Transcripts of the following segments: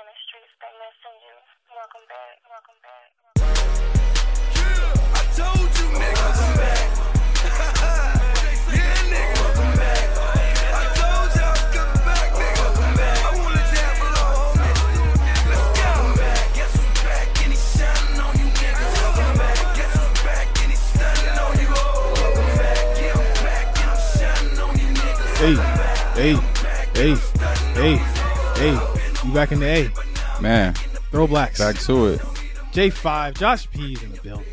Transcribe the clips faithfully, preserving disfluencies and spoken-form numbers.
in the streets, they missing you. Welcome back, welcome back. Yeah, I told you, nigga. Welcome back. Yeah, nigga. Welcome back. I told you I was coming back, nigga. Welcome back. I wanna jam along, nigga. Let's go. Welcome back. Guess who's back and he's shining on you, nigga. Welcome back. Guess who's back and he's stunning on you. Welcome back. Yeah, I'm back and I'm shining on you, nigga. Hey, hey, hey, hey, hey. You back in the A. Man. Throw blacks. Back to it. J five, Josh P's in the building.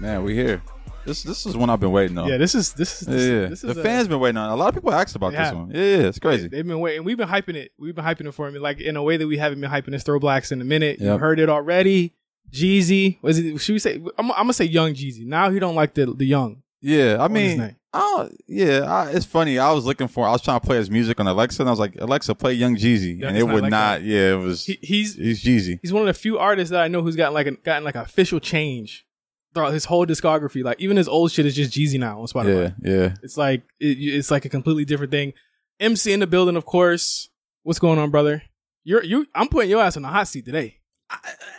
Man, we here. This this is one I've been waiting on. Yeah, this is this is this, yeah, yeah. This is the a, fans been waiting on. A lot of people asked about yeah. this one. Yeah, yeah, it's crazy. They've been waiting. We've been hyping it. We've been hyping it for him. Like in a way that we haven't been hyping this Throw Blacks in a minute. Yep. You heard it already. Jeezy. Was it should we say I'm, I'm gonna say Young Jeezy. Now he don't like the the young. Yeah, I mean Oh yeah, I, it's funny. I was looking for. I was trying to play his music on Alexa, and I was like, "Alexa, play Young Jeezy," yeah, and it would like not. That. Yeah, it was. He, he's he's Jeezy. He's one of the few artists that I know who's gotten like a, gotten like an official change throughout his whole discography. Like even his old shit is just Jeezy now on Spotify. Yeah, yeah. It's like it, it's like a completely different thing. M C in the building, of course. What's going on, brother? You're you. I'm putting your ass on the hot seat today. I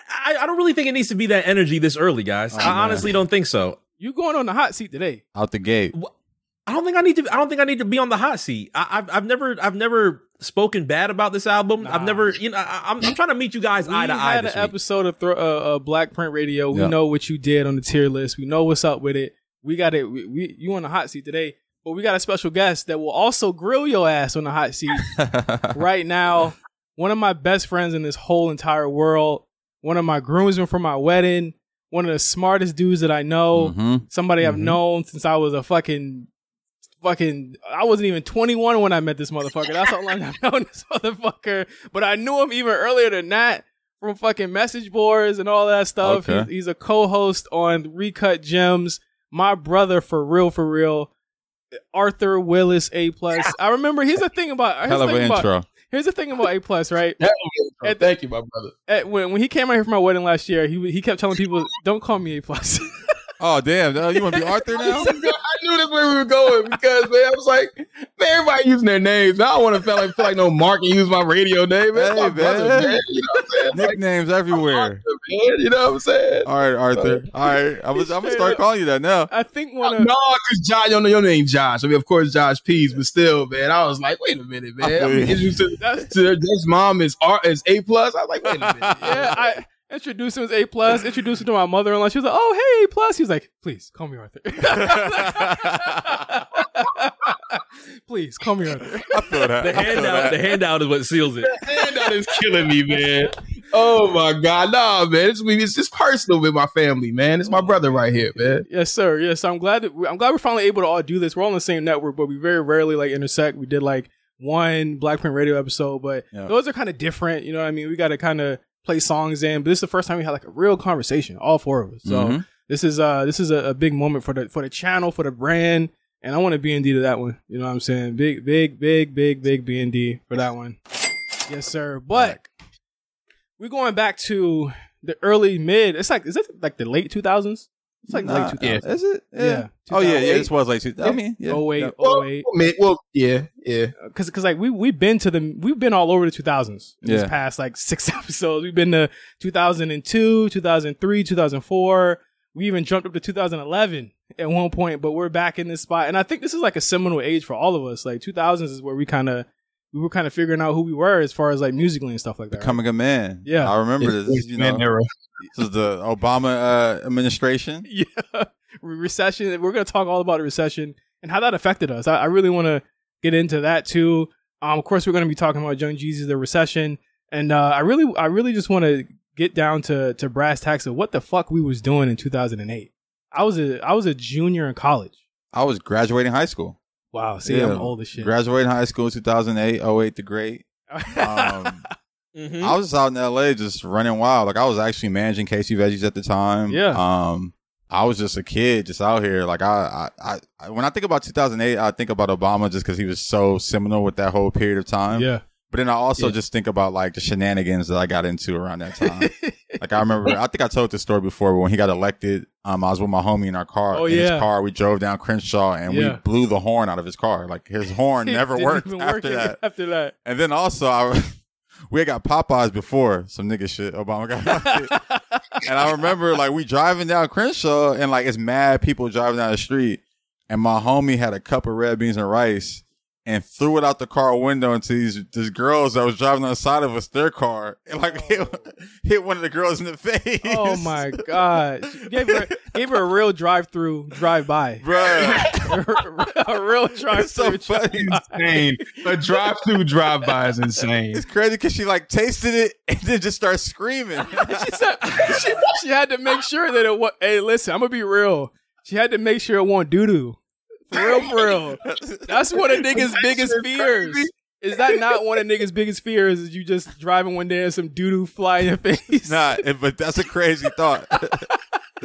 I, I don't really think it needs to be that energy this early, guys. Oh, I man. honestly don't think so. You going on the hot seat today? Out the gate. What? I don't think I need to. I don't think I need to be on the hot seat. I, I've I've never I've never spoken bad about this album. Nah. I've never you know. I, I'm I'm trying to meet you guys we eye to eye. We had an episode of thro- uh, uh, Black Print Radio. We yep. know what you did on the tier list. We know what's up with it. We got it. We, we you on the hot seat today, but we got a special guest that will also grill your ass on the hot seat right now. One of my best friends in this whole entire world. One of my groomsmen for my wedding. One of the smartest dudes that I know. Mm-hmm. Somebody mm-hmm. I've known since I was a fucking. Fucking, I wasn't even twenty-one when I met this motherfucker. That's how long I've known this motherfucker. But I knew him even earlier than that from fucking message boards and all that stuff. Okay. He's, he's a co-host on Recut Gems. My brother, for real, for real, Arthur Willis A+. I remember, here's the thing about... Hell of an intro. Here's the thing about A+, right? At, Thank you, my brother. At, when, when he came out here for my wedding last year, he he kept telling people, don't call me A+. Oh, damn. You want to be Arthur now? I knew this way we were going because, man, I was like, man, everybody using their names. Now I want to feel like, feel like no Mark and use my radio name. That's hey, my man. Brother, man. You know what I'm Nicknames like, everywhere. Arthur, man. You know what I'm saying? All right, Arthur. All right. I'm, I'm going to start calling you that now. I think one of... No, because Josh, you know your name Josh. I mean, of course, Josh P's, but still, man, I was like, wait a minute, man. I mean, introduced to, to this mom is, R, is A+. I was like, wait a minute. Yeah, I... Introduced him as A+, introduced him to my mother-in-law. She was like, oh, hey, A+. He was like, please, call me Arthur. Please, call me Arthur. I feel that. The I handout, feel that. The handout is what seals it. The handout is killing me, man. Oh, my God. Nah, man. It's, it's just personal with my family, man. It's my brother right here, man. Yes, sir. Yes, I'm glad that we, I'm glad we're finally able to all do this. We're all on the same network, but we very rarely, like, intersect. We did, like, one Black Print Radio episode, but yeah. those are kind of different. You know what I mean? We got to kind of... play songs in, but this is the first time we had like a real conversation, all four of us. So mm-hmm. this is uh this is a, a big moment for the for the channel, for the brand, and I want to B and D to that one. You know what I'm saying? Big, big, big, big, big B and D for that one. Yes, sir. But we're going back to the early mid. It's like is it like the late two thousands? It's like nah, late two thousands. Yeah. Is it? Yeah. yeah. Oh yeah, yeah. This was late two thousands. I mean, yeah. oh eight, well, oh eight. Well, yeah, yeah. Because because like we we've been to the we've been all over the two thousands in yeah. this past like six episodes. We've been to two thousand two, two thousand three, two thousand four. We even jumped up to two thousand eleven at one point. But we're back in this spot, and I think this is like a seminal age for all of us. Like two thousands is where we kind of we were kind of figuring out who we were as far as like musically and stuff like that. Becoming right? a man. Yeah, I remember it's, this. It's you know. Era. This is the Obama uh, administration. Yeah. Recession. We're going to talk all about the recession and how that affected us. I, I really want to get into that too. Um, of course, we're going to be talking about Young Jeezy, the recession. And uh, I really I really just want to get down to, to brass tacks of what the fuck we was doing in two thousand eight. I was a I was a junior in college. I was graduating high school. Wow. See, yeah. I'm old as shit. Graduating high school in two thousand eight, oh eight the great. Um Mm-hmm. I was just out in L A just running wild. Like I was actually managing K C Veggies at the time. Yeah. Um, I was just a kid just out here. Like I, I, I when I think about two thousand eight, I think about Obama just because he was so seminal with that whole period of time. Yeah. But then I also yeah. just think about like the shenanigans that I got into around that time. Like I remember, I think I told this story before, but when he got elected, um, I was with my homie in our car. Oh, in yeah. his car, we drove down Crenshaw and yeah. we blew the horn out of his car. Like his horn never worked after that. After that. And then also I we had got Popeyes before some nigga shit Obama got elected. And I remember, like, we driving down Crenshaw and, like, it's mad people driving down the street. And my homie had a cup of red beans and rice and threw it out the car window into these, these girls that was driving on the side of us, their car. And, like, oh. hit, hit one of the girls in the face. Oh, my God. Gave her, gave her a real drive-through, drive-by. Bruh. a real drive-through, so insane. A drive-through, drive-by is insane. It's crazy because she, like, tasted it and then just started screaming. she, said, she, she had to make sure that it was, hey, listen, I'm going to be real. She had to make sure it won't doo-doo. For real, for real. That's one of niggas' biggest fears. Is that not one of niggas' biggest fears? Is you just driving one day and some doo-doo fly in your face? Nah, but that's a crazy thought.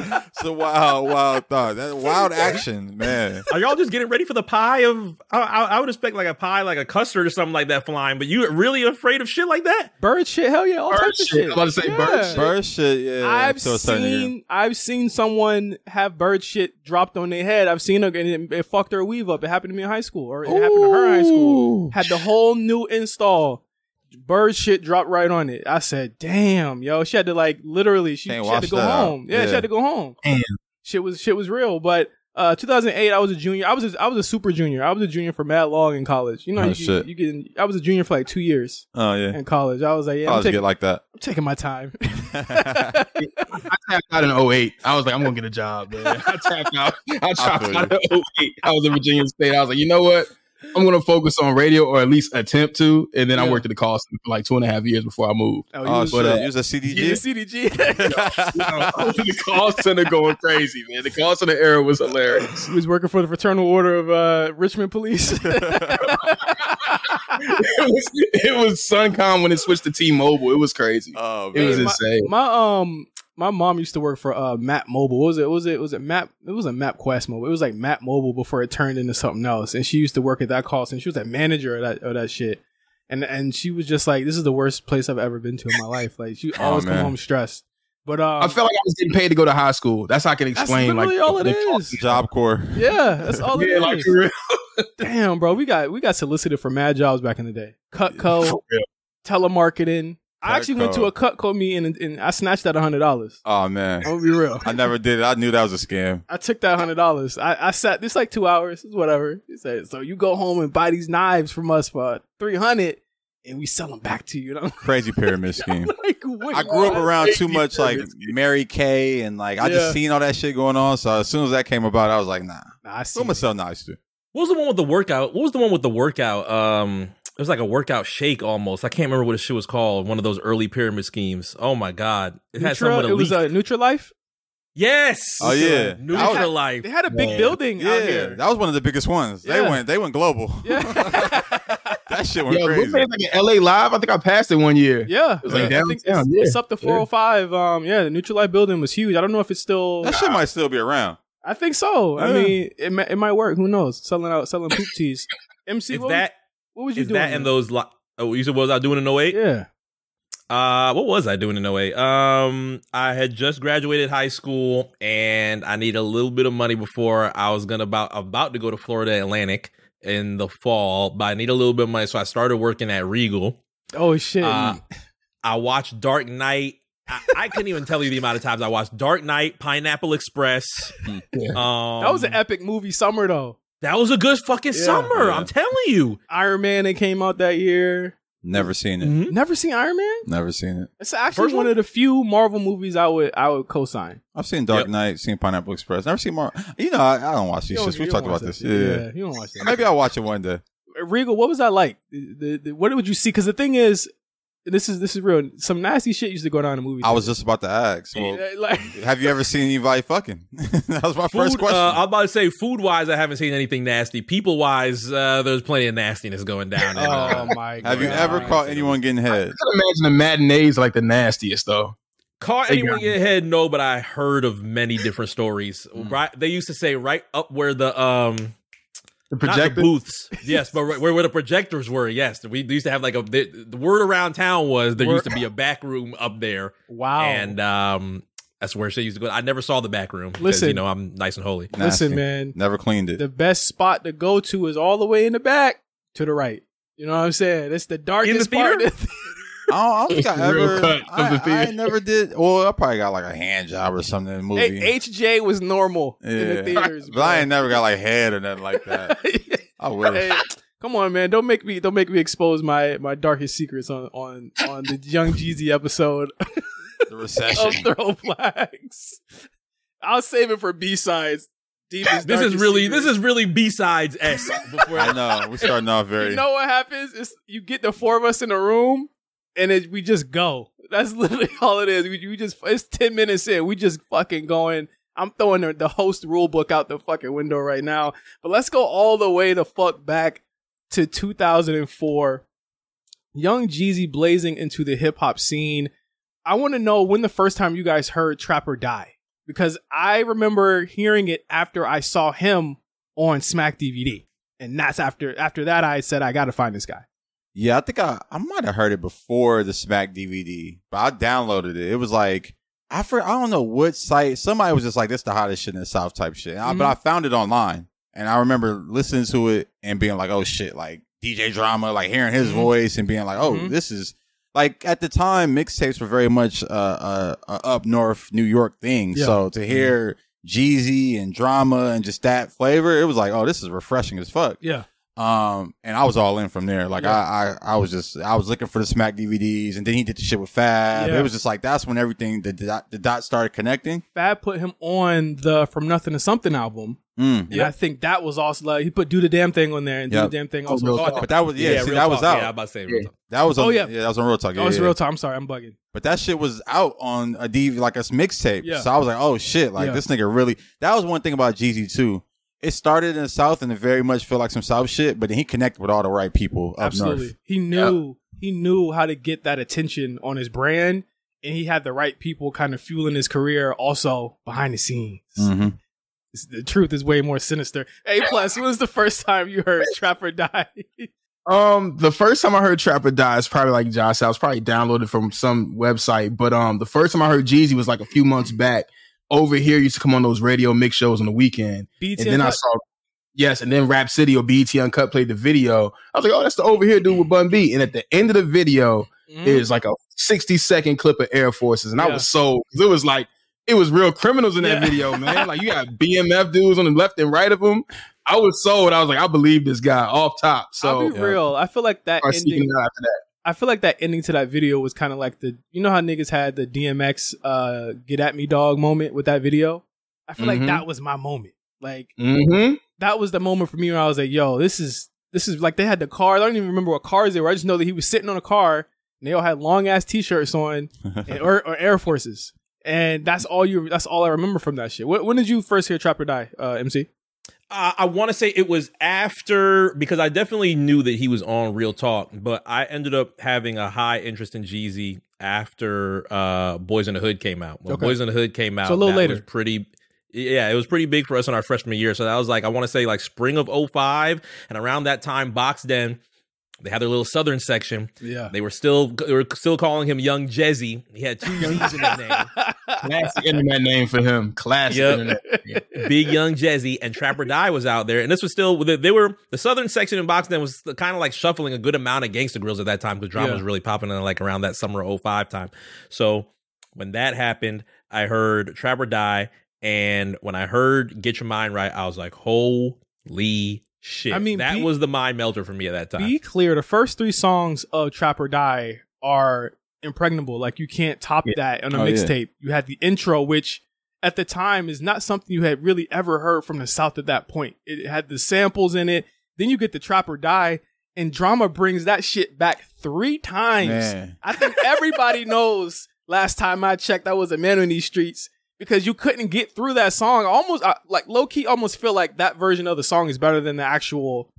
It's a wild, wild thought. That's wild action, man. Are y'all just getting ready for the pie of... I, I, I would expect like a pie, like a custard or something like that flying, but you really afraid of shit like that? Bird shit, hell yeah, all bird types of shit. shit. I was about to say yeah. bird shit. Bird shit, yeah. I've seen, I've seen someone have bird shit dropped on their head. I've seen her, and it, it fucked her weave up. It happened to me in high school, or it Ooh. happened to her in high school. Had the whole new install. Bird shit dropped right on it. I said, damn, yo. She had to like literally she, she had to go home. Yeah, yeah, she had to go home. Damn. Shit was shit was real. But uh two thousand eight, I was a junior. I was a, I was a super junior. I was a junior for mad long in college. You know, oh, you, shit. you, you can I was a junior for like two years. Oh yeah. In college. I was like, yeah, I was get like that. I'm taking my time. I tapped out in oh eight. I was like, I'm gonna get a job, man. I tapped out. I tapped out in oh eight. I was in Virginia State. I was like, you know what? I'm going to focus on radio, or at least attempt to. And then yeah. I worked at the call center for like two and a half years before I moved. Oh, you uh, was, but, uh, you was a C D G? You was a C D G. you know, you know, I was in the call center going crazy, man. The call center era was hilarious. He was working for the Fraternal Order of uh, Richmond Police. it, was, it was Suncom when it switched to T-Mobile. It was crazy. Oh, man. It was insane. My, my um. My mom used to work for uh, Map Mobile. What was it? What was it? What was it Map? It was a Map Quest Mobile. It was like Map Mobile before it turned into something else. And she used to work at that call center. She was a manager of that, of that shit. And and she was just like, "This is the worst place I've ever been to in my life." Like she always oh, come home stressed. But um, I felt like I was getting paid to go to high school. That's how I can explain. That's literally like all it is. Job Corps. Yeah, that's all it yeah, is. Like, damn, bro, we got we got solicited for mad jobs back in the day. Cutco, yeah. telemarketing. Cutco. I actually went to a Cutco meeting and, and I snatched that one hundred dollars. Oh, man. I'll be real. I never did it. I knew that was a scam. I took that one hundred dollars. I, I sat, this like two hours, whatever. He said, so you go home and buy these knives from us for three hundred dollars and we sell them back to you. And I'm, crazy pyramid scheme. Like, I grew up around too much like Mary Kay and like, I yeah. just seen all that shit going on. So as soon as that came about, I was like, nah. nah I see. I'm going to sell knives too. What was the one with the workout? What was the one with the workout? Um... It was like a workout shake almost. I can't remember what the shit was called. One of those early pyramid schemes. Oh, my God. It Nutra, had something with a It leaf. was a uh, NutraLife? Yes. Oh, yeah. NutraLife. They had a big Man. building yeah, out here. That was one of the biggest ones. Yeah. They went They went global. Yeah. That shit went Yo, crazy. Like in L A Live, I think I passed it one year. Yeah. It was like yeah. downtown. It's, yeah. it's up to four oh five. Yeah. Um, yeah, the NutraLife building was huge. I don't know if it's still... That shit might still be around. I think so. Yeah. I mean, it, it might work. Who knows? Selling out, selling poop teas. M C, if what that... What was you Is doing? That in those? Lo- oh, you said what was I doing in oh eight? Yeah. Uh, what was I doing in oh eight? Um, I had just graduated high school, and I needed a little bit of money before I was gonna about about to go to Florida Atlantic in the fall. But I needed a little bit of money, so I started working at Regal. Oh shit! Uh, I watched Dark Knight. I, I couldn't even tell you the amount of times I watched Dark Knight, Pineapple Express. Yeah. Um, that was an epic movie summer, though. That was a good fucking yeah, summer. Yeah. I'm telling you. Iron Man, it came out that year. Never seen it. Mm-hmm. Never seen Iron Man? Never seen it. It's actually First one of the few Marvel movies I would I would co-sign. I've seen Dark yep. Knight, seen Pineapple Express. Never seen Marvel. You know, I, I don't watch these shits. We talked about this. Yeah. yeah, you don't watch that. Maybe I'll watch it one day. Regal, what was that like? The, the, the, what would you see? Because the thing is, this is this is real. Some nasty shit used to go down in movies. I was just about to ask. Well, like, have you ever seen anybody fucking? That was my food, first question. Uh, I'm about to say, food wise, I haven't seen anything nasty. People wise, uh, there's plenty of nastiness going down. oh uh, my! God. Have you ever caught anyone getting head? I can imagine the matinees like the nastiest though. Caught anyone getting head? No, but I heard of many different stories. Mm. Right, they used to say right up where the um. The projector? Not the booths, yes, but where, where the projectors were, yes. We used to have like a, the, the word around town was there used to be a back room up there. Wow. And um, that's where shit used to go. I never saw the back room. Listen. You know, I'm nice and holy. Nasty. Listen, man. Never cleaned it. The best spot to go to is all the way in the back to the right. You know what I'm saying? It's the darkest in the part. Of the I don't, I don't think I ever. I, I never did. Well, I probably got like a hand job or something in the movie. Hey, H J was normal yeah. in the theaters, but I ain't never got like head or nothing like that. I wish. Hey, come on, man! Don't make me don't make me expose my, my darkest secrets on on, on the Young Jeezy episode. The recession. Of Throw Flags. I'll save it for B sides. Deepest, this is really secret. This is really B-sides esque. I know we're starting off very. You know what happens? It's, you get the four of us in a room, and it, we just go. That's literally all it is. We, we just it's ten minutes in. We just fucking going. I'm throwing the, the host rule book out the fucking window right now. But let's go all the way the fuck back to two thousand four. Young Jeezy blazing into the hip hop scene. I want to know when the first time you guys heard "Trap or Die." Because I remember hearing it after I saw him on Smack D V D. And that's after after that, I said, I got to find this guy. Yeah, I think I, I might have heard it before the Smack D V D, but I downloaded it. It was like, I for, I don't know what site. Somebody was just like, this is the hottest shit in the South type shit. Mm-hmm. I, but I found it online. And I remember listening to it and being like, oh, shit, like D J Drama, like hearing his mm-hmm. voice and being like, oh, mm-hmm. this is. Like, at the time, mixtapes were very much uh, uh, uh, up north New York thing. Yeah. So to hear Jeezy and Drama and just that flavor, it was like, oh, this is refreshing as fuck. Yeah. Um, and I was all in from there. Like, yeah. I, I, I was just, I was looking for the Smack D V Ds, and then he did the shit with Fab. Yeah. It was just like, that's when everything, the, the, the dots started connecting. Fab put him on the From Nothing to Something album. Mm, and yep. I think that was also like he put Do the Damn Thing on there and yep. Do the Damn Thing also. Oh, oh, but that was yeah, yeah see, that talk. was out. Yeah, I'm about to say real yeah. talk. That was on, oh yeah. yeah, that was on Real Talk. Yeah, oh, it's yeah. Real Talk. I'm sorry, I'm bugging. But that shit was out on a D V D, like a mixtape. Yeah. So I was like, oh shit, like yeah. this nigga really. That was one thing about Jeezy too. It started in the South and it very much felt like some South shit, but then he connected with all the right people up Absolutely. north. He knew yeah. he knew how to get that attention on his brand, and he had the right people kind of fueling his career also behind the scenes. Mm-hmm. The truth is way more sinister. A plus, when was the first time you heard Trap or Die? um, the first time I heard Trap or Die is probably like Josh. I was probably downloaded from some website, but um, the first time I heard Jeezy was like a few months back. Over here, used to come on those radio mix shows on the weekend, B T and then Uncut? I saw yes, and then Rap City or B E T Uncut played the video. I was like, oh, that's the Over Here dude with Bun B, and at the end of the video mm. is like a sixty second clip of Air Forces, and yeah. I was sold. It was like. It was real criminals in that yeah. video, man. Like, you got B M F dudes on the left and right of them. I was sold. I was like, I believe this guy off top. So I'll be yeah. real. I feel like that ending. After that. I feel like that ending to that video was kind of like the, you know how niggas had the D M X uh, get at me dog moment with that video? I feel mm-hmm. like that was my moment. Like, mm-hmm. that was the moment for me where I was like, yo, this is, this is like they had the cars. I don't even remember what cars they were. I just know that he was sitting on a car and they all had long ass t-shirts on and, or, or Air Forces. And that's all you. That's all I remember from that shit. When, when did you first hear "Trap or Die," uh, M C? Uh, I want to say it was after, because I definitely knew that he was on Real Talk, but I ended up having a high interest in Jeezy after uh, Boys in the Hood came out. When okay. Boys in the Hood came out, so a little that later. Was pretty. Yeah, it was pretty big for us in our freshman year. So that was like, I want to say like spring of oh five, and around that time, Box Den. They had their little Southern section. Yeah, they were still they were still calling him Young Jeezy. He had two Z's in his name. Classic internet name for him. Classic yep. internet. Name. Big Young Jeezy, and Trap or Die was out there, and this was still they were the Southern section in Box Den was kind of like shuffling a good amount of Gangsta Grills at that time because Drama yeah. was really popping in like around that summer of oh five time. So when that happened, I heard Trap or Die, and when I heard Get Your Mind Right, I was like, holy. Shit, I mean, that be, was the mind melter for me at that time. Be clear, the first three songs of Trap or Die are impregnable. Like, you can't top yeah. that on a oh, mixtape. Yeah. You had the intro, which at the time is not something you had really ever heard from the South at that point. It had the samples in it. Then you get the Trap or Die, and Drama brings that shit back three times. Man. I think everybody knows last time I checked, I was a man in these streets. Because you couldn't get through that song. Almost I, like low key, almost feel like that version of the song is better than the actual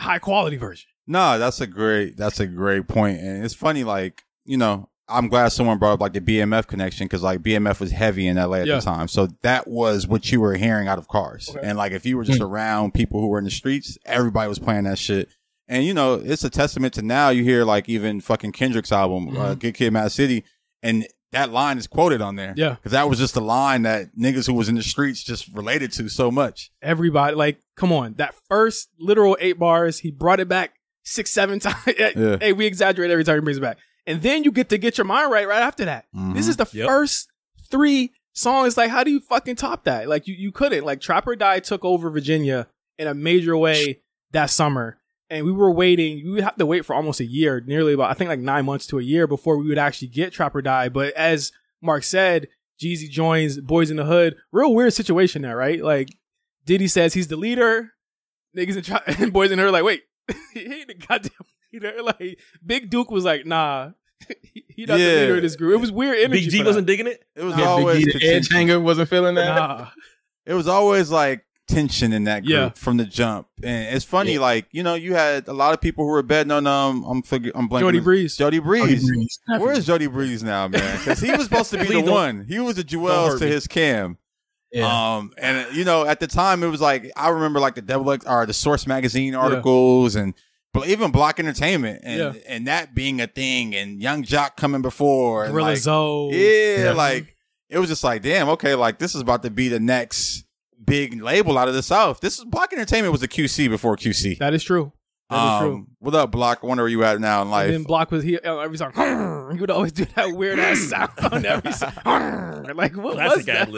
high quality version. No, that's a great that's a great point. And it's funny, like, you know, I'm glad someone brought up like the B M F connection, because like B M F was heavy in L A at yeah. the time. So that was what you were hearing out of cars. Okay. And like if you were just around people who were in the streets, everybody was playing that shit. And, you know, it's a testament to now you hear like even fucking Kendrick's album, mm-hmm. uh, Good Kid, Mad City. And that line is quoted on there. Yeah. Because that was just the line that niggas who was in the streets just related to so much. Everybody, like, come on. That first literal eight bars, he brought it back six, seven times. Yeah. Hey, we exaggerate every time he brings it back. And then you get to Get Your Mind Right right after that. Mm-hmm. This is the yep. first three songs. Like, how do you fucking top that? Like, you, you couldn't. Like, Trap or Die took over Virginia in a major way that summer. And we were waiting. We would have to wait for almost a year, nearly about, I think, like nine months to a year before we would actually get Trap or Die. But as Mark said, Jeezy joins Boys in the Hood. Real weird situation there, right? Like, Diddy says he's the leader. Niggas in Tra- and Boys in the Hood are like, wait, he ain't the goddamn leader. Like, Big Duke was like, nah. He not yeah. the leader of this group. It was weird energy. Big G wasn't digging it. It was nah. always Big G, the edge hanger wasn't feeling that. Nah. It was always like tension in that group yeah. from the jump. And it's funny, yeah. like, you know, you had a lot of people who were betting on um I'm fig- I'm blanking. Jody Breeze. Jody Breeze. Breeze. Where is Jody Breeze now, man? Because he was supposed to be the one. He was the Jewels to me. His Cam. Yeah. Um and you know, at the time it was like I remember like the Devil X or the Source magazine articles yeah. and but even Block Entertainment and, yeah. and that being a thing and Young Jock coming before. And like, Zoe. Yeah, yeah, like it was just like, damn, okay, like this is about to be the next big label out of the South. This is Block Entertainment was the Q C before Q C. That is true. That um, is true. What up, Block? I wonder where you at now in life. And then Block was here every song. He would always do that weird ass sound on every song. Like what well, was that?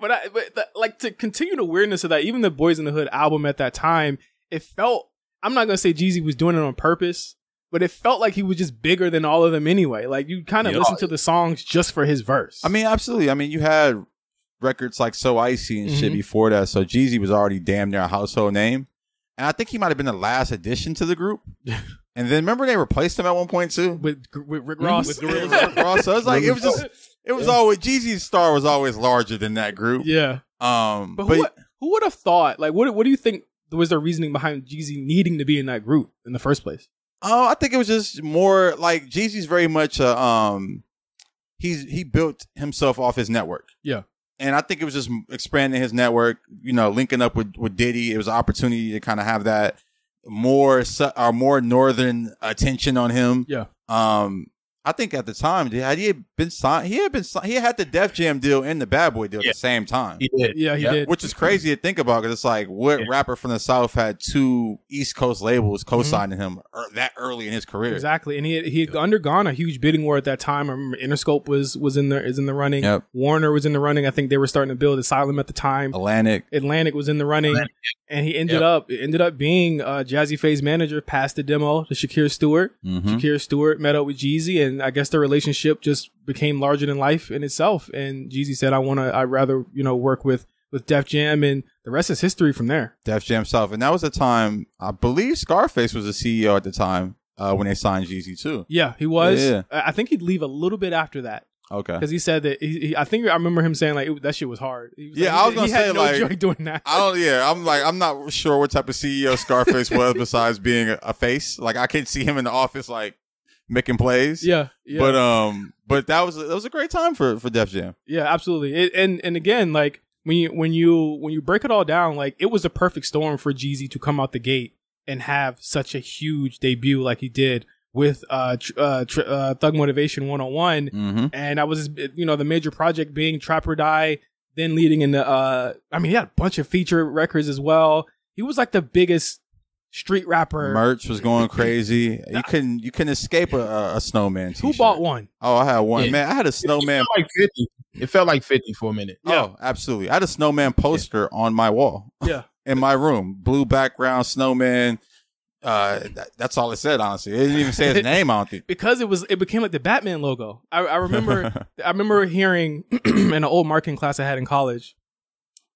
but I, but the, like to continue the weirdness of that, even the Boys in the Hood album at that time, it felt. I'm not gonna say Jeezy was doing it on purpose, but it felt like he was just bigger than all of them anyway. Like you kind of yeah. listen to the songs just for his verse. I mean, absolutely. I mean, you had records like So Icy and mm-hmm. shit before that, so Jeezy was already damn near a household name. And I think he might have been the last addition to the group. And then remember they replaced him at one point too with with Rick Ross. with Rick Ross. So it was like it was just it was yeah. always Jeezy's star was always larger than that group. Yeah. Um, but, but who, who would have thought? Like, what what do you think? Was there reasoning behind Jeezy needing to be in that group in the first place? Oh, uh, I think it was just more like Jeezy's very much a, um, he's he built himself off his network. Yeah, and I think it was just expanding his network. You know, linking up with, with Diddy, it was an opportunity to kind of have that more su- or more northern attention on him. Yeah. Um, I think at the time, he had been signed. He had been signed, he had the Def Jam deal and the Bad Boy deal yeah. at the same time. He did. Yeah, he yeah. did. Which is crazy to think about because it's like what yeah. rapper from the South had two East Coast labels co-signing mm-hmm. him er- that early in his career? Exactly, and he had, he had yeah. undergone a huge bidding war at that time. I remember Interscope was was in the is in the running. Yep. Warner was in the running. I think they were starting to build Asylum at the time. Atlantic, Atlantic was in the running, Atlantic. And he ended yep. up it ended up being uh, Jazzy Faye's manager. Passed the demo to Shakir Stewart. Mm-hmm. Shakir Stewart met up with Jeezy and. I guess their relationship just became larger than life in itself. And Jeezy said, I want to, I'd rather, you know, work with, with Def Jam, and the rest is history from there. Def Jam South. And that was the time, I believe Scarface was the C E O at the time uh, when they signed Jeezy too. Yeah, he was. Yeah, yeah. I think he'd leave a little bit after that. Okay. Because he said that, he, he, I think I remember him saying like, it, that shit was hard. He was yeah, like, I was going to say no like, joy doing that. I don't, yeah, I'm like, I'm not sure what type of C E O Scarface was besides being a, a face. Like I could see him in the office like, making plays. Yeah, yeah. But um but that was that was a great time for, for Def Jam. Yeah, absolutely. It, and and again, like when you when you when you break it all down, like it was a perfect storm for Jeezy to come out the gate and have such a huge debut like he did with uh, tr- uh, tr- uh Thug Motivation one oh one mm-hmm. and I was you know the major project being Trap or Die, then leading into uh I mean he had a bunch of feature records as well. He was like the biggest street rapper. Merch was going crazy. You couldn't you couldn't escape a, a snowman t-shirt. Who bought one? Oh, I had one. Yeah. Man, I had a snowman. It felt like fifty. It felt like fifty for a minute. Yeah. Oh, absolutely. I had a snowman poster yeah. on my wall. Yeah. In my room. Blue background, snowman. Uh, that, that's all it said, honestly. It didn't even say his name, I don't think. Because it was it became like the Batman logo. I, I remember I remember hearing in an old marketing class I had in college,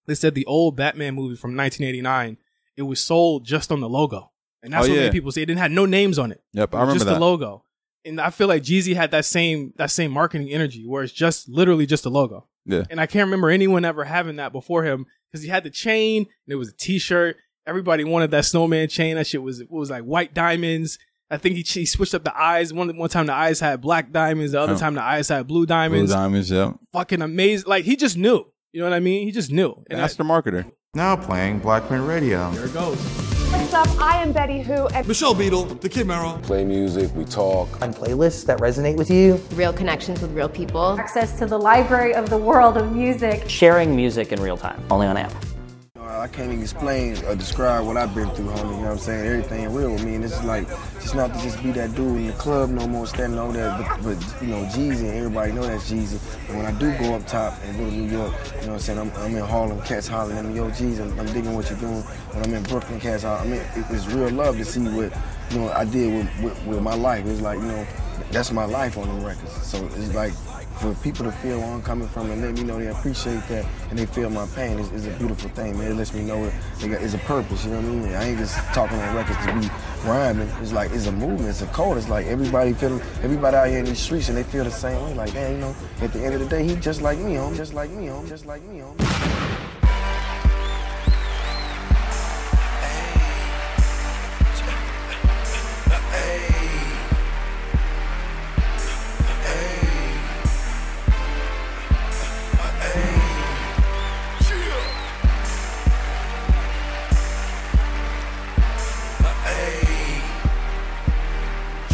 they said the old Batman movie from nineteen eighty-nine it was sold just on the logo. And that's oh, what yeah. many people say. It didn't have no names on it. Yep, it I remember just that. Just the logo. And I feel like Jeezy had that same that same marketing energy where it's just literally just the logo. Yeah. And I can't remember anyone ever having that before him because he had the chain and it was a t-shirt. Everybody wanted that snowman chain. That shit was it was like white diamonds. I think he, he switched up the eyes. One one time the eyes had black diamonds. The other oh. time the eyes had blue diamonds. Blue diamonds, yeah. Fucking amazing. Like he just knew. You know what I mean? He just knew. And that's the marketer. Now playing Blackman Radio. Here it goes. What's up? I am Betty Who. And Michelle Beadle, the Kid Merrill. Play music, we talk. On playlists that resonate with you. Real connections with real people. Access to the library of the world of music. Sharing music in real time, only on app. I can't even explain or describe what I've been through, homie. You know what I'm saying? Everything real with me. And it's like, it's not to just be that dude in the club no more standing over there, but, but you know, Jeezy, and everybody know that's Jeezy. And when I do go up top and go to New York, you know what I'm saying? I'm, I'm in Harlem, cats hollering at me, yo, Jeezy, I'm, I'm digging what you're doing. When I'm in Brooklyn, cats hollering. I mean, it, it's real love to see what, you know, I did with, with, with my life. It's like, you know, that's my life on the records. So it's like, for people to feel where I'm coming from and let me know they appreciate that and they feel my pain is, is a beautiful thing, man. It lets me know it, it's a purpose, you know what I mean? I ain't just talking on records to be rhyming. It's like, it's a movement, it's a code. It's like everybody feeling, everybody out here in these streets and they feel the same way. Like, man, you know, at the end of the day, he just like me, homie, just like me, homie, just like me, homie.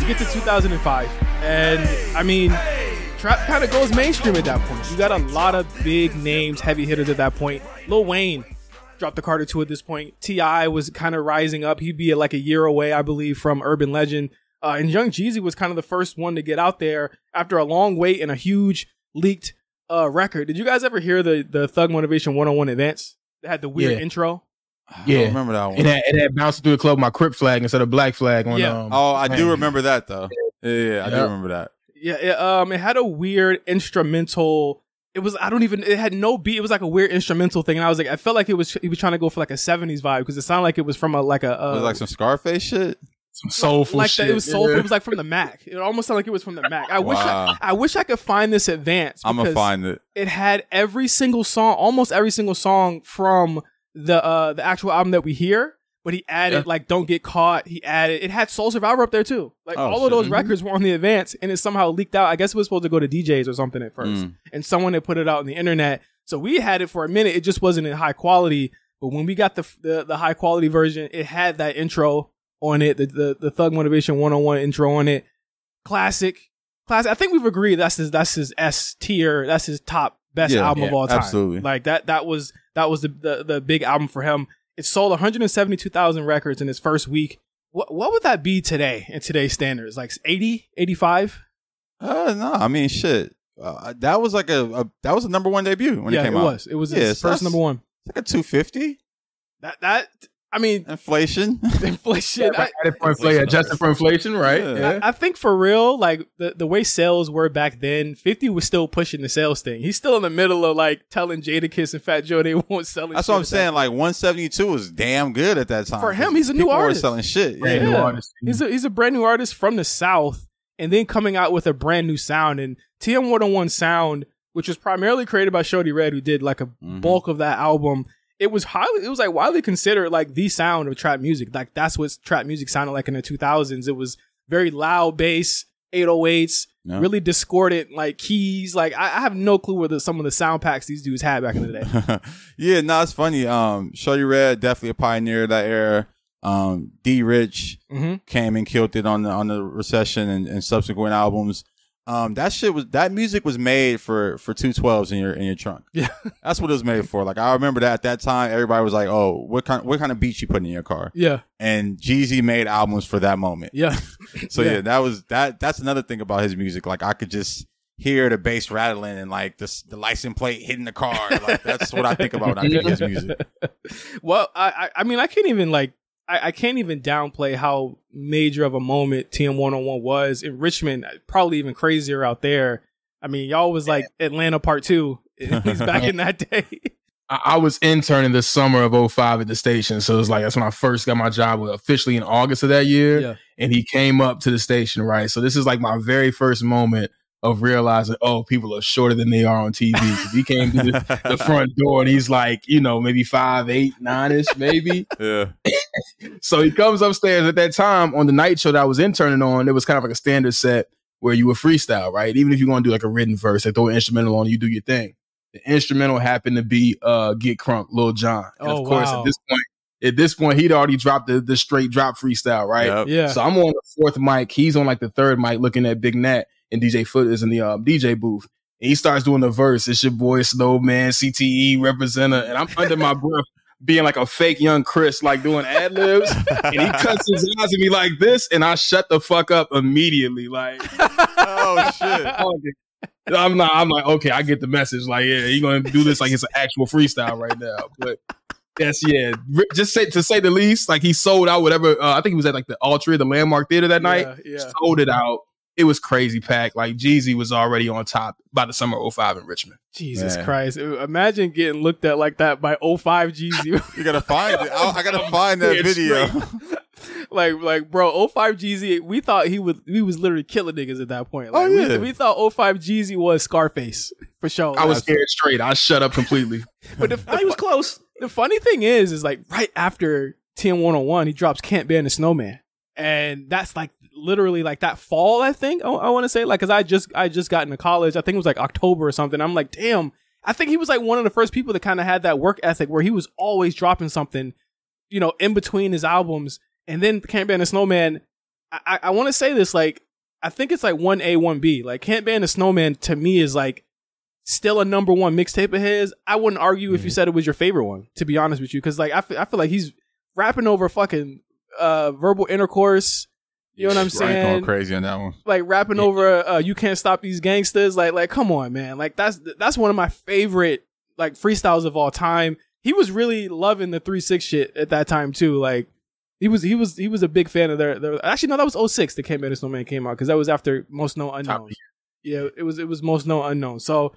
Get to two thousand five, and I mean, trap kind of goes mainstream at that point. You got a lot of big names, heavy hitters at that point. Lil Wayne dropped the Carter two at this point. T I was kind of rising up. He'd be like a year away, I believe, from Urban Legend. Uh, and Young Jeezy was kind of the first one to get out there after a long wait and a huge leaked uh, record. Did you guys ever hear the the Thug Motivation one oh one Advance that had the weird yeah. intro? Yeah, I don't remember that one. It had, it had bounced through the club with my Crip flag instead of black flag on. Yeah. Um, oh, I do remember that though. Yeah, yeah, yeah I yeah. do remember that. Yeah, it, um, it had a weird instrumental. It was I don't even. It had no beat. It was like a weird instrumental thing, and I was like, I felt like it was. He was trying to go for like a seventies vibe because it sounded like it was from a like a. Uh, was it like some Scarface shit. Some soulful like shit. That, it was soulful. Yeah. It was like from the Mac. It almost sounded like it was from the Mac. I wow. wish I, I wish I could find this Advance. I'm gonna find it. It had every single song, almost every single song from the uh the actual album that we hear, but he added yeah. like Don't Get Caught. He added it had Soul Survivor up there too. Like oh, all of those mm-hmm. records were on the Advance, and it somehow leaked out. I guess it was supposed to go to D Js or something at first, mm. and someone had put it out on the internet. So we had it for a minute. It just wasn't in high quality. But when we got the the, the high quality version, it had that intro on it, the the, the Thug Motivation one oh one intro on it. Classic, classic. I think we've agreed that's his that's his S tier. That's his top best yeah, album yeah, of all time. Absolutely. Like that that was. That was the, the the big album for him. It sold one hundred seventy-two thousand records in its first week. What what would that be today in today's standards? Like eighty, eighty-five? Uh, no, I mean shit. Uh, that was like a, a that was a number one debut when yeah, it came it out. Yeah, it was. It was yeah, his so first number one. It's like a two fifty. That that I mean inflation, inflation. I, for inflation adjusted for inflation, right? Yeah. Yeah. I, I think for real, like the, the way sales were back then, fifty was still pushing the sales thing. He's still in the middle of like telling Jadakiss and Fat Joe they won't sell. That's what I'm saying. That. Like one seventy-two was damn good at that time. For him, he's a new artist. Selling shit. Yeah. New artist. He's a he's a brand new artist from the South, and then coming out with a brand new sound and T M one oh one sound, which was primarily created by Shawty Redd, who did like a mm-hmm. bulk of that album. It was highly, it was like widely considered like the sound of trap music. Like that's what trap music sounded like in the two thousands. It was very loud bass, eight oh eights, no. really discordant like keys. Like I, I have no clue where the, some of the sound packs these dudes had back in the day. yeah, no, it's funny. Um, Shawty Redd definitely a pioneer of that era. Um, D-Rich mm-hmm. came and killed it on the on the Recession and, and subsequent albums. Um, that shit was that music was made for for two twelves in your in your trunk. Yeah, that's what it was made for. Like I remember that at that time, everybody was like, "Oh, what kind what kind of beats you putting in your car?" Yeah, and Jeezy made albums for that moment. Yeah, so yeah. yeah, that was that. That's another thing about his music. Like I could just hear the bass rattling and like the the license plate hitting the car. Like that's what I think about when I hear his music. Well, I I mean I can't even like I, I can't even downplay how major of a moment T M one oh one was in Richmond, probably even crazier out there. I mean, y'all was like Atlanta part two, at least back in that day. I, I was interning the summer of oh five at the station. So it was like, that's when I first got my job officially in August of that year. Yeah. And he came up to the station, right? So this is like my very first moment of realizing, oh, people are shorter than they are on T V. Because he came to the, the front door and he's like, you know, maybe five, eight, nine-ish, maybe. Yeah. So he comes upstairs. At that time, on the night show that I was interning on, it was kind of like a standard set where you would freestyle, right? Even if you're going to do like a written verse, they throw an instrumental on, you do your thing. The instrumental happened to be uh, Get Crunk, Lil Jon. And oh, of course, wow. at this point, at this point, he'd already dropped the, the straight drop freestyle, right? Yep. Yeah. So I'm on the fourth mic. He's on like the third mic looking at Big Nat. And D J Foot is in the um, D J booth. And he starts doing the verse. It's your boy Snowman, C T E, representer. And I'm under my breath. being like a fake young Chris, like doing ad libs, and he cuts his eyes at me like this, and I shut the fuck up immediately. Like, oh shit. I'm not. I'm like, okay, I get the message. Like, yeah, you're gonna do this like it's an actual freestyle right now. But yes, yeah, just say, to say the least, like he sold out whatever. Uh, I think he was at like the Altria, the Landmark Theater that night. Yeah, yeah. Sold it out. It was crazy packed. Like Jeezy was already on top by the summer of oh five in Richmond. Jesus Man. Christ! Imagine getting looked at like that by oh five Jeezy. You gotta find it. I gotta find that video. Like, like, bro, oh five Jeezy, we thought he was, he was literally killing niggas at that point. Like, oh, yeah. we, we thought oh five Jeezy was Scarface, for sure. I was scared straight. I shut up completely. But the, the, I was close. The funny thing is, is like right after T M one oh one, he drops Can't Ban the Snowman. And that's like literally like that fall, I think, I, I want to say. Like, because I just, I just got into college. I think it was like October or something. I'm like, damn. I think he was like one of the first people that kind of had that work ethic where he was always dropping something, you know, in between his albums. And then Can't Ban the Snowman, I, I, I want to say this, like, I think it's like one A, one B. Like, Can't Ban the Snowman, to me, is like still a number one mixtape of his. I wouldn't argue mm-hmm. if you said it was your favorite one, to be honest with you. Because, like, I, f- I feel like he's rapping over fucking uh, verbal intercourse. You know what I'm saying? Right, going crazy on that one. Like, rapping yeah. over uh, You Can't Stop These Gangsters. Like, like, come on, man. Like, that's that's one of my favorite, like, freestyles of all time. He was really loving the three six shit at that time, too. Like, He was he was he was a big fan of their, their actually no that was oh six that Can't Ban the Snowman came out, because that was after Most Known Unknown. Yeah, it was it was Most Known Unknown. So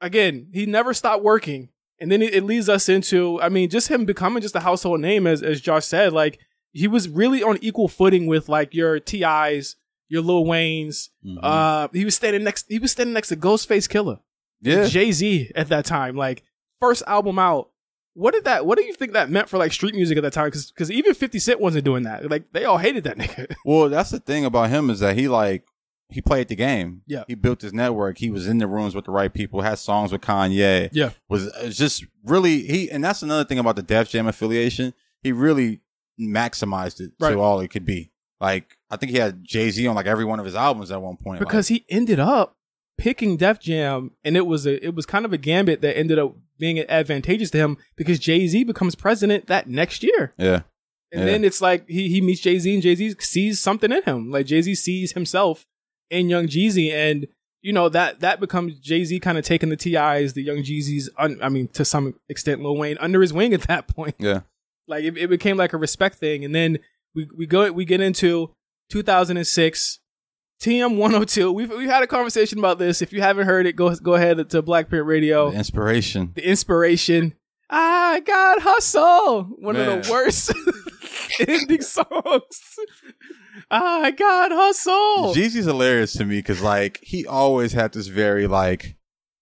again, he never stopped working, and then it, it leads us into, I mean, just him becoming just a household name, as as Josh said. Like, he was really on equal footing with like your T I's, your Lil Wayne's. Mm-hmm. Uh, he was standing next he was standing next to Ghostface Killer, yeah, Jay-Z at that time. Like, first album out. What did that? What do you think that meant for like street music at that time? Because because even fifty Cent wasn't doing that. Like, they all hated that nigga. Well, that's the thing about him, is that he like he played the game. Yeah, he built his network. He was in the rooms with the right people. Had songs with Kanye. Yeah, was just really he. And that's another thing about the Def Jam affiliation. He really maximized it right. to all it could be. Like, I think he had Jay-Z on like every one of his albums at one point. Because like, he ended up picking Def Jam, and it was a it was kind of a gambit that ended up being advantageous to him, because Jay-Z becomes president that next year. Yeah. And yeah. then it's like he he meets Jay-Z, and Jay-Z sees something in him. Like, Jay-Z sees himself in Young Jeezy, and you know that that becomes Jay-Z kind of taking the T I's, the Young Jeezys, un, I mean to some extent Lil Wayne, under his wing at that point. Yeah. Like, it, it became like a respect thing, and then we we go we get into two thousand six. T M one oh two. We've we've had a conversation about this. If you haven't heard it, go go ahead to Black Parent Radio. The inspiration. The inspiration. I got hustle. One Man. Of the worst ending songs. I got hustle. Jeezy's hilarious to me, because like he always had this very like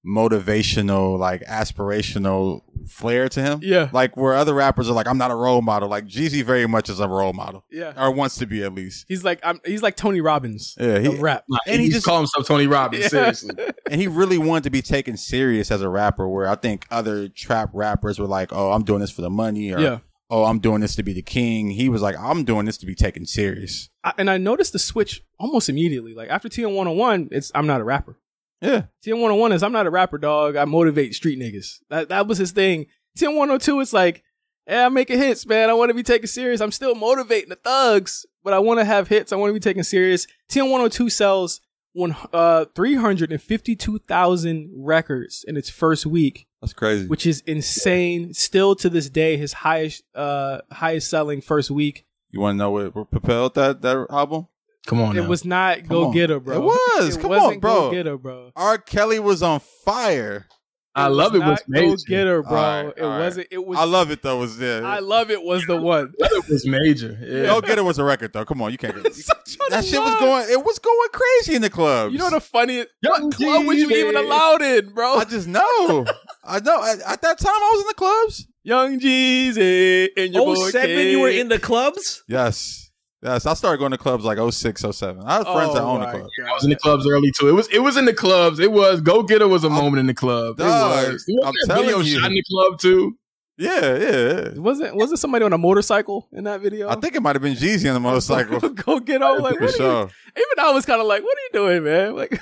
motivational, like aspirational flair to him. Yeah. Like, where other rappers are like, I'm not a role model. Like, Jeezy very much is a role model. Yeah. Or wants to be, at least. He's like I'm, he's like Tony Robbins. Yeah. He, rap. Like, and he, he just called himself Tony Robbins. Yeah. Seriously. And he really wanted to be taken serious as a rapper, where I think other trap rappers were like, oh, I'm doing this for the money, or yeah. oh, I'm doing this to be the king. He was like, I'm doing this to be taken serious. I, and I noticed the switch almost immediately. Like, after T M one oh one, it's I'm not a rapper. Yeah. T M one oh one is I'm not a rapper, dog. I motivate street niggas. That that was his thing. T M one oh two is like, yeah, I'm making hits, man. I want to be taken serious. I'm still motivating the thugs, but I want to have hits. I want to be taken serious. T M one oh two sells one uh three hundred fifty-two thousand records in its first week. That's crazy. Which is insane. Still to this day, his highest uh highest selling first week. You want to know what propelled that that album? Come on, It now. was not Come Go on. Get Her, bro. It was. It Come wasn't on, bro. Go Get Her, bro. R. Kelly was on fire. It I love was it was major. Go Get Her, bro. All right, it right. wasn't. It was. I love it though. Was there? I love it was the one. It was major. Yeah. Go Get Her was a record though. Come on, you can't get it. That shit was going. It was going crazy in the clubs. You know the funniest Young club was you even allowed in, bro? I just know. I know. At, at that time, I was in the clubs. Young Jeezy and your boy. oh seven, you were in the clubs. Yes. Yes, I started going to clubs like oh six, oh seven. I had friends oh that owned the club. God. I was in the clubs early too. It was it was in the clubs. It was Go Get Her was a I'm, moment in the club. Dog, it was. It was I'm telling video you. Shot in the club too. Yeah, yeah. Wasn't wasn't somebody on a motorcycle in that video? I think it might have been Jeezy on the motorcycle. Go Get Her. Like, for sure. Even I was kind of like, what are you doing, man? Like,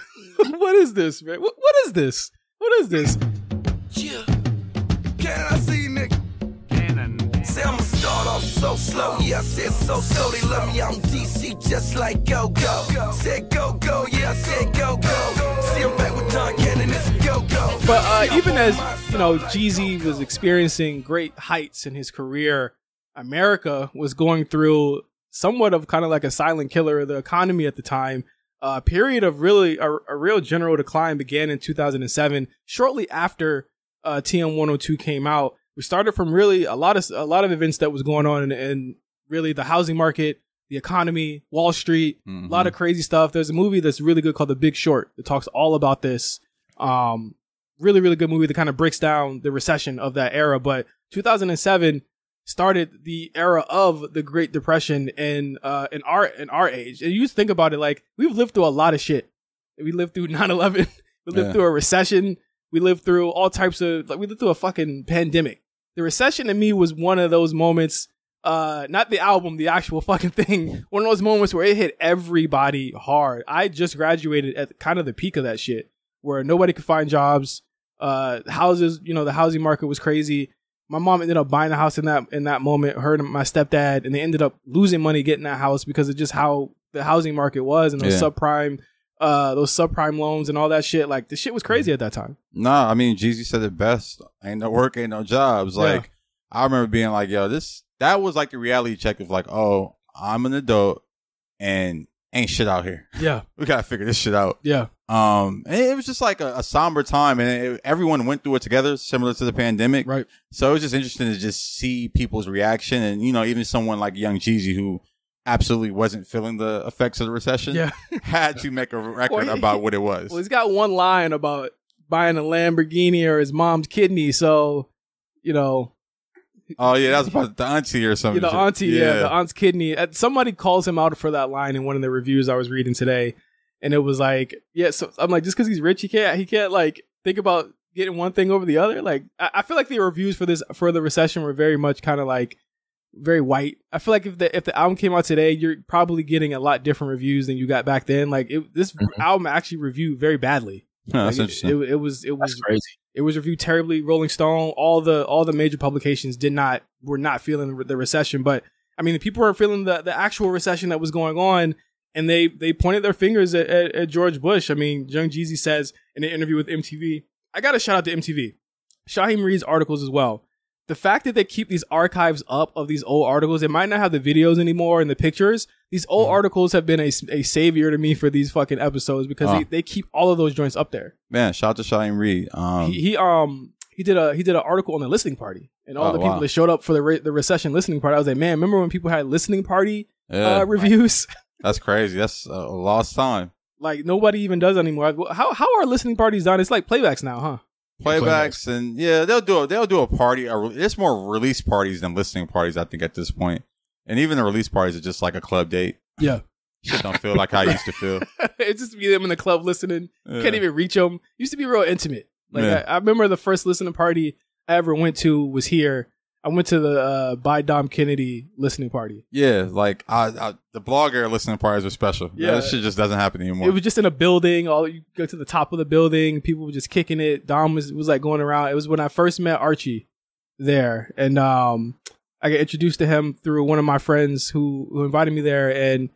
what is this, man? What, what is this? What is this? Yeah. Can I see, nigga? Can I so slow, yeah, I said so slow. They love me out in D C just like go-go. Said go-go, yeah, I said go-go. See, I'm back with Don Cannon, it's go-go. But uh, even as, you know, Jeezy was experiencing great heights in his career, America was going through somewhat of kind of like a silent killer of the economy at the time. A period of really a, a real general decline began in two thousand seven, shortly after uh, T M one oh two came out. We started from really a lot of a lot of events that was going on in, in really the housing market, the economy, Wall Street, mm-hmm. a lot of crazy stuff. There's a movie that's really good called The Big Short that talks all about this. Um, really, really good movie that kind of breaks down the recession of that era. But two thousand seven started the era of the Great Depression in uh, in our in our age. And you just think about it, like, we've lived through a lot of shit. We lived through nine eleven. We lived yeah. through a recession. We lived through all types of, like, we lived through a fucking pandemic. The recession to me was one of those moments, uh, not the album, the actual fucking thing. One of those moments where it hit everybody hard. I just graduated at kind of the peak of that shit, where nobody could find jobs, uh, houses. You know, the housing market was crazy. My mom ended up buying a house in that in that moment. Her and my stepdad, and they ended up losing money getting that house because of just how the housing market was and those yeah. subprime, uh, those subprime loans and all that shit. Like, the shit was crazy at that time. Nah, I mean, Jeezy said it best: "Ain't no work, ain't no jobs." Like, yeah. I remember being like, "Yo, this that was like the reality check of like, oh, I'm an adult and ain't shit out here. Yeah, we gotta figure this shit out." Yeah. Um, and it was just like a, a somber time, and it, everyone went through it together, similar to the pandemic. Right. So it was just interesting to just see people's reaction, and, you know, even someone like Young Jeezy, who absolutely wasn't feeling the effects of the recession, yeah. had to make a record well, he, about what it was. Well, he's got one line about buying a Lamborghini or his mom's kidney, so, you know. Oh yeah, that was about the auntie or something. Yeah, the auntie, yeah. yeah, the aunt's kidney. Somebody calls him out for that line in one of the reviews I was reading today. And it was like, yeah, so I'm like, just because he's rich, he can't, he can't like think about getting one thing over the other. Like, I, I feel like the reviews for this, for the recession were very much kind of like very white. I feel like if the, if the album came out today, you're probably getting a lot different reviews than you got back then. Like, it, this mm-hmm. album actually reviewed very badly. No, like, that's it, it, it was, it was, crazy. It was reviewed terribly. Rolling Stone, all the, all the major publications did not, were not feeling the recession. But I mean, the people were feeling the, the actual recession that was going on. And they, they pointed their fingers at, at, at George Bush. I mean, Young Jeezy says in an interview with M T V, I got to shout out to M T V, Shaheem Reed's articles as well. The fact that they keep these archives up of these old articles, it might not have the videos anymore and the pictures. These old mm-hmm. articles have been a, a savior to me for these fucking episodes because uh, they, they keep all of those joints up there. Man, shout out to Shaheem Reed. Um, he, he um he did a he did an article on the listening party and all oh, the people wow. that showed up for the re- the recession listening party. I was like, man, remember when people had listening party yeah. uh, reviews? That's crazy. That's a lost time. Like, nobody even does anymore. How how are listening parties done? It's like playbacks now, huh? Playbacks, playbacks. And yeah, they'll do a, they'll do a party. A, it's more release parties than listening parties, I think, at this point. And even the release parties are just like a club date. Yeah, shit don't feel like how I used to feel. It just be them in the club listening. Yeah. Can't even reach them. Used to be real intimate. Like yeah. I, I remember the first listening party I ever went to was here. I went to the uh, by Dom Kennedy listening party. Yeah, like I, I, the blogger listening parties are special. Yeah, that shit just doesn't happen anymore. It was just in a building. All you go to the top of the building, people were just kicking it. Dom was was like going around. It was when I first met Archie there, and um, I got introduced to him through one of my friends who who invited me there, and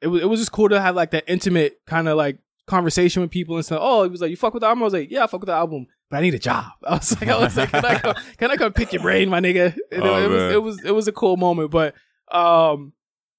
it was it was just cool to have like that intimate kind of like conversation with people and stuff. Oh, he was like, "You fuck with the album?" I was like, "Yeah, I fuck with the album. But I need a job." I was like, I was like, can I come, can I come pick your brain, my nigga? And oh, it, it was, it was, it was a cool moment. But um,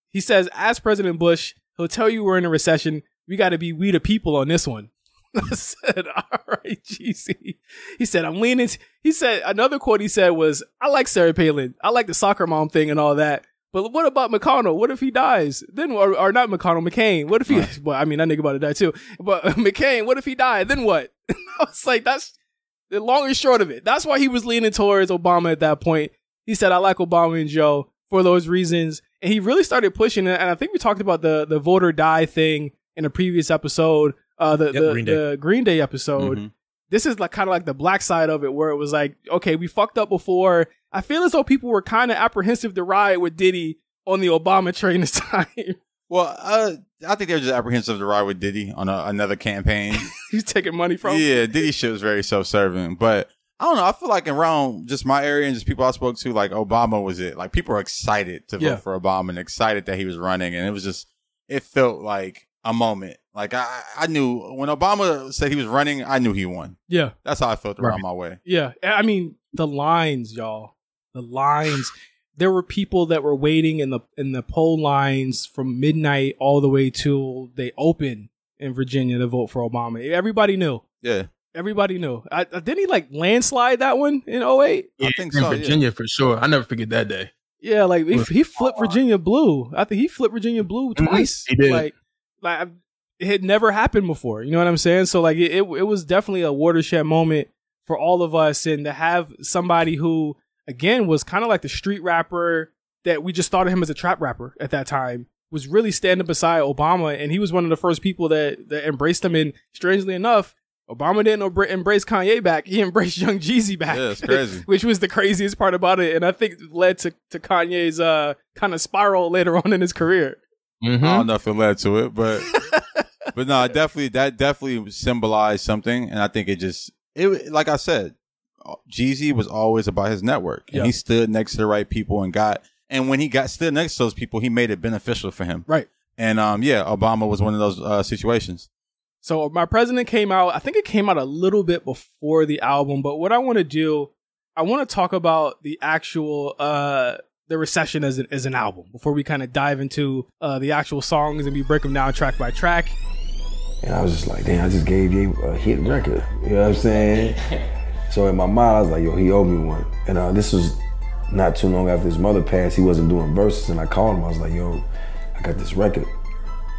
he says, as President Bush, he'll tell you we're in a recession. We got to be we the people on this one. I said, all right, Jeezy. He said, I'm leaning. T-. He said, another quote he said was, I like Sarah Palin. I like the soccer mom thing and all that. But what about McConnell? What if he dies? Then, or, or not McConnell, McCain. What if he, right. well, I mean, that nigga about to die too. But McCain, what if he died? Then what? I was like, that's, the long and short of it. That's why he was leaning towards Obama at that point. He said, I like Obama and Joe for those reasons. And he really started pushing it. And I think we talked about the, the vote or die thing in a previous episode, uh, the, yep, the, Green Day. the Green Day episode. Mm-hmm. This is like kind of like the black side of it where it was like, okay, we fucked up before. I feel as though people were kind of apprehensive to ride with Diddy on the Obama train this time. Well, uh, I think they were just apprehensive to ride with Diddy on a, another campaign. He's taking money from him. Yeah, Diddy shit was very self-serving. But I don't know. I feel like around just my area and just people I spoke to, like Obama was it. Like people are excited to vote yeah. for Obama and excited that he was running. And it was just, it felt like a moment. Like I, I knew when Obama said he was running, I knew he won. Yeah. That's how I felt around right. my way. Yeah. I mean, the lines, y'all, the lines. There were people that were waiting in the in the poll lines from midnight all the way till they opened in Virginia to vote for Obama. Everybody knew. Yeah. Everybody knew. I, didn't he like landslide that one in oh eight? Yeah, I think so. In Virginia, yeah. for sure. I never forget that day. Yeah, like he, he flipped Virginia blue. I think he flipped Virginia blue twice. He did. Like, like it had never happened before. You know what I'm saying? So like it, it, it was definitely a watershed moment for all of us, and to have somebody who, again, was kind of like the street rapper that we just thought of him as a trap rapper at that time, was really standing beside Obama, and he was one of the first people that that embraced him. And strangely enough, Obama didn't embrace Kanye back. He embraced Young Jeezy back. Yeah, it's crazy. Which was the craziest part about it. And I think led to, to Kanye's uh, kind of spiral later on in his career. Mm-hmm. I don't know if it led to it, but but no, definitely that definitely symbolized something. And I think it just, it like I said, Jeezy was always about his network. And yeah. he stood next to the right people and got, and when he got stood next to those people, he made it beneficial for him. Right. And um, yeah, Obama was one of those uh, situations. So My President came out, I think it came out a little bit before the album, but what I want to do, I want to talk about the actual, uh, the recession as an, as an album before we kind of dive into uh, the actual songs and we break them down track by track. And I was just like, damn, I just gave you a hit record. You know what I'm saying? So in my mind, I was like, yo, he owed me one. And uh, this was not too long after his mother passed. He wasn't doing verses, and I called him. I was like, yo, I got this record.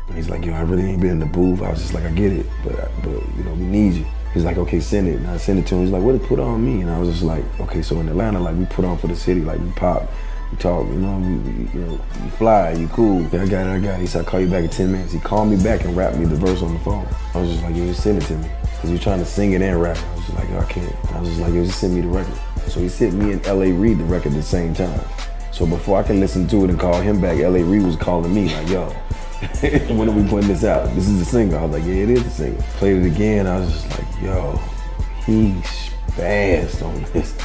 And he's like, yo, I really ain't been in the booth. I was just like, I get it, but, but you know, we need you. He's like, okay, send it. And I sent it to him. He's like, what it put on me? And I was just like, okay, so in Atlanta, like, we put on for the city. Like, we pop, we talk, you know, we, we, you know, you fly, you cool. Yeah, I got it, I got it. He said, I'll call you back in ten minutes. He called me back and rapped me the verse on the phone. I was just like, yo, just send it to me. Because you're trying to sing it and rap. I was just like, yo, I can't. I was just like, yo, just send me the record. So he sent me and L A Reid the record at the same time. So before I can listen to it and call him back, L A Reid was calling me like, yo, when are we putting this out? This is a single. I was like, yeah, it is a single. Played it again. I was just like, yo, he spazzed on this.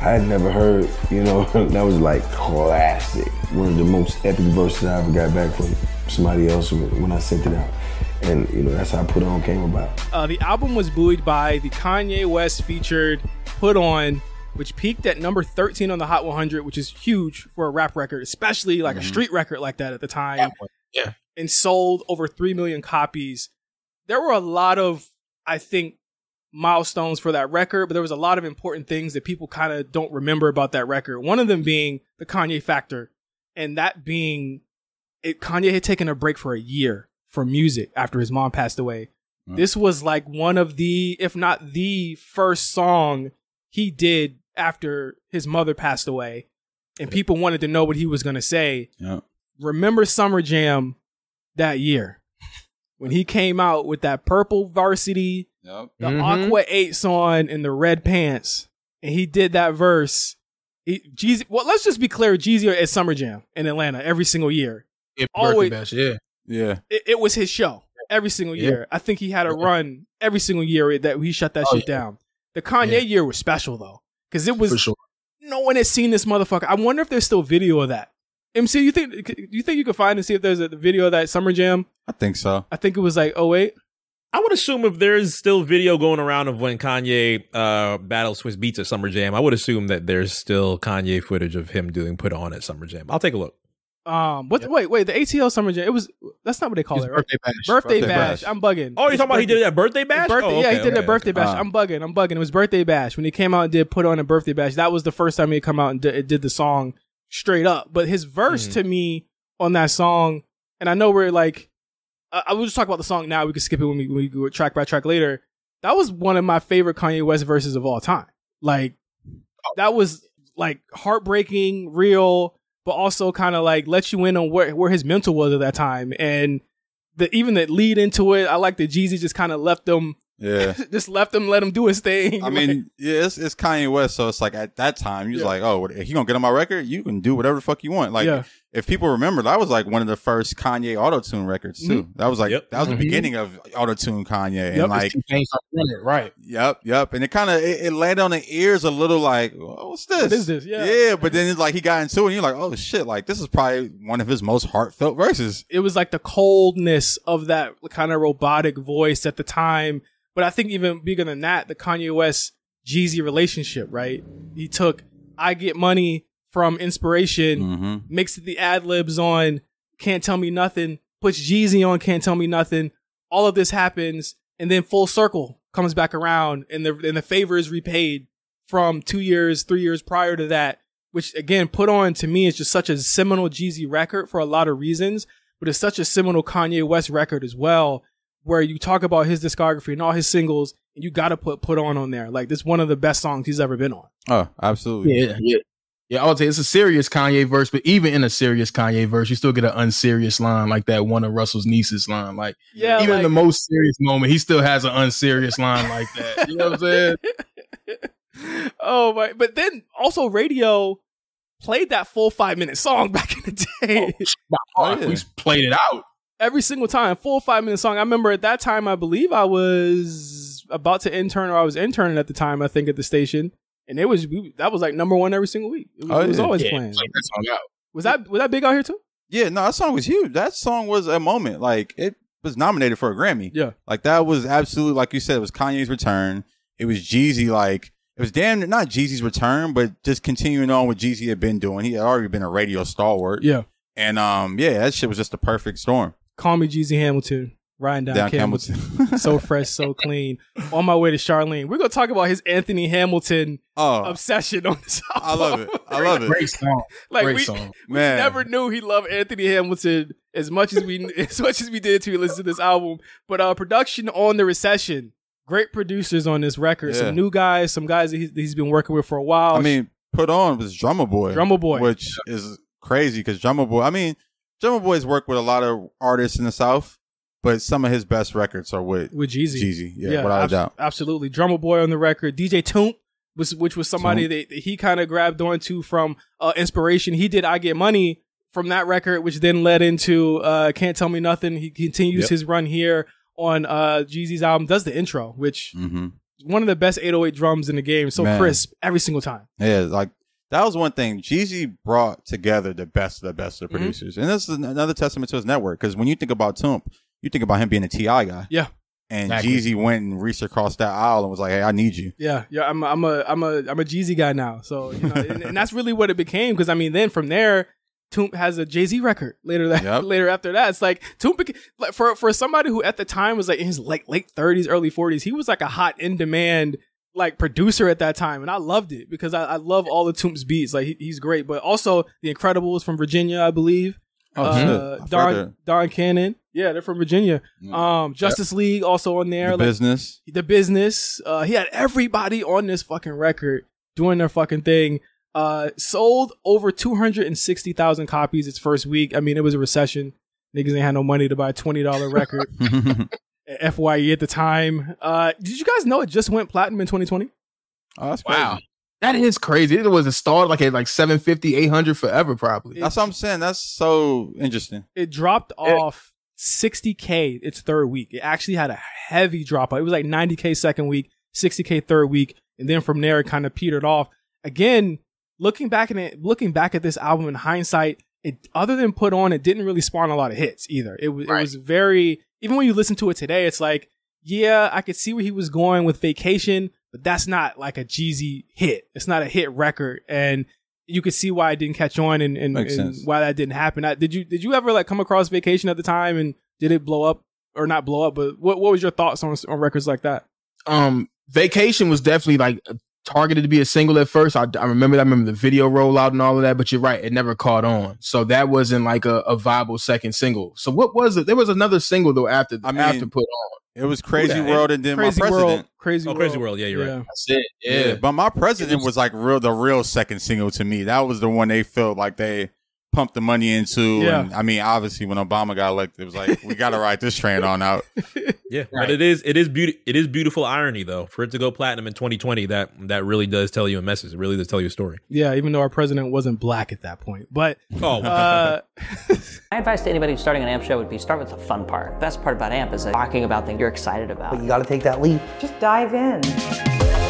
I had never heard, you know, that was like classic. One of the most epic verses I ever got back from somebody else when I sent it out. And, you know, that's how Put On came about. Uh, the album was buoyed by the Kanye West featured Put On, which peaked at number thirteen on the Hot one hundred, which is huge for a rap record, especially like mm-hmm. a street record like that at the time. Yeah. And sold over three million copies. There were a lot of, I think, milestones for that record, but there was a lot of important things that people kind of don't remember about that record. One of them being the Kanye factor, and that being it, Kanye had taken a break for a year from music after his mom passed away. Wow. This was like one of the, if not the first song he did after his mother passed away, and people wanted to know what he was going to say. Yeah. Remember Summer Jam that year when he came out with that purple varsity, yep. the mm-hmm. Aqua eights on, and the red pants, and he did that verse. He, Jeezy, well, let's just be clear, Jeezy at Summer Jam in Atlanta every single year. It Always, bash, yeah, yeah. It, it was his show every single yeah. year. I think he had a run every single year that he shut that oh, shit yeah. down. The Kanye yeah. year was special, though, because it was For sure. no one had seen this motherfucker. I wonder if there's still video of that. M C, you think you think you could find and see if there's a video of that Summer Jam? I think so. I think it was like oh eight. I would assume if there's still video going around of when Kanye uh, battles Swiss Beats at Summer Jam, I would assume that there's still Kanye footage of him doing Put On at Summer Jam. I'll take a look. Um, what? Yep. Wait, wait. The A T L Summer Jam. It was. That's not what they call His it. Right? Birthday bash. Birthday, birthday bash. bash. I'm bugging. Oh, you're it's talking birthday. about he did that birthday bash. Birthday, oh, okay, yeah, he did okay, that okay, birthday okay. bash. Uh, I'm bugging. I'm bugging. It was birthday bash when he came out and did Put On a birthday bash. That was the first time he come out and d- did the song straight up. But his verse mm. to me on that song, and I know we're like, uh, I will just talk about the song now. We can skip it when we, when we go track by track later. That was one of my favorite Kanye West verses of all time. Like, that was like heartbreaking, real, but also kind of like let you in on where, where his mental was at that time. And the, even that lead into it, I like that Jeezy just kind of left them Yeah. Just left him, let him do his thing. I like, mean, yeah, it's, it's Kanye West, so it's like at that time, he was yeah. like, oh, he gonna get on my record? You can do whatever the fuck you want. Like, yeah. if people remember, that was like one of the first Kanye auto-tune records, too. Mm-hmm. That was like, yep. that was mm-hmm. the beginning of auto-tune Kanye. Yep, and like, it, right. Yep, yep. And it kind of, it, it landed on the ears a little like, oh, what's this? What is this? Yeah. Yeah, but then it's like he got into it, and you're like, oh, shit, like, this is probably one of his most heartfelt verses. It was like the coldness of that kind of robotic voice at the time. But I think even bigger than that, the Kanye West Jeezy relationship, right? He took I Get Money from inspiration, mm-hmm. mixed the ad libs on Can't Tell Me Nothing, puts Jeezy on Can't Tell Me Nothing. All of this happens, and then full circle comes back around, and the and the favor is repaid from two years, three years prior to that, which again, Put On to me is just such a seminal Jeezy record for a lot of reasons, but it's such a seminal Kanye West record as well, where you talk about his discography and all his singles, and you got to put Put On on there. Like, this is one of the best songs he's ever been on. Oh, absolutely. Yeah, yeah. Yeah, I would say it's a serious Kanye verse, but even in a serious Kanye verse, you still get an unserious line, like that one of Russell's nieces line. Like, yeah, even like, in the most serious moment, he still has an unserious line like that. You know what I'm saying? Oh, my. But then also radio played that full five-minute song back in the day. Oh, oh, yeah. We played it out. Every single time, full five minute song. I remember at that time, I believe I was about to intern or I was interning at the time, I think, at the station. And it was, we, that was like number one every single week. It was, oh, it was yeah. always yeah, playing. Like that song out. Was that, was that big out here too? Yeah, no, that song was huge. That song was a moment. Like, it was nominated for a Grammy. Yeah. Like, that was absolutely, like you said, it was Kanye's return. It was Jeezy, like, it was damn, not Jeezy's return, but just continuing on what Jeezy had been doing. He had already been a radio stalwart. Yeah. And, um, yeah, that shit was just the perfect storm. Call me Jeezy Hamilton, riding down, down Hamilton. Hamilton. So fresh, so clean. On my way to Charlene. We're going to talk about his Anthony Hamilton oh, obsession on this album. I love it. I love it. Great song. Like, Great we, song. we never knew he loved Anthony Hamilton as much as we as much as we did to listen to this album. But uh, production on The Recession. Great producers on this record. Yeah. Some new guys, some guys that he's, that he's been working with for a while. I mean, Put On was Drumma Boy. Drumma Boy. Which yeah. is crazy because Drumma Boy, I mean, Drumma Boy's worked with a lot of artists in the South, but some of his best records are with, with Jeezy. Jeezy, yeah, yeah, without abso- a doubt. Absolutely. Drumma Boy on the record. D J Toomp, was, which was somebody that, that he kind of grabbed onto from uh, inspiration. He did I Get Money from that record, which then led into uh, Can't Tell Me Nothing. He continues yep. his run here on uh, Jeezy's album, does the intro, which mm-hmm. one of the best eight oh eight drums in the game. So Man. crisp every single time. Yeah, like, that was one thing. Jeezy brought together the best of the best of the producers. Mm-hmm. And this is another testament to his network. Because when you think about Toomp, you think about him being a T I guy. Yeah. And exactly. Jeezy went and reached across that aisle and was like, hey, I need you. Yeah. Yeah. I'm, I'm a I'm a I'm a Jeezy guy now. So, you know, and, and that's really what it became. Because, I mean, then from there, Toomp has a Jay-Z record later that yep. later after that. It's like Toomp beca- like for, for somebody who at the time was like in his like late thirties, early forties, he was like a hot in demand like producer at that time, and I loved it because I, I love all the Toomp's beats. Like he, he's great, but also The Incredibles from Virginia, I believe. Oh, uh, shit. Don Don Cannon, yeah, they're from Virginia. Mm. Um, Justice yep. League also on there. The like, business, the business. Uh, he had everybody on this fucking record doing their fucking thing. Uh, sold over two hundred and sixty thousand copies its first week. I mean, it was a recession. Niggas ain't had no money to buy a twenty dollar record. F Y E at the time. Uh, did you guys know it just went platinum in twenty twenty? Oh, that's crazy. Wow. That is crazy. It was installed like at like seven fifty, eight hundred forever probably. It, that's what I'm saying. That's so interesting. It dropped off it, sixty K its third week. It actually had a heavy drop. It was like ninety K second week, sixty K third week, and then from there it kind of petered off. Again, looking back in it, looking back at this album in hindsight, it other than Put On, it didn't really spawn a lot of hits either. It was right. it was very Even when you listen to it today, it's like, yeah, I could see where he was going with Vacation, but that's not like a Jeezy hit. It's not a hit record, and you could see why it didn't catch on and, and, and why that didn't happen. I, did you did you ever like come across Vacation at the time, and did it blow up or not blow up? But what what was your thoughts on on records like that? Um, Vacation was definitely like targeted to be a single at first. I, I remember that. I remember the video rollout and all of that, but you're right. It never caught on. So that wasn't like a, a viable second single. So what was it? There was another single though after I mean, after Put On. It was Crazy World and then Crazy My President. World, crazy, oh, World. Crazy World. Yeah, you're yeah. right. That's it. Yeah. yeah. But My President was like real, the real second single to me. That was the one they felt like they pump the money into. Yeah. And I mean, obviously, when Obama got elected, it was like, we got to ride this train on out. Yeah, right. But it is it is beauty. It is beautiful irony, though, for it to go platinum in twenty twenty. That that really does tell you a message. It really does tell you a story. Yeah, even though our president wasn't black at that point. But oh, uh, my advice to anybody who's starting an A M P show would be start with the fun part. The best part about A M P is talking about things you're excited about. But you got to take that leap. Just dive in.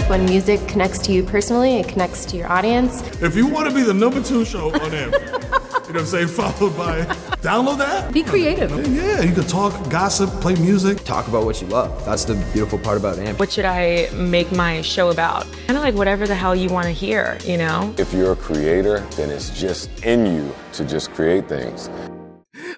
When music connects to you personally, it connects to your audience. If you want to be the number two show on A M P, you know what I'm saying, followed by, download that. Be creative. Yeah, you can talk, gossip, play music. Talk about what you love. That's the beautiful part about A M P. What should I make my show about? Kind of like whatever the hell you want to hear, you know? If you're a creator, then it's just in you to just create things.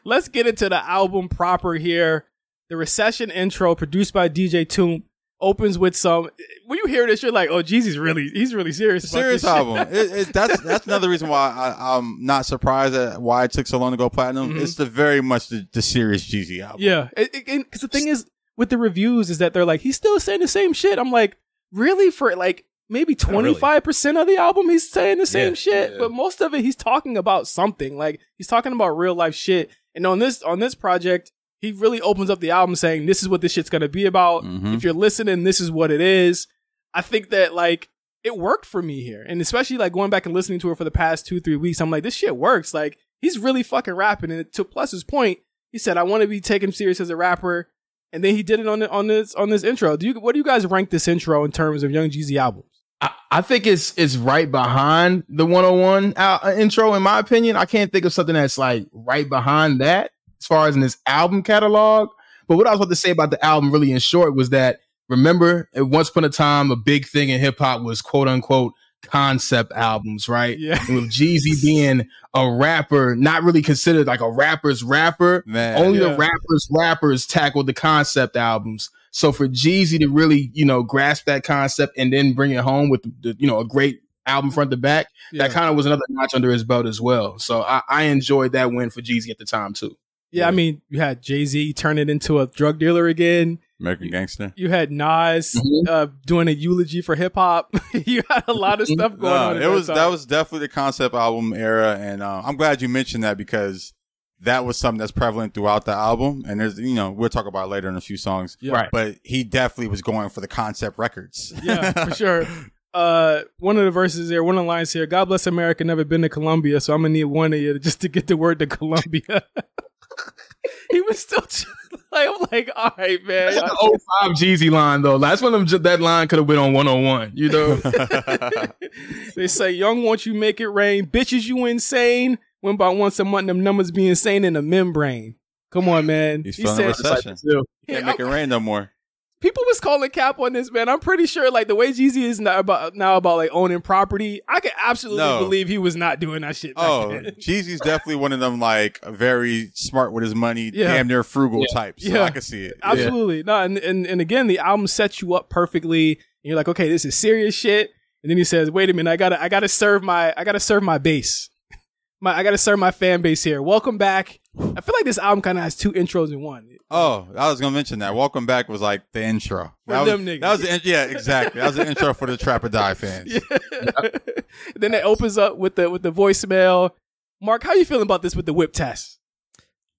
Let's get into the album proper here. The Recession intro, produced by D J Toomp, opens with some. When you hear this, you're like, "Oh, Jeezy's really, he's really serious." Serious album. It, it, that's that's another reason why I, I'm not surprised at why it took so long to go platinum. Mm-hmm. It's the very much the, the serious Jeezy album. Yeah, because the thing is with the reviews is that they're like, he's still saying the same shit. I'm like, really? For like maybe twenty-five percent of the album, he's saying the same yeah, shit, yeah. But most of it, he's talking about something. Like he's talking about real life shit. And on this on this project, he really opens up the album saying, this is what this shit's going to be about. Mm-hmm. If you're listening, this is what it is. I think that, like, it worked for me here. And especially, like, going back and listening to it for the past two, three weeks, I'm like, this shit works. Like, he's really fucking rapping. And to Plus's point, he said, I want to be taken serious as a rapper. And then he did it on the, on this on this intro. Do you? What do you guys rank this intro in terms of Young Jeezy albums? I, I think it's it's right behind the one oh one uh, intro, in my opinion. I can't think of something that's, like, right behind that, as far as in this album catalog. But what I was about to say about the album really in short was that, remember, at once upon a time, a big thing in hip hop was quote unquote concept albums, right? Yeah. And with Jeezy being a rapper, not really considered like a rapper's rapper, man, only yeah. the rappers' rappers tackled the concept albums. So for Jeezy to really, you know, grasp that concept and then bring it home with, the, you know, a great album front to back, yeah. that kind of was another notch under his belt as well. So I, I enjoyed that win for Jeezy at the time too. Yeah, I mean, you had Jay-Z turn it into a drug dealer again. American Gangster. You had Nas mm-hmm. uh, doing a eulogy for hip hop. You had a lot of stuff going uh, on. It was that was definitely the concept album era, and uh, I'm glad you mentioned that because that was something that's prevalent throughout the album. And there's, you know, we'll talk about it later in a few songs. Yeah. Right. But he definitely was going for the concept records. Yeah, for sure. Uh, one of the verses here, one of the lines here. God bless America. Never been to Colombia, so I'm gonna need one of you just to get the word to Colombia. He was still like, I'm like, all right, man. That's the oh five Jeezy line though. That's when them, that line could have been on one oh one. You know, they say, "Young, won't you make it rain? Bitches, you insane. When by once a month, them numbers be insane in the membrane." Come on, man. He's he feeling a recession. Can't yeah, make I'm, it rain no more. People was calling cap on this, man. I'm pretty sure, like the way Jeezy is now about now about like owning property, I can absolutely no. believe he was not doing that shit. Oh, back then. Jeezy's definitely one of them, like very smart with his money, yeah. damn near frugal yeah. types. So yeah. I can see it. Absolutely, yeah. no, and, and and again, the album sets you up perfectly. And you're like, okay, this is serious shit. And then he says, "Wait a minute, I gotta, I gotta serve my, I gotta serve my base. My, I gotta serve my fan base here. Welcome back." I feel like this album kind of has two intros in one. Oh, I was gonna mention that. Welcome back was like the intro. For that them was, niggas. That was the in- yeah, exactly. That was the intro for the Trap or Die fans. Yeah. Yep. Then it opens up with the with the voicemail. Mark, how you feeling about this with the whip test?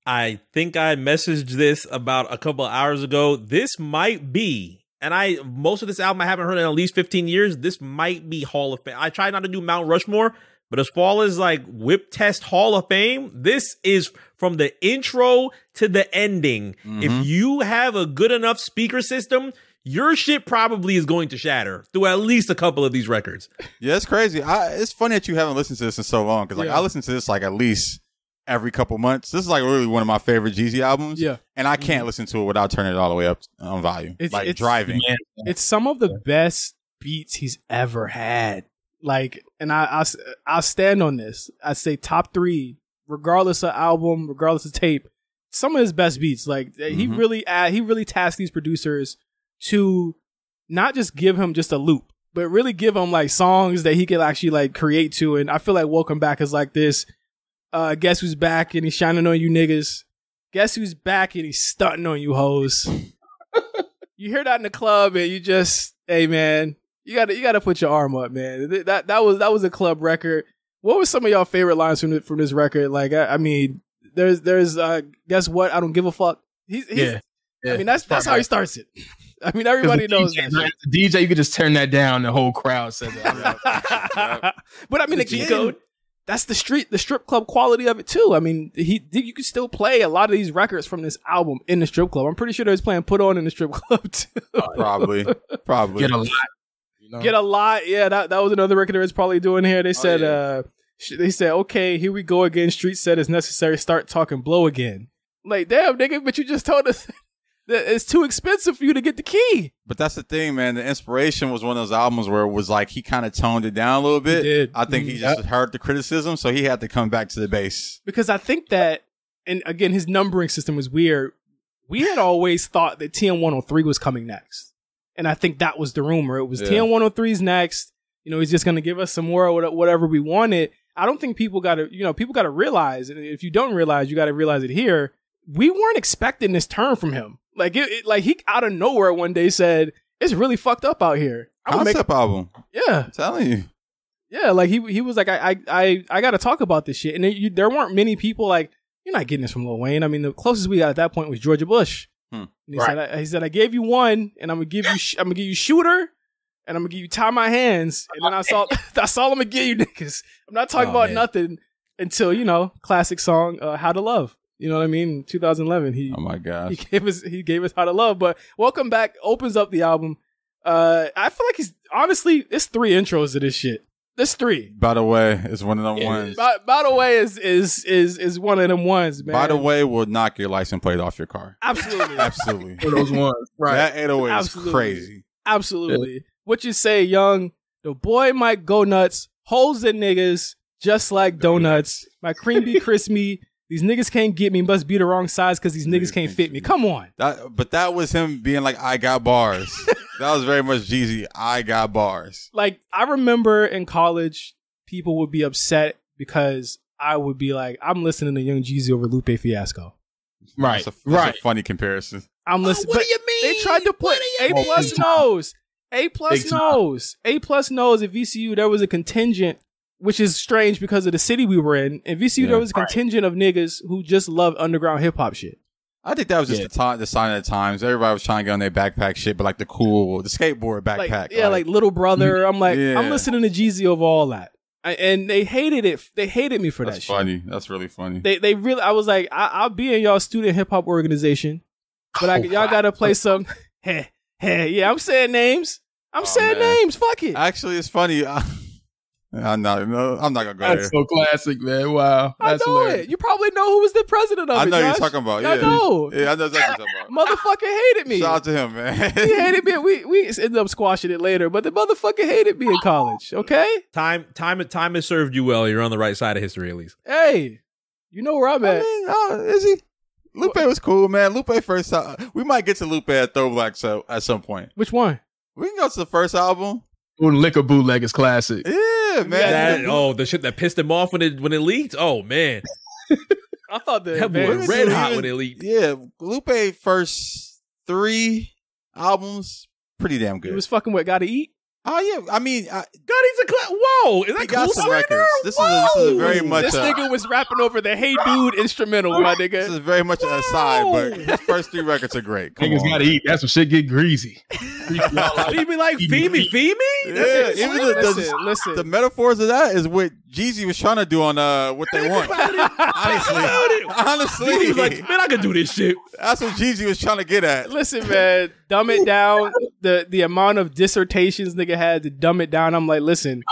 I think I messaged this about a couple of hours ago. This might be, and I most of this album I haven't heard in at least fifteen years. This might be Hall of Fame. I try not to do Mount Rushmore. But as far as like Whip Test Hall of Fame, this is from the intro to the ending. Mm-hmm. If you have a good enough speaker system, your shit probably is going to shatter through at least a couple of these records. Yeah, it's crazy. I, it's funny that you haven't listened to this in so long because like yeah. I listen to this like at least every couple months. This is like really one of my favorite Jeezy albums. Yeah, and I can't mm-hmm. listen to it without turning it all the way up on volume. It's, like it's, driving. Man, it's some of the best beats he's ever had. Like, and I, I, I'll stand on this. I say top three, regardless of album, regardless of tape, some of his best beats. Like mm-hmm. he really, add, he really tasked these producers to not just give him just a loop, but really give him like songs that he could actually like create to. And I feel like Welcome Back is like this. Uh, guess who's back and he's shining on you niggas. Guess who's back and he's stunting on you hoes. You hear that in the club and you just, hey man. You gotta, you gotta put your arm up, man. That that was that was a club record. What were some of y'all favorite lines from the, from this record? Like, I, I mean, there's there's uh, guess what? I don't give a fuck. He's, he's yeah, yeah. I mean, that's that's how he starts it. I mean, everybody knows D J, that. Shit. D J, you could just turn that down. The whole crowd says that. But I mean, again, that's the street, the strip club quality of it too. I mean, he you could still play a lot of these records from this album in the strip club. I'm pretty sure they was playing "Put On" in the strip club too. Probably, probably get a lot. You know? Get a lot. Yeah, that that was another record they was probably doing here. They said, oh, yeah. uh, they said, okay, here we go again. Street said it's necessary. Start talking blow again. Like, damn, nigga, but you just told us. It's too expensive for you to get the key. But that's the thing, man. The Inspiration was one of those albums where it was like he kind of toned it down a little bit. He did. I think he just yep. heard the criticism, so he had to come back to the base. Because I think that, and again, his numbering system was weird. We had always thought that T M one oh three was coming next. And I think that was the rumor. It was yeah. T M one oh three's next. You know, he's just going to give us some more whatever we wanted. I don't think people got to, you know, people got to realize, and if you don't realize, you got to realize it here. We weren't expecting this turn from him. Like it, it, like he out of nowhere one day said, "It's really fucked up out here." I'm Concept make a- album, yeah, I'm telling you, yeah. Like he he was like, "I I I, I got to talk about this shit," and it, you, there weren't many people like, "You're not getting this from Lil Wayne." I mean, the closest we got at that point was George Bush. Hmm. And he right. said, I, "He said I gave you one, and I'm gonna give you sh- I'm gonna give you shooter, and I'm gonna give you tie my hands, and then I saw I saw him again, you niggas. I'm not talking oh, about man. nothing until you know classic song uh, How to Love." You know what I mean? In two thousand eleven, he oh my gosh. he gave us he gave us How to Love. But Welcome Back opens up the album. Uh, I feel like he's honestly it's three intros to this shit. There's three. By the way, it's one of them yeah. ones. By, by the way, is is is is one of them ones, man. By the way, will knock your license plate off your car. Absolutely, absolutely. For those ones, right? That eight oh eight absolutely. Is crazy. Absolutely. Yeah. What you say, Young? The boy might go nuts, holes and niggas just like donuts. My cream be crispy. These niggas can't get me, must be the wrong size because these niggas can't fit me. Come on. That, but that was him being like, I got bars. That was very much Jeezy. I got bars. Like, I remember in college, people would be upset because I would be like, I'm listening to Young Jeezy over Lupe Fiasco. Right. That's a, that's right. a funny comparison. I'm listening. Oh, what do you mean? They tried to put A-plus knows. A-plus knows. A-plus knows at V C U, there was a contingent. Which is strange because of the city we were in. In V C U, yeah, there was a contingent right. of niggas who just loved underground hip-hop shit. I think that was just yeah. the, time, the sign of the times. Everybody was trying to get on their backpack shit, but like the cool, the skateboard backpack. Like, yeah, like, like Little Brother. I'm like, yeah. I'm listening to Jeezy over all that. I, and they hated it. They hated me for That's that shit. That's funny. That's really funny. They they really, I was like, I, I'll be in y'all student hip-hop organization, but oh, I, y'all got to play some, hey, hey, yeah, I'm saying names. I'm oh, saying man. names. Fuck it. Actually, it's funny. I, I'm not. No, I'm not gonna go That's there. So classic, man. Wow. That's I know hilarious. It. You probably know who was the president of I it. I know Josh. You're talking about. Yeah, I know. Yeah, I know exactly what you're talking about. Motherfucker hated me. Shout out to him, man. He hated me. We we ended up squashing it later, but the motherfucker hated me in college. Okay. Time time time has served you well. You're on the right side of history, at least. Hey, you know where I'm at. I mean, oh, is he? Lupe was cool, man. Lupe first. Uh, we might get to Lupe at Throwback so, at some point. Which one? We can go to the first album. Ooh, Liquor Bootleg is classic. Yeah, man. That, oh, the shit that pissed him off when it when it leaked. Oh man, I thought that, that man, boy red hot even, when it leaked. Yeah, Lupe first three albums pretty damn good. He was fucking with Gotta Eat. Oh yeah, I mean, I, Gotti's a cla- whoa. Is that cool? Some records. This is, a, this is very much. This a, nigga was rapping over the Hey Dude instrumental, my nigga. This is very much whoa. An aside, but his first three records are great. Come Niggas on. Gotta eat. That's when shit get greasy. He be like, feed me, feed me. Yeah, even the, the, listen, listen. The metaphors of that is what Jeezy was trying to do on uh, What They Want. Honestly, honestly, he was like, man, I can do this shit. That's what Jeezy was trying to get at. Listen, man, dumb it down. The the amount of dissertations nigga had to dumb it down. I'm like, listen,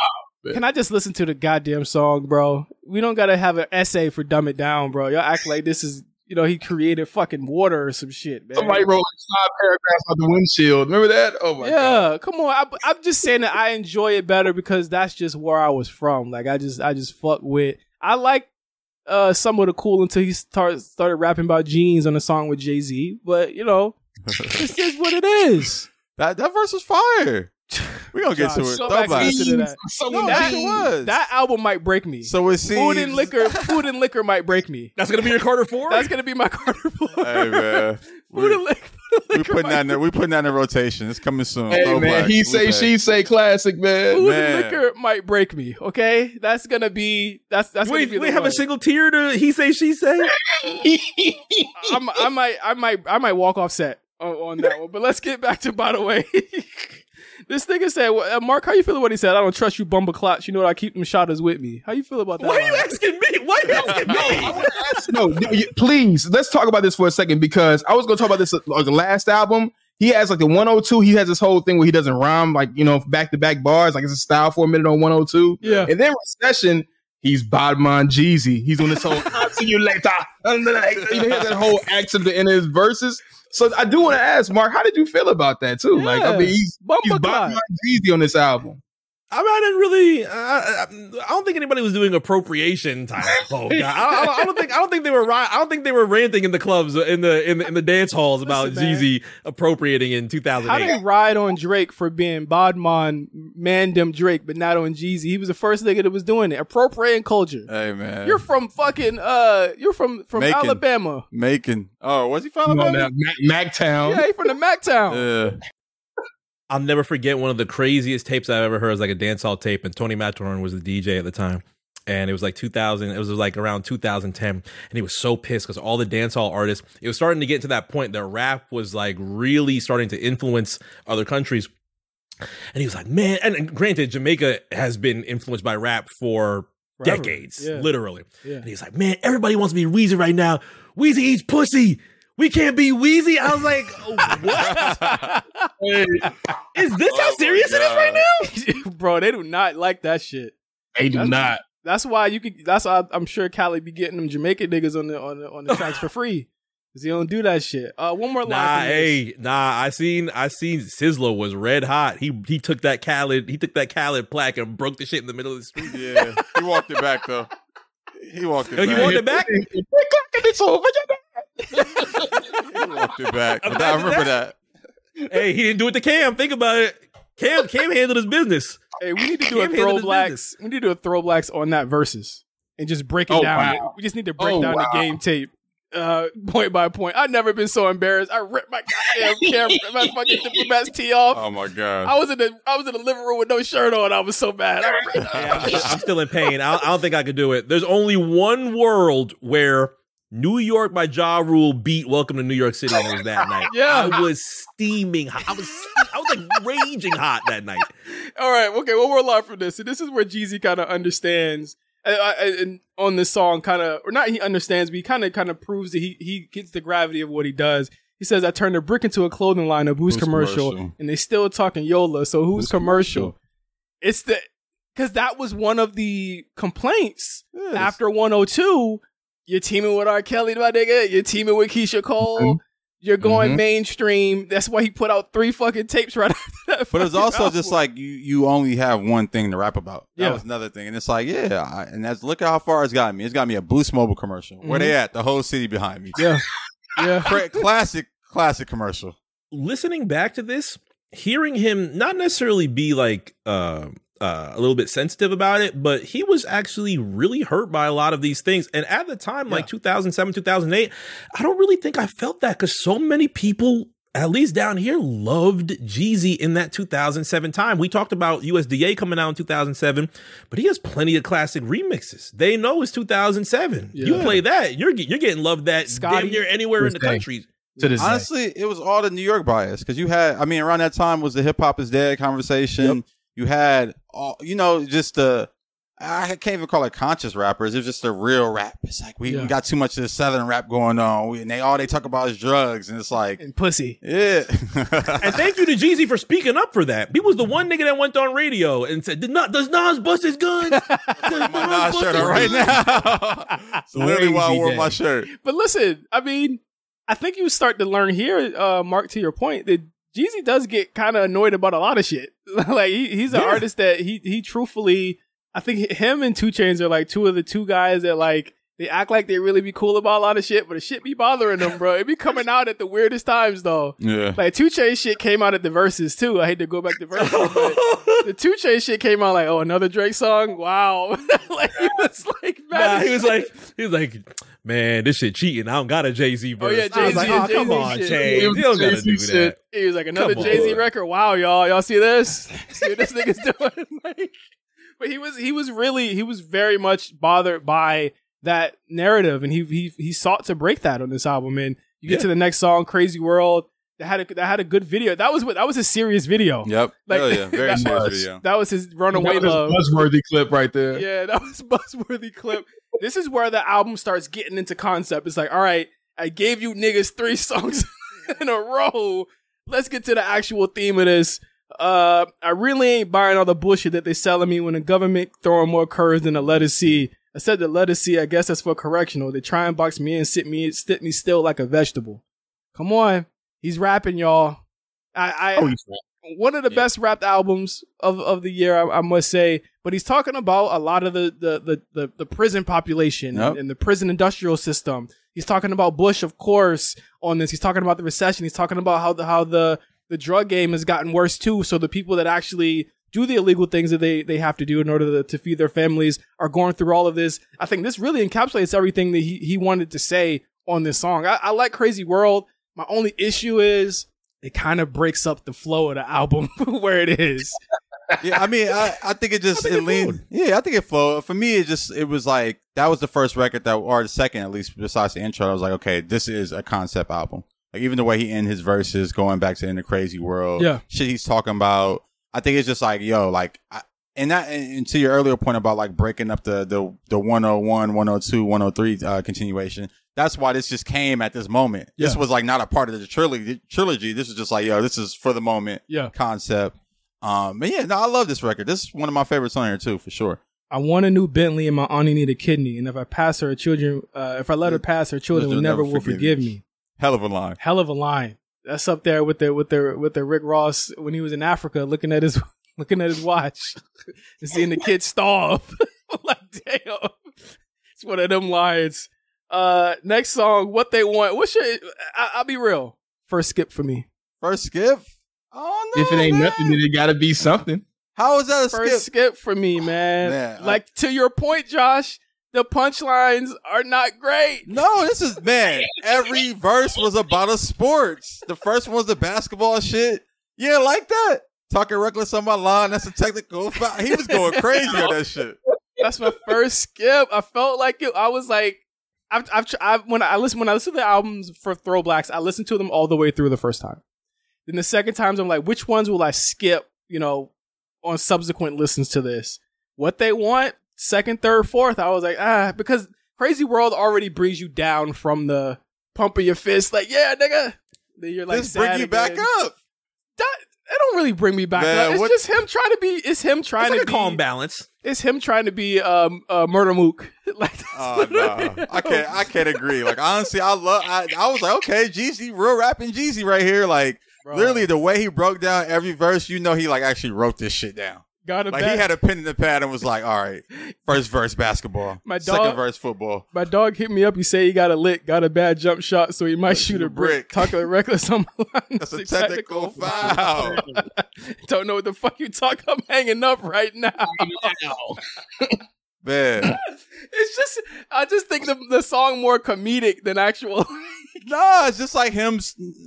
oh, can I just listen to the goddamn song, bro? We don't gotta have an essay for dumb it down, bro. Y'all act like this is. You know, he created fucking water or some shit, man. Somebody wrote like five paragraphs on the windshield. Remember that? Oh, my yeah, God. Yeah, come on. I, I'm just saying that I enjoy it better because that's just where I was from. Like, I just I just fuck with... I like uh, some of the cool until he start, started rapping about jeans on a song with Jay-Z. But, you know, this is what it is. That that verse was fire. We're going to get to it. So that. So no, that, was. that album might break me. So it seems. Food and Liquor, Food and Liquor might break me. That's going to be your Carter Four? That's going to be my Carter Four. Hey, man. Food and Liquor. We're putting, that in a, we're putting that in a rotation. It's coming soon. Hey, Throwback. Man. He say, she say classic, man. Food man. and Liquor might break me, okay? That's going to be... That's, that's Wait, do we have one. a single tier to He Say, She Say? I'm, I might I might, I might walk off set on that one. But let's get back to By the Way. This nigga said, well, Mark, how you feel about what he said? I don't trust you, Bumba Clots. You know what? I keep them shotters with me. How you feel about that? Why are you asking me? Why are you asking me? no, no, you, please, let's talk about this for a second, because I was going to talk about this on the last album. He has like the one oh two. He has this whole thing where he doesn't rhyme, like, you know, back-to-back bars. Like, it's a style for a minute on one oh two. Yeah. And then Recession... He's Badman Jeezy. He's on this whole I'll see you later. You know, he has that whole accent in his verses. So I do want to ask, Mark, how did you feel about that too? Yeah. Like, I mean, he's, he's Badman Jeezy on this album. I mean, I didn't really. Uh, I, I don't think anybody was doing appropriation type. Oh, God. I, I, I don't think. I don't think they were. I don't think they were ranting in the clubs in the in the, in the dance halls about Jeezy appropriating in two thousand eight. How did they ride on Drake for being Badman Mandem Drake, but not on Jeezy? He was the first nigga that was doing it, appropriating culture. Hey man, you're from fucking. Uh, you're from from Macon. Alabama. Macon. Oh, was he from Alabama? Mactown. Yeah, he from the Mactown. Yeah. I'll never forget one of the craziest tapes I've ever heard. It was like a dancehall tape, and Tony Maturn was the D J at the time. And it was like two thousand, it was like around two thousand ten. And he was so pissed because all the dancehall artists, it was starting to get to that point that rap was like really starting to influence other countries. And he was like, man, and granted, Jamaica has been influenced by rap for Forever. decades, yeah. literally. Yeah. And he's like, man, everybody wants to be Weezy right now. Weezy eats pussy. We can't be Weezy. I was like, what? Is this oh how serious it is right now? Bro, they do not like that shit. They do that's, not. That's why you could that's why I'm sure Cali be getting them Jamaican niggas on the on the on the tracks for free. Cause he don't do that shit. Uh, one more line. Nah, hey, nah. I seen, I seen. Sizzler was red hot. He he took that Khaled, he took that Khaled plaque and broke the shit in the middle of the street. Yeah, he walked it back though. He walked it. Yo, back. You walked it back. It's over. He walked it back. I remember that. that. Hey, he didn't do it to Cam. Think about it. Cam, Cam handled his business. Hey, we need to do Cam a throwbacks. We need to do a throwbacks on that versus and just break it oh, down. Wow. We just need to break oh, down wow. the game tape uh, point by point. I've never been so embarrassed. I ripped my goddamn camera, my fucking Diplomat's tee off. Oh my god! I was in the I was in the living room with no shirt on. I was so bad. I ripped, yeah, I'm still in pain. I, I don't think I could do it. There's only one world where New York by Ja Rule beat Welcome to New York City was that night. Yeah. I was steaming hot. I was ste- I was like raging hot that night. All right. Okay. Well, we're live from this. So this is where Jeezy kind of understands and, and on this song kind of, or not he understands, but he kind of kind of proves that he, he gets the gravity of what he does. He says, I turned a brick into a clothing line of who's, who's commercial? commercial? And they still talking YOLA. So who's, who's commercial? commercial? It's the, because that was one of the complaints yes. after one oh two. You're teaming with R. Kelly, my nigga. You're teaming with Keisha Cole. Mm-hmm. You're going mm-hmm. mainstream. That's why he put out three fucking tapes right after that. But it's also album. Just like you, you only have one thing to rap about. That yeah. was another thing. And it's like, yeah. I, and that's look at how far it's gotten me. It's got me a Boost Mobile commercial. Mm-hmm. Where they at? The whole city behind me. Yeah. yeah. Classic, classic commercial. Listening back to this, hearing him not necessarily be like, uh, Uh, a little bit sensitive about it, but he was actually really hurt by a lot of these things. And at the time, yeah. like two thousand seven, two thousand eight, I don't really think I felt that because so many people, at least down here, loved Jeezy in that two thousand seven time. We talked about U S D A coming out in two thousand seven, but he has plenty of classic remixes. They know it's two thousand seven. Yeah. You play that, you're you're getting loved that Scotty, damn near anywhere in the country. To this Honestly, day. It was all the New York bias because you had, I mean, around that time was the Hip Hop Is Dead conversation. Yep. You had, all, you know, just the, I can't even call it conscious rappers. It was just the real rap. It's like, we, yeah. we got too much of the Southern rap going on. We, and they all they talk about is drugs. And it's like. And pussy. Yeah. And thank you to Jeezy for speaking up for that. He was the one nigga that went on radio and said, Did not, does Nas bust his guns? Does my Nas shirt on right now. It's literally why I wore my shirt. But listen, I mean, I think you start to learn here, uh, Mark, to your point, that Jeezy does get kind of annoyed about a lot of shit. Like he, he's an yeah. artist that he he truthfully, I think him and two Chainz are like two of the two guys that like They act like they really be cool about a lot of shit, but the shit be bothering them, bro. It be coming out at the weirdest times, though. Yeah. Like, two Chainz shit came out at the verses, too. I hate to go back to verses, but the two Chainz shit came out like, oh, another Drake song? Wow. Like, he was like, man. Nah, he was like, he was like, man, this shit cheating. I don't got a Jay-Z verse. Oh, yeah, Jay-Z, I was like, oh, Jay-Z come on, Chainz. You don't gotta do that. He was like, another Jay-Z record. Wow, y'all. Y'all see this? See what this nigga's doing? Like, but he was, he was really, he was very much bothered by that narrative, and he he he sought to break that on this album. And you get yeah. to the next song, "Crazy World," that had a that had a good video. That was what that was a serious video. Yep, like Hell yeah, very that, serious video. That was his runaway that was love. Buzzworthy clip right there. Yeah, that was buzzworthy clip. This is where the album starts getting into concept. It's like, all right, I gave you niggas three songs in a row. Let's get to the actual theme of this. Uh, I really ain't buying all the bullshit that they selling me when the government throwing more curves than a letter C. I said the letter C, I guess that's for correctional. They try and box me in, sit me, sit me still like a vegetable. Come on. He's rapping, y'all. I, I oh, One of the yeah. best rapped albums of, of the year, I, I must say. But he's talking about a lot of the the the, the, the prison population yep. and, and the prison industrial system. He's talking about Bush, of course, on this. He's talking about the recession. He's talking about how the how the, the drug game has gotten worse, too. So the people that actually do the illegal things that they, they have to do in order to, to feed their families are going through all of this. I think this really encapsulates everything that he, he wanted to say on this song. I, I like Crazy World. My only issue is it kind of breaks up the flow of the album where it is. Yeah, I mean, I, I think it just think it, it leaned. Yeah, I think it flowed. For me, it just it was like that was the first record that, or the second at least, besides the intro. I was like, okay, this is a concept album. Like even the way he ends his verses, going back to In the Crazy World, yeah, shit he's talking about. I think it's just like, yo, like, I, and that, and to your earlier point about like breaking up the, the, the one oh one, one oh two, one oh three uh, continuation, that's why this just came at this moment. Yeah. This was like not a part of the trilogy. trilogy. This is just like, yo, this is for the moment yeah. concept. Um, but yeah, no, I love this record. This is one of my favorites on here too, for sure. I want a new Bentley and my auntie need a kidney. And if I pass her, her children, uh, if I let her pass, her children will never, never will forgive me. Hell of a line. Hell of a line. That's up there with the with their with the Rick Ross when he was in Africa looking at his looking at his watch and seeing the kids starve. Like, damn. It's one of them lines. Uh, next song, What They Want. What's your I, I'll be real. First skip for me. First skip? Oh no. If it ain't man. nothing, then it gotta be something. How is that a skip? First skip for me, man. Oh, man. Like to your point, Josh. The punchlines are not great. No, this is man. Every verse was about a sports. The first one was the basketball shit. Yeah, like that. Talking reckless on my line. That's a technical foul. He was going crazy on that shit. That's my first skip. I felt like it. I was like, I've, I've, I've when I listen when I listen to the albums for Throwblacks, I listened to them all the way through the first time. Then the second time, I'm like, which ones will I skip? You know, on subsequent listens to this, What They Want. Second, third, fourth, I was like, ah, because Crazy World already brings you down from the pump of your fist, like, yeah, nigga. Then you're like, this bring you again. back up. That, that don't really bring me back Man, up. It's what? just him trying to be. It's him trying it's like to a be, calm balance. It's him trying to be um uh, Murder Mook. Like, oh no, I can't. I can't agree. Like honestly, I love. I, I was like, okay, Jeezy, real rapping Jeezy right here. Like Bro. literally, the way he broke down every verse, you know, he like actually wrote this shit down. Got like, bat. He had a pen in the pad and was like, all right, first verse, basketball. My dog, second verse, football. My dog hit me up. He said he got a lick, got a bad jump shot, so he might shoot, shoot a brick. brick. Talking reckless on my line. That's a technical, technical foul. Don't know what the fuck you talk. I'm hanging up right now. Man. It's just, I just think the, the song more comedic than actual. No, it's just like him.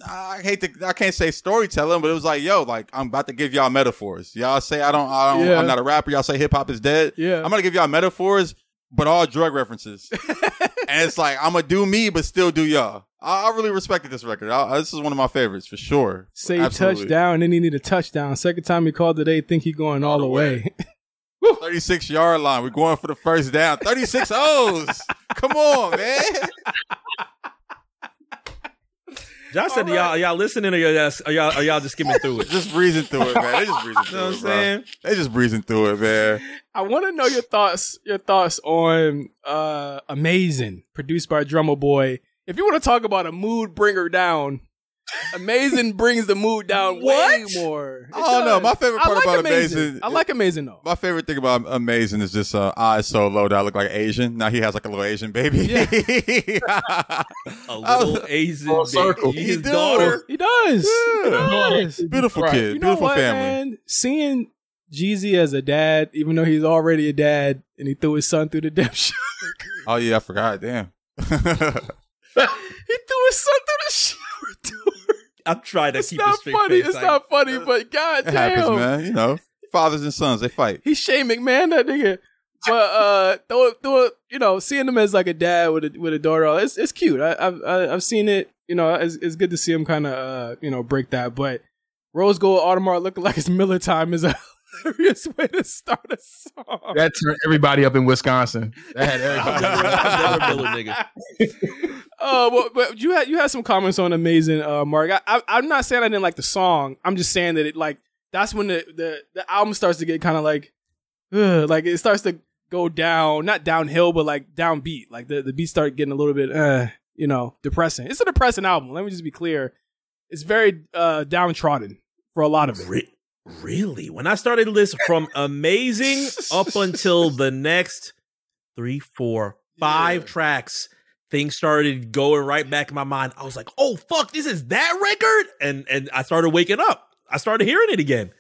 I hate to, I can't say storytelling, but it was like, yo, like I'm about to give y'all metaphors. Y'all say I don't, I don't, yeah. I'm not a rapper. Y'all say hip hop is dead. Yeah, I'm gonna give y'all metaphors, but all drug references. And it's like I'm gonna do me, but still do y'all. I, I really respected this record. I, this is one of my favorites for sure. Say Absolutely. touchdown, then he need a touchdown. Second time he called today, think he going all, all the way. way. thirty-six yard line. We're going for the first down. thirty-six O's. Come on, man. Y'all said right. y'all y'all listening or y'all are y'all, are y'all just skimming through it? Just breezing through it, man. They just breezing through you know what it, bro. Saying? They just breezing through it, man. I want to know your thoughts. Your thoughts on uh, "Amazing," produced by Drumma Boy. If you want to talk about a mood bringer down, Amazing brings the mood down what? way more. It oh does. no, my favorite part like about Amazing. Amazing, I like Amazing though. My favorite thing about Amazing is just uh, eyes so low that I look like Asian. Now he has like a little Asian baby. Yeah. a little was, Asian baby. Circle. His he daughter. Does. He does. Yeah. He does. Beautiful right. kid. You know Beautiful what, family. Man? Seeing Jeezy as a dad, even though he's already a dad, and he threw his son through the damn shark. Oh yeah, I forgot. Damn. he threw his son through the shower door. I'm trying to it's keep this funny. Face. It's I, not funny. It's not funny, but God it damn, happens, man. You know, fathers and sons, they fight. He's Shane McMahon, that nigga. But uh, throw, throw, you know, seeing him as like a dad with a with a daughter, it's it's cute. I, I've I've seen it. You know, it's it's good to see him kind of uh, you know, break that. But Rose Gold Audemars looking like it's Miller time is a hilarious way to start a song. That turned everybody up in Wisconsin. That had everybody. Miller nigga. Uh, well, but you had you had some comments on Amazing, uh, Mark. I, I, I'm not saying I didn't like the song. I'm just saying that it like that's when the the, the album starts to get kind of like, ugh, like it starts to go down, not downhill, but like downbeat. Like the the beats start getting a little bit, uh, you know, depressing. It's a depressing album. Let me just be clear. It's very uh, downtrodden for a lot of it. Re- really, when I started this from Amazing up until the next three, four, five yeah. tracks. Things started going right back in my mind. I was like, oh, fuck, this is that record? And and I started waking up. I started hearing it again.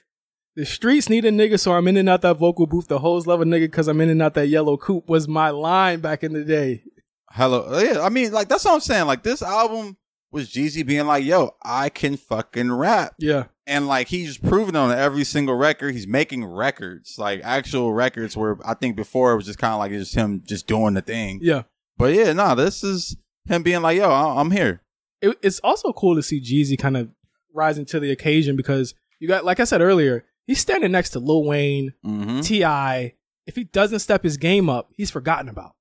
The streets need a nigga, so I'm in and out that vocal booth. The hoes love a nigga because I'm in and out that yellow coupe was my line back in the day. Hello. Yeah, I mean, like, that's what I'm saying. Like, this album was Jeezy being like, yo, I can fucking rap. Yeah. And, like, he's proven on every single record. He's making records, like, actual records where I think before it was just kind of like just him just doing the thing. Yeah. But yeah, no, nah, this is him being like, yo, I'm here. It, it's also cool to see Jeezy kind of rising to the occasion because you got, like I said earlier, he's standing next to Lil Wayne, mm-hmm. T I If he doesn't step his game up, he's forgotten about.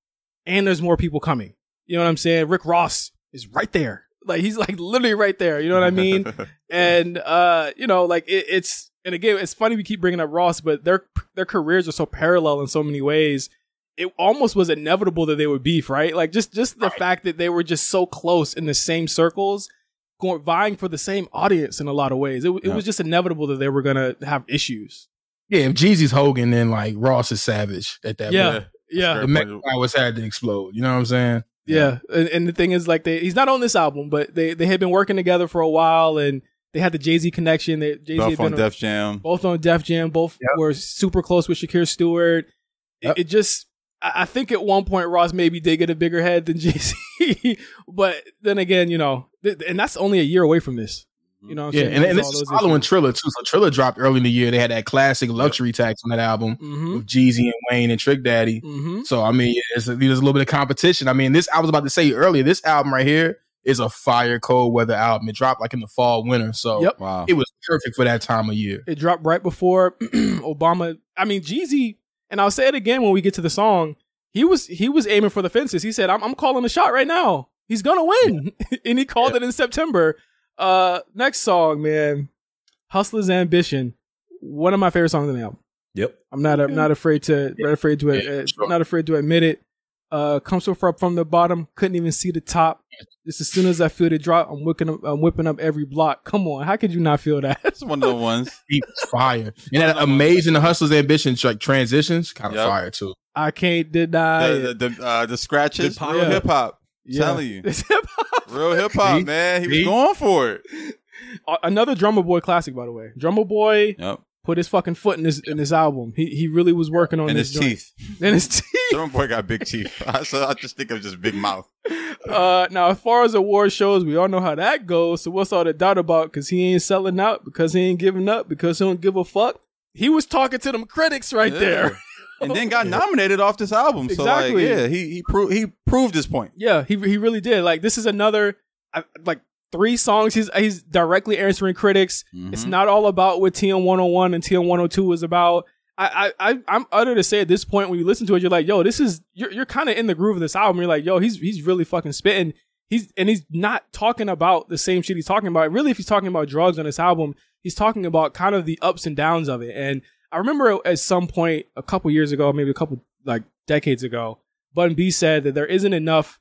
And there's more people coming. You know what I'm saying? Rick Ross is right there. Like, he's like literally right there. You know what I mean? and, uh, you know, like it, it's, and again, it's funny we keep bringing up Ross, but their their careers are so parallel in so many ways. It almost was inevitable that they would beef, right? Like just, just the right. fact that they were just so close in the same circles, going, vying for the same audience in a lot of ways. It, it yeah. was just inevitable that they were gonna have issues. Yeah, if Jeezy's Hogan, then like Ross is Savage at that yeah. point. Yeah, yeah. The Mexican powers had to explode. You know what I'm saying? Yeah, yeah. And, and the thing is, like, they, he's not on this album, but they they had been working together for a while, and they had the Jay-Z connection. They Jay-Z both had been on Def Jam. Both on Def Jam. Both yep. were super close with Shakir Stewart. Yep. It, it just. I think at one point Ross maybe did get a bigger head than Jay-Z, but then again, you know, th- and that's only a year away from this. You know what I'm yeah, saying? And, and this is following Triller too. So Triller dropped early in the year. They had that classic luxury tax on that album mm-hmm. with Jeezy and Wayne and Trick Daddy. Mm-hmm. So, I mean, it's a, there's a little bit of competition. I mean, this, I was about to say earlier, this album right here is a fire cold weather album. It dropped like in the fall, winter. So yep. wow. it was perfect for that time of year. It dropped right before Obama. I mean, Jeezy. And I'll say it again when we get to the song. He was he was aiming for the fences. He said, I'm, I'm calling the shot right now. He's going to win. Yeah. and he called yeah. it in September. Uh, next song, man. Hustler's Ambition. One of my favorite songs on the album. Yep. I'm not I'm not afraid to yeah. not afraid to yeah, uh, sure. not afraid to admit it. Uh, Come so far from the bottom. Couldn't even see the top. Just as soon as I feel the drop, I'm whipping up, I'm whipping up every block. Come on, how could you not feel that? It's one of the ones. It's fire. And that Amazing Hustler's Ambition like transitions, kind of yep. fire too. I can't deny the the, the, uh, the scratches. Hip-hop. Real yeah. hip hop. Yeah. Telling you, it's hip hop. Real hip hop, man. He was going for it. Uh, another Drumma Boy classic, by the way. Drumma Boy yep. put his fucking foot in this in this album. He he really was working on and his teeth. And his teeth. Drumma Boy got big teeth. I, so I just think of just big mouth. Uh, now, as far as award shows, we all know how that goes. So what's all the doubt about? Because he ain't selling out. Because he ain't giving up. Because he don't give a fuck. He was talking to them critics right yeah. there, and then got nominated off this album. Exactly. So like, yeah, he he proved he proved his point. Yeah, he he really did. Like this is another I, like three songs. He's he's directly answering critics. Mm-hmm. It's not all about what T M one oh one and T M one oh two is about. I, I, I'm utter to say at this point, when you listen to it, you're like, yo, this is, you're, you're kind of in the groove of this album. You're like, yo, he's, he's really fucking spitting. He's, and he's not talking about the same shit he's talking about. Really, if he's talking about drugs on this album, he's talking about kind of the ups and downs of it. And I remember at some point a couple years ago, maybe a couple like decades ago, Bun B said that there isn't enough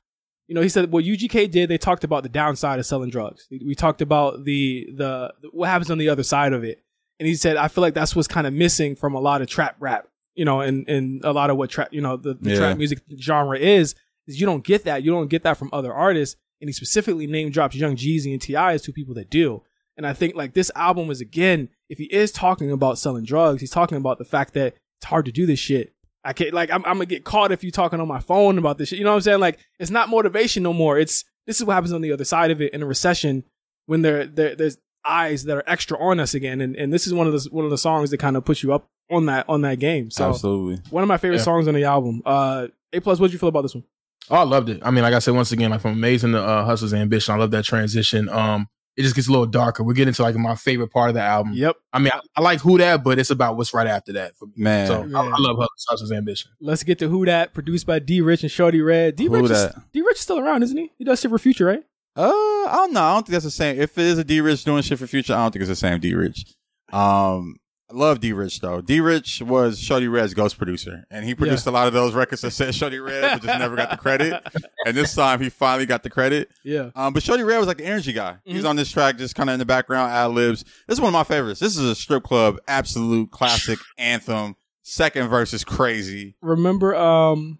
you know, he said what U G K did. They talked about the downside of selling drugs. We talked about the the what happens on the other side of it. And he said, I feel like that's what's kind of missing from a lot of trap rap, you know, and, and a lot of what trap, you know, the, the yeah. trap music genre is, is you don't get that. You don't get that from other artists. And he specifically name drops Young Jeezy and T I as two people that do. And I think like this album is, again, if he is talking about selling drugs, he's talking about the fact that it's hard to do this shit. I can't, like, I'm, I'm going to get caught if you're talking on my phone about this shit. You know what I'm saying? Like, it's not motivation no more. It's, this is what happens on the other side of it in a recession when there, there there's eyes that are extra on us again. And and this is one of the, one of the songs that kind of puts you up on that, on that game. So absolutely. One of my favorite yeah. songs on the album. Uh, A plus, what'd you feel about this one? Oh, I loved it. I mean, like I said, once again, like from Amazing to uh, Hustler's Ambition, I love that transition. Um, It just gets a little darker. We're getting to like my favorite part of the album. Yep. I mean, I, I like Who Dat, but it's about what's right after that for me. Man. So Man. I, I love Hustler's Ambition. Let's get to Who Dat, produced by D-Rich and Shawty Redd. D-Rich is, D-Rich is still around, isn't he? He does shit for Future, right? Uh, I don't know. I don't think that's the same. If it is a D-Rich doing shit for Future, I don't think it's the same D-Rich. Um, I love D-Rich though. D-Rich was Shawty Redd's ghost producer, and he produced yeah. a lot of those records that said Shawty Redd, but just never got the credit. And this time, he finally got the credit. Yeah. Um, but Shawty Redd was like the energy guy. Mm-hmm. He's on this track, just kind of in the background, ad libs. This is one of my favorites. This is a strip club, absolute classic anthem. Second verse is crazy. Remember, um,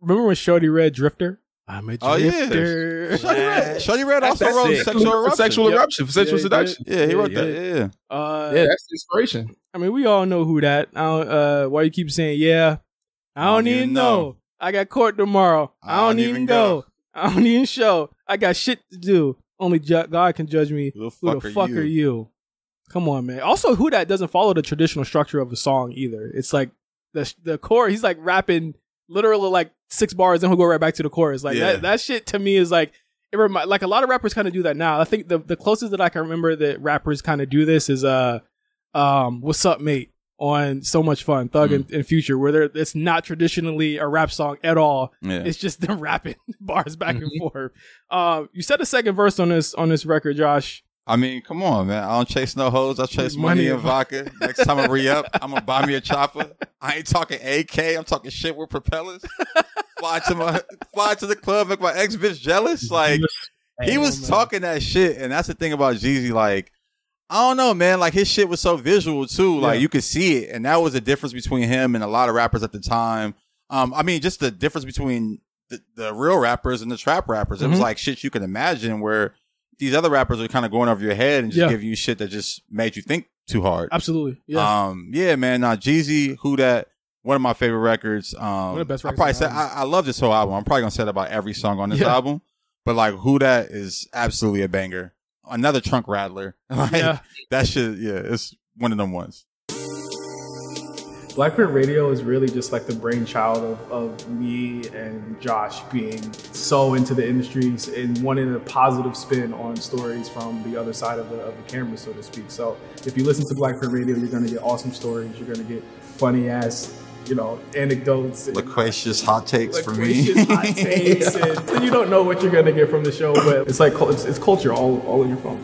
remember when Shawty Redd Drifter? I'm a drifter. Oh, yeah. Shawty Redd. Shawty Redd also that's wrote it. Sexual Eruption. For sexual yep. eruption. For sexual yeah, seduction. Yeah, yeah he yeah, wrote yeah. that. Yeah, uh, yeah, that's inspiration. I mean, we all know Who Dat. I don't, uh, why you keep saying, yeah, I don't, I don't even, even know. know. I got court tomorrow. I don't, I don't even, even go. go. I don't even show. I got shit to do. Only ju- God can judge me. Who the fuck, Who the fuck are, you? are you? Come on, man. Also, Who Dat doesn't follow the traditional structure of a song either. It's like the the chorus. He's like rapping literally like six bars, then he'll go right back to the chorus. Like yeah. that, that shit to me is like, it remi- like a lot of rappers kind of do that now. I think the, the closest that I can remember that rappers kind of do this is uh, um, What's Up, Mate? On So Much Fun, Thug mm. and, and Future, where it's not traditionally a rap song at all. Yeah. It's just them rapping bars back and forth. Uh, you said the second verse on this on this record, Josh. I mean, come on, man. I don't chase no hoes. I chase money, money and vodka. Next time I re-up, I'm going to buy me a chopper. I ain't talking A K. I'm talking shit with propellers. Fly to my, fly to the club, make my ex-bitch jealous. Like, he was talking that shit. And that's the thing about Jeezy. Like, I don't know, man. Like, his shit was so visual, too. Like, yeah. you could see it. And that was the difference between him and a lot of rappers at the time. Um, I mean, just the difference between the, the real rappers and the trap rappers. Mm-hmm. It was like shit you can imagine where these other rappers are kind of going over your head and just yeah. giving you shit that just made you think too hard. Absolutely. Yeah. Um, yeah, man. Now, Jeezy, Who Dat, one of my favorite records. Um, one of the best records. I probably said, I, I love this whole album. I'm probably going to say that about every song on this yeah. album. But, like, Who Dat is absolutely a banger. Another trunk rattler. Like, yeah. That shit, yeah, it's one of them ones. Blackprint Radio is really just like the brainchild of, of me and Josh being so into the industries and wanting a positive spin on stories from the other side of the, of the camera, so to speak. So if you listen to Blackprint Radio, you're going to get awesome stories. You're going to get funny ass, you know, anecdotes. And loquacious hot takes loquacious for me. hot takes. And you don't know what you're going to get from the show, but it's like it's, it's culture all, all in your phone.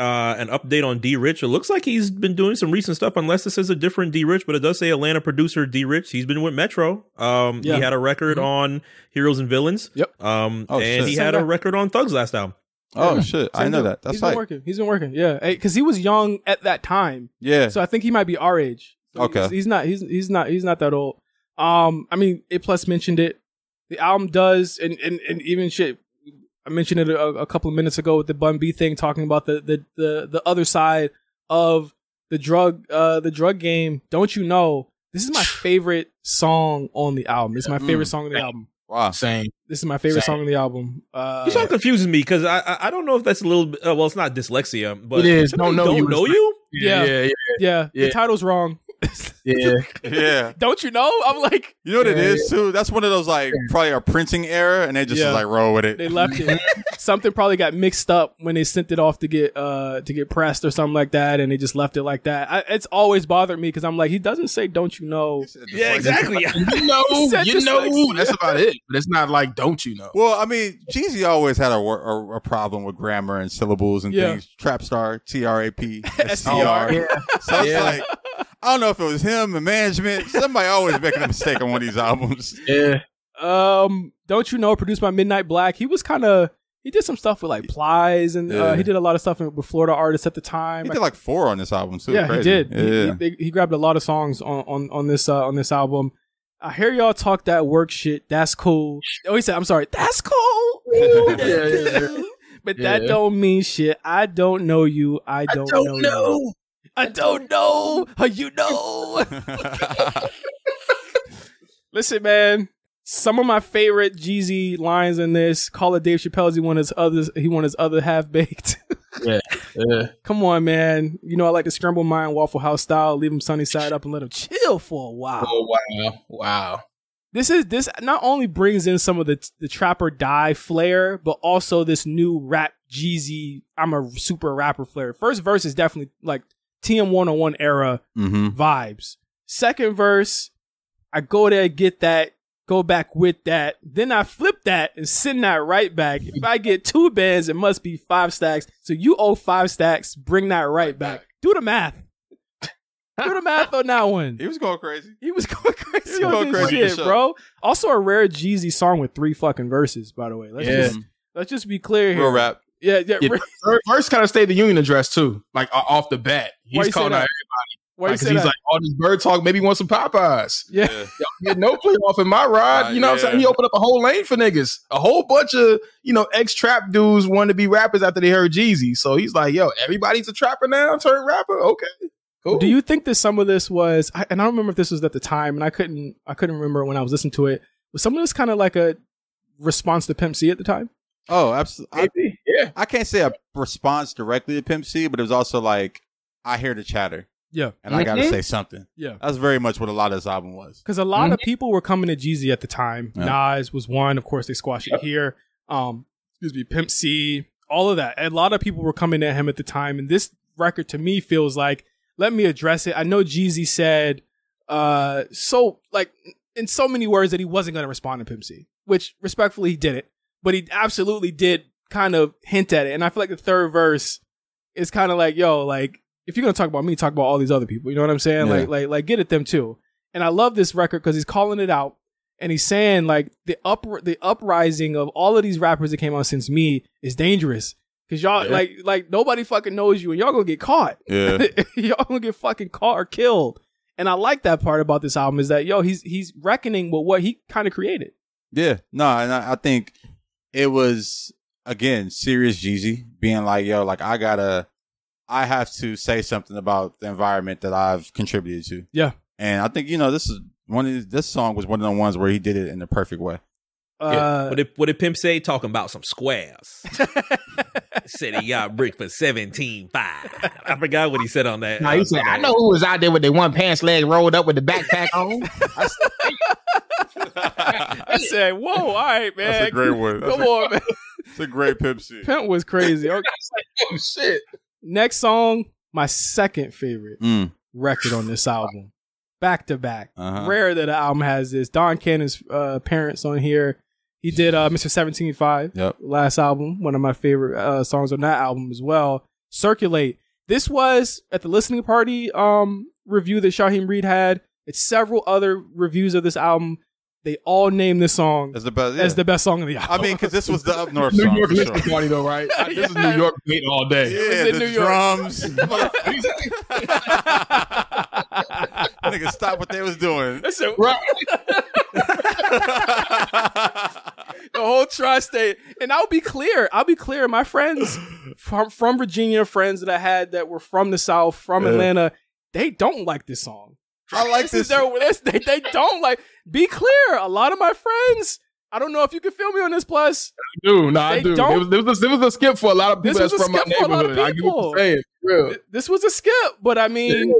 Uh, an update on D-Rich. It looks like he's been doing some recent stuff, unless this is a different D-Rich, but it does say Atlanta producer D-Rich. He's been with Metro. Um, yeah. He had a record mm-hmm. on Heroes and Villains. Yep. Um, oh, and shit. he Same had guy. a record on Thug's last album. Oh, yeah. shit. Same I know guy. that. That's he's been hype. working. He's been working. Yeah. Because hey, he was young at that time. Yeah. So I think he might be our age. So okay. He's, he's not, he's, he's not, he's not that old. Um, I mean, A Plus mentioned it. The album does, and, and, and even shit. I mentioned it a, a couple of minutes ago with the Bun B thing, talking about the the the, the other side of the drug uh, the drug game. Don't you know? This is my favorite song on the album. This is my favorite mm, song on the album. Wow, same. This is my favorite same. song on the album. Uh, this song confuses me because I, I I don't know if that's a little bit, uh, well, it's not dyslexia, but it is. Don't know don't you. Know you? Yeah. Yeah, yeah, yeah, yeah. The title's wrong. yeah, yeah. Don't you know? I'm like, you know what yeah, it is yeah. too. That's one of those like probably a printing error, and they just yeah. like roll with it. They left it. Something probably got mixed up when they sent it off to get uh to get pressed or something like that, and they just left it like that. I, it's always bothered me because I'm like, he doesn't say "don't you know." Yeah, exactly. you know, you know. Like, that's about it. But it's not like "don't you know." Well, I mean, Jeezy always had a, a, a problem with grammar and syllables and yeah. things. Trap star, T R A P S T R. So it's like, I don't know if it was him and management. Somebody always making a mistake on one of these albums. Yeah. um, Don't You Know, produced by Midnight Black. He was kind of, he did some stuff with like Plies, and yeah. uh, he did a lot of stuff with Florida artists at the time. He did like four on this album too. Yeah, Crazy. he did. Yeah. He, he, he grabbed a lot of songs on on, on this uh, on this album. I hear y'all talk that work shit. That's cool. Oh, he said, I'm sorry. That's cool. Ooh, yeah, yeah, yeah. But yeah. that don't mean shit. I don't know you. I don't, I don't know, know you. I don't know how you know. Listen, man. Some of my favorite Jeezy lines in this. Call it Dave Chappelle's. He won his other. He won his other half baked. yeah, yeah. Come on, man. You know I like to scramble mine Waffle House style. Leave them sunny side up and let them chill for a while. Oh wow, wow. This is this not only brings in some of the the trap or die flair, but also this new rap Jeezy. I'm a super rapper flair. First verse is definitely like T M one oh one era mm-hmm. vibes. Second verse, I go there, get that, go back with that. Then I flip that and send that right back. If I get two bands, it must be five stacks. So you owe five stacks, bring that right back. Do the math. Do the math on that one. He was going crazy. He was going crazy was on going this crazy shit, bro. Also a rare Jeezy song with three fucking verses, by the way. Let's, yeah. just, let's just be clear here. Real rap. Yeah, yeah. yeah. Re- First kind of stayed the union address, too. Like, off the bat. He's calling out everybody. Why like, you say he's that? Like, all this bird talk, maybe want some Popeyes. Yeah. yeah. Y'all get no playoff in my ride. Uh, you know yeah. what I'm saying? He opened up a whole lane for niggas. A whole bunch of, you know, ex-trap dudes wanted to be rappers after they heard Jeezy. So he's like, yo, everybody's a trapper now? Turn rapper? Okay. Cool. Do you think that some of this was, and I don't remember if this was at the time, and I couldn't I couldn't remember when I was listening to it, was some of this kind of like a response to Pimp C at the time? Oh, absolutely. I, yeah. I can't say a response directly to Pimp C, but it was also like, I hear the chatter. Yeah. And mm-hmm. I got to say something. Yeah. That's very much what a lot of this album was. Because a lot mm-hmm. of people were coming to Jeezy at the time. Yeah. Nas was one. Of course, they squashed yeah. it here. Um, excuse me, Pimp C, all of that. A lot of people were coming at him at the time. And this record to me feels like, let me address it. I know Jeezy said uh, so like in so many words that he wasn't going to respond to Pimp C, which respectfully he didn't, but he absolutely did kind of hint at it. And I feel like the third verse is kind of like, yo, like if you're going to talk about me, talk about all these other people. You know what I'm saying? Yeah. Like, like, like get at them too. And I love this record because he's calling it out and he's saying like the up the uprising of all of these rappers that came out since me is dangerous. Cause y'all yeah. like like nobody fucking knows you and y'all gonna get caught. Yeah. Y'all gonna get fucking caught or killed. And I like that part about this album is that yo he's he's reckoning with what he kind of created. Yeah, no, and I, I think it was again serious Jeezy being like yo like I gotta I have to say something about the environment that I've contributed to. Yeah, and I think you know this is one of the, this song was one of the ones where he did it in the perfect way. Uh, yeah. What did what did Pimp say? Talking about some squares. Said he got brick for seventeen five. I forgot what he said on that. No, he uh, said, I know who was out there with the one pants leg rolled up with the backpack on. I, said, I said, whoa, all right, man. That's a great one. That's Come a, on, man. It's a great Pimp C. Pimp was crazy. Okay. Oh shit. Next song, my second favorite mm. record on this album. Back to back. Uh-huh. Rare that an album has this. Don Cannon's uh, parents on here. He did uh, Mister seventeen five, yep. last album, one of my favorite uh, songs on that album as well. Circulate. This was at the listening party um, review that Shaheem Reed had. It's several other reviews of this album. They all named this song as the best, yeah. as the best song of the album. I mean, because this was the Up North New song. New York listening sure. party, though, right? I, this yeah. is New York beat all day. Yeah, yeah the New drums. Nigga, stop what they was doing. Listen, right. The whole tri-state, and I'll be clear. I'll be clear. My friends from, from Virginia, friends that I had that were from the South, from yeah. Atlanta, they don't like this song. I like this. this. Is their, this they, they don't like. Be clear. A lot of my friends. I don't know if you can feel me on this. Plus, I do. No, I do. There was, there, was a, there was a skip for a lot of people. This was a skip for a lot of people. I get what this was a skip, but I mean. Yeah.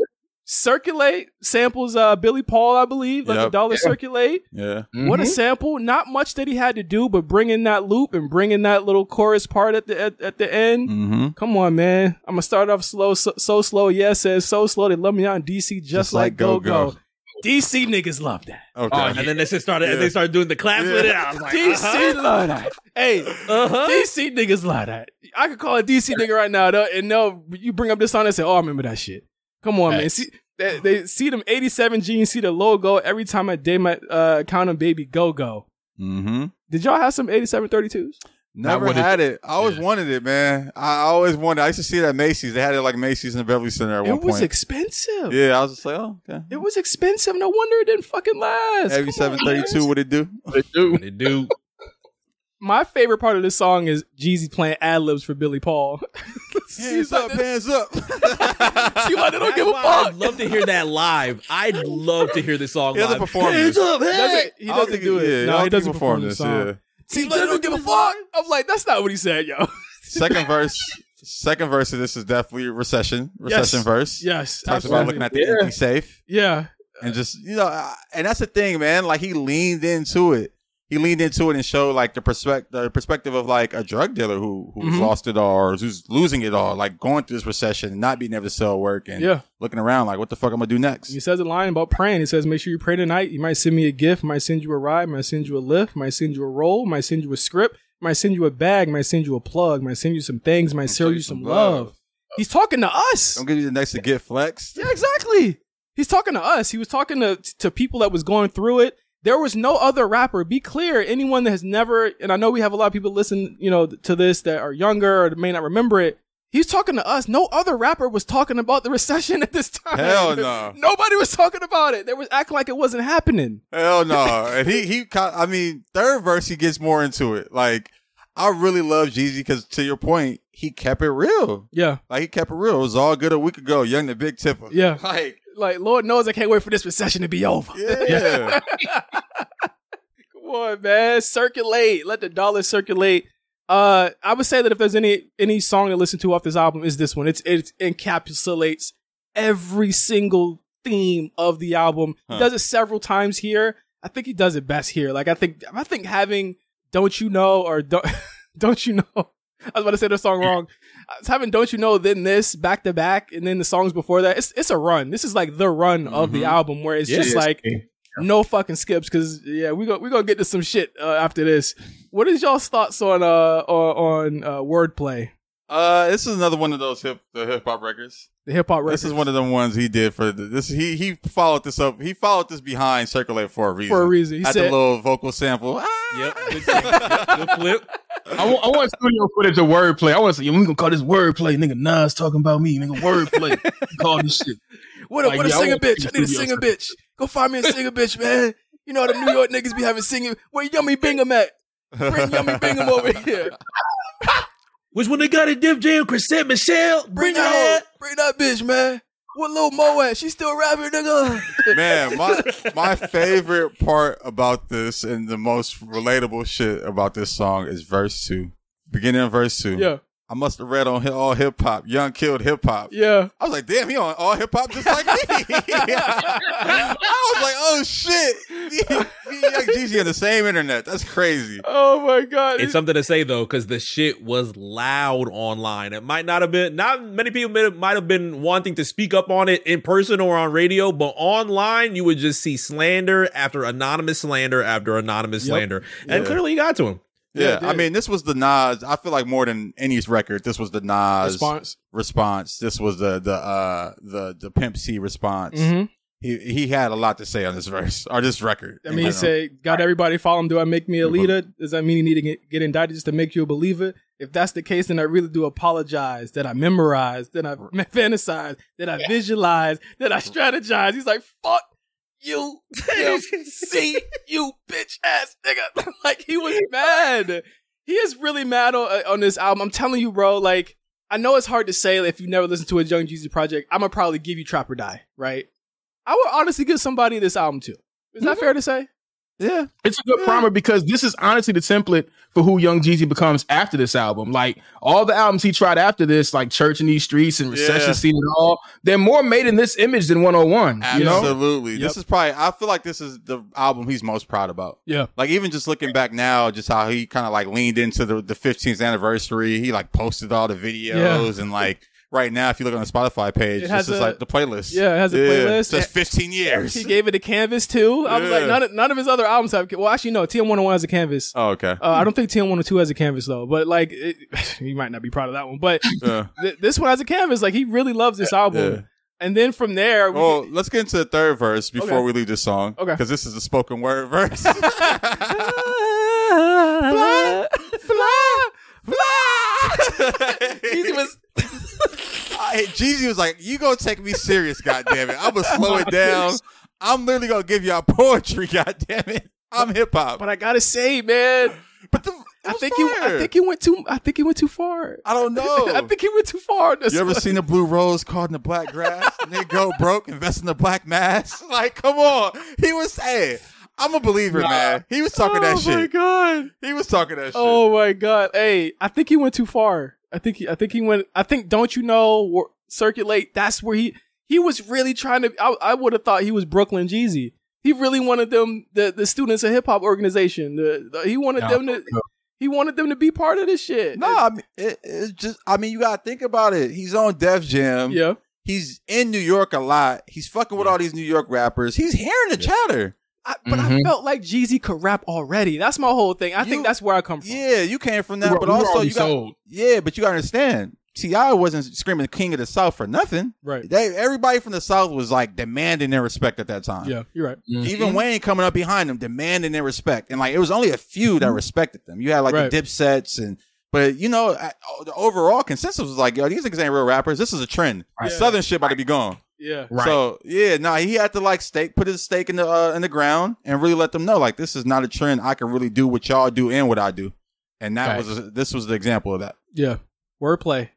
Circulate samples uh Billy Paul, I believe, like yep. a dollar yeah. circulate. Yeah. Mm-hmm. What a sample. Not much that he had to do, but bring in that loop and bring in that little chorus part at the at, at the end. Mm-hmm. Come on, man. I'm gonna start off slow, so, so slow. Yeah, says so slow. They love me out in D C just, just like, like go go. go. D C niggas love that. Okay. Oh, yeah. And then they just started yeah. they started doing the claps yeah. with it. I was like, D C uh-huh. love that. Hey, uh-huh. D C niggas love that. I could call a D C nigga right now though, and no, you bring up this song and say, oh, I remember that shit. Come on, hey. man. See, they, they see them eighty-seven jeans, see the logo every time I day my uh, count 'em baby go go. Mm-hmm. Did y'all have some eighty-seven thirty-twos? Never had it. it. I always yeah. wanted it, man. I always wanted. I used to see it at Macy's. They had it like Macy's in the Beverly Center at it one point. It was expensive. Yeah, I was just like, oh, okay. It was expensive. No wonder it didn't fucking last. Every seven thirty-two, what it do? What it do? What it do? My favorite part of this song is Jeezy playing ad-libs for Billy Paul. Hands up, hands up. See, like, they don't That's give a fuck. I'd love to hear that live. I'd love to hear this song live. He doesn't perform this. Hands up, hey. He doesn't, he doesn't do it. Yeah, no, he doesn't perform, perform this. Yeah. See, like, doesn't give a fuck. I'm like, that's not what he said, yo. Second verse, second verse of this is definitely recession, recession yes. verse. Yes, talks absolutely. about looking at the yeah. empty safe. Yeah, and just you know, and that's the thing, man. Like he leaned into it. He leaned into it and showed like the perspective, the perspective of like a drug dealer who who's mm-hmm. lost it all, or who's losing it all, like going through this recession and not being able to sell work and yeah. looking around like, what the fuck I'm gonna do next? He says a line about praying. He says, make sure you pray tonight. You might send me a gift, might send you a ride, might send you a lift, might send you a roll, might send you a script, might send you a bag, might send you a plug, might send you some things, might sell you some love. love. He's talking to us. Don't give you the next to get flexed. Yeah, exactly. He's talking to us. He was talking to to people that was going through it. There was no other rapper. Be clear, anyone that has never, and I know we have a lot of people listen, you know, to this that are younger or may not remember it. He's talking to us. No other rapper was talking about the recession at this time. Hell no. Nobody was talking about it. They was acting like it wasn't happening. Hell no. And he, he, I mean, third verse, he gets more into it. Like, I really love Jeezy because, to your point, he kept it real. Yeah. Like, he kept it real. It was all good a week ago. Young the Big Tipper. Yeah. Like. Like, Lord knows I can't wait for this recession to be over. Yeah. Come on, man. Circulate. Let the dollars circulate. Uh, I would say that if there's any any song to listen to off this album, is this one. It's, it encapsulates every single theme of the album. Huh. He does it several times here. I think he does it best here. Like, I think I think having Don't You Know or Don't, don't You Know. I was about to say the song wrong. I was having Don't You Know, then this, back to back, and then the songs before that. It's it's a run. This is like the run mm-hmm. of the album where it's yeah, just it's like yeah. no fucking skips because, yeah, we're going we gonna to get to some shit uh, after this. What is y'all's thoughts on uh on, on uh, Wordplay? Uh, this is another one of those hip the hip-hop records. The hip-hop records. This is one of them ones he did for the, this. He he followed this up. He followed this behind Circulate for a reason. For a reason. He At said, the little vocal sample. Ah! Yep. The flip. I want, I want studio footage of Wordplay. I want to say, yeah, we gonna call this Wordplay, nigga. Nas talking about me, nigga. Wordplay. We call this shit. What a like, what a yeah, singer I bitch. I need a singer bitch. Go find me a singer bitch, man. You know how the New York niggas be having singing. Where Yummy Bingham at? Bring Yummy Bingham over here. Which when they got a Def Jam, Chrisette Michelle, bring, bring that, bring that bitch, man. What Lil Mo at? She still rapping, nigga. Man, my my favorite part about this and the most relatable shit about this song is verse two, beginning of verse two. Yeah, I must have read on all hip hop. Young killed hip hop. Yeah, I was like, damn, he on all hip hop just like me. I was like, oh shit, me and Young Jeezy on the same internet. That's crazy. Oh my god, it's something to say though, because the shit was loud online. It might not have been. Not many people might have been wanting to speak up on it in person or on radio, but online you would just see slander after anonymous slander after anonymous yep. slander, and yeah. clearly he got to him. Yeah, yeah I mean, this was the Nas. I feel like more than any record, this was the Nas response. response. This was the the uh, the the Pimp C response. Mm-hmm. He he had a lot to say on this verse or this record. I mean, he said, "Got everybody follow him. Do I make me a leader? Does that mean you need to get, get indicted just to make you a believer? If that's the case, then I really do apologize. That I memorized. That I fantasize. That I visualize. That I strategize." He's like, "Fuck." You see you bitch ass nigga. Like he was mad. He is really mad on, on this album. I'm telling you, bro. Like I know it's hard to say like, if you never listened to a Young Jeezy project. I'm gonna probably give you Trap or Die, right? I would honestly give somebody this album too. Is that mm-hmm. fair to say? Yeah, it's a good yeah. primer because this is honestly the template for who Young Jeezy becomes after this album. Like all the albums he tried after this, like Church in These Streets and Recession yeah. Scene and all, they're more made in this image than one oh one. Absolutely. You know? Absolutely. Yep. This is probably, I feel like this is the album he's most proud about. Yeah. Like even just looking back now, just how he kind of like leaned into the, the fifteenth anniversary. He like posted all the videos yeah. and like. Right now, if you look on the Spotify page, it has it's just a, like the playlist. Yeah, it has a yeah, playlist. Just fifteen years. He gave it a canvas too. I yeah. was like, none of, none of his other albums have. Well, actually, no. T M one oh one has a canvas. Oh, okay. Uh, I don't think T M one oh two has a canvas though. But like, it, he might not be proud of that one. But yeah. th- this one has a canvas. Like, he really loves this album. Yeah. And then from there... We well, can... let's get into the third verse before okay. we leave this song. Okay. Because this is the spoken word verse. Fly, fly, fly. Jeezy was... I, Jeezy was like, you gonna take me serious, goddammit. I'm gonna slow it down. I'm literally gonna give y'all poetry, goddammit. I'm hip hop. But I gotta say, man... But the, I think he, I think he went too. I think he went too far. I don't know. I think he went too far. You ever one. seen a blue rose caught in the black grass? And they go broke, invest in the black mass. Like, come on. He was saying, hey, I'm a believer, nah. man. He was talking oh that shit. Oh my god. He was talking that shit. Oh my god. Hey, I think he went too far. I think he. I think he went. I think. Don't you know? Circulate. That's where he. He was really trying to. I, I would have thought he was Brooklyn Jeezy. He really wanted them, the, the students of hip hop organization. The, the, he wanted no, them to, no. he wanted them to be part of this shit. No, I mean, it, it's just, I mean, you gotta think about it. He's on Def Jam. Yeah, he's in New York a lot. He's fucking with yeah. all these New York rappers. He's hearing the yeah. chatter. I, but mm-hmm. I felt like Jeezy could rap already. That's my whole thing. I you, think that's where I come from. Yeah, you came from that, we're, but we're also you got sold. yeah, but you gotta understand. T I wasn't screaming King of the South for nothing. Right. They, everybody from the South was like demanding their respect at that time. Yeah, you're right. Mm-hmm. Even Wayne coming up behind them, demanding their respect. And like, it was only a few that respected them. You had like right. the Dipsets and, but you know, I, the overall consensus was like, yo, these niggas ain't real rappers. This is a trend. Right. The Southern shit about to be gone. Yeah. Right. So yeah, no, nah, he had to like stake, put his stake in the, uh, in the ground and really let them know like, this is not a trend. I can really do what y'all do and what I do. And that right. was, this was the example of that. Yeah. Wordplay.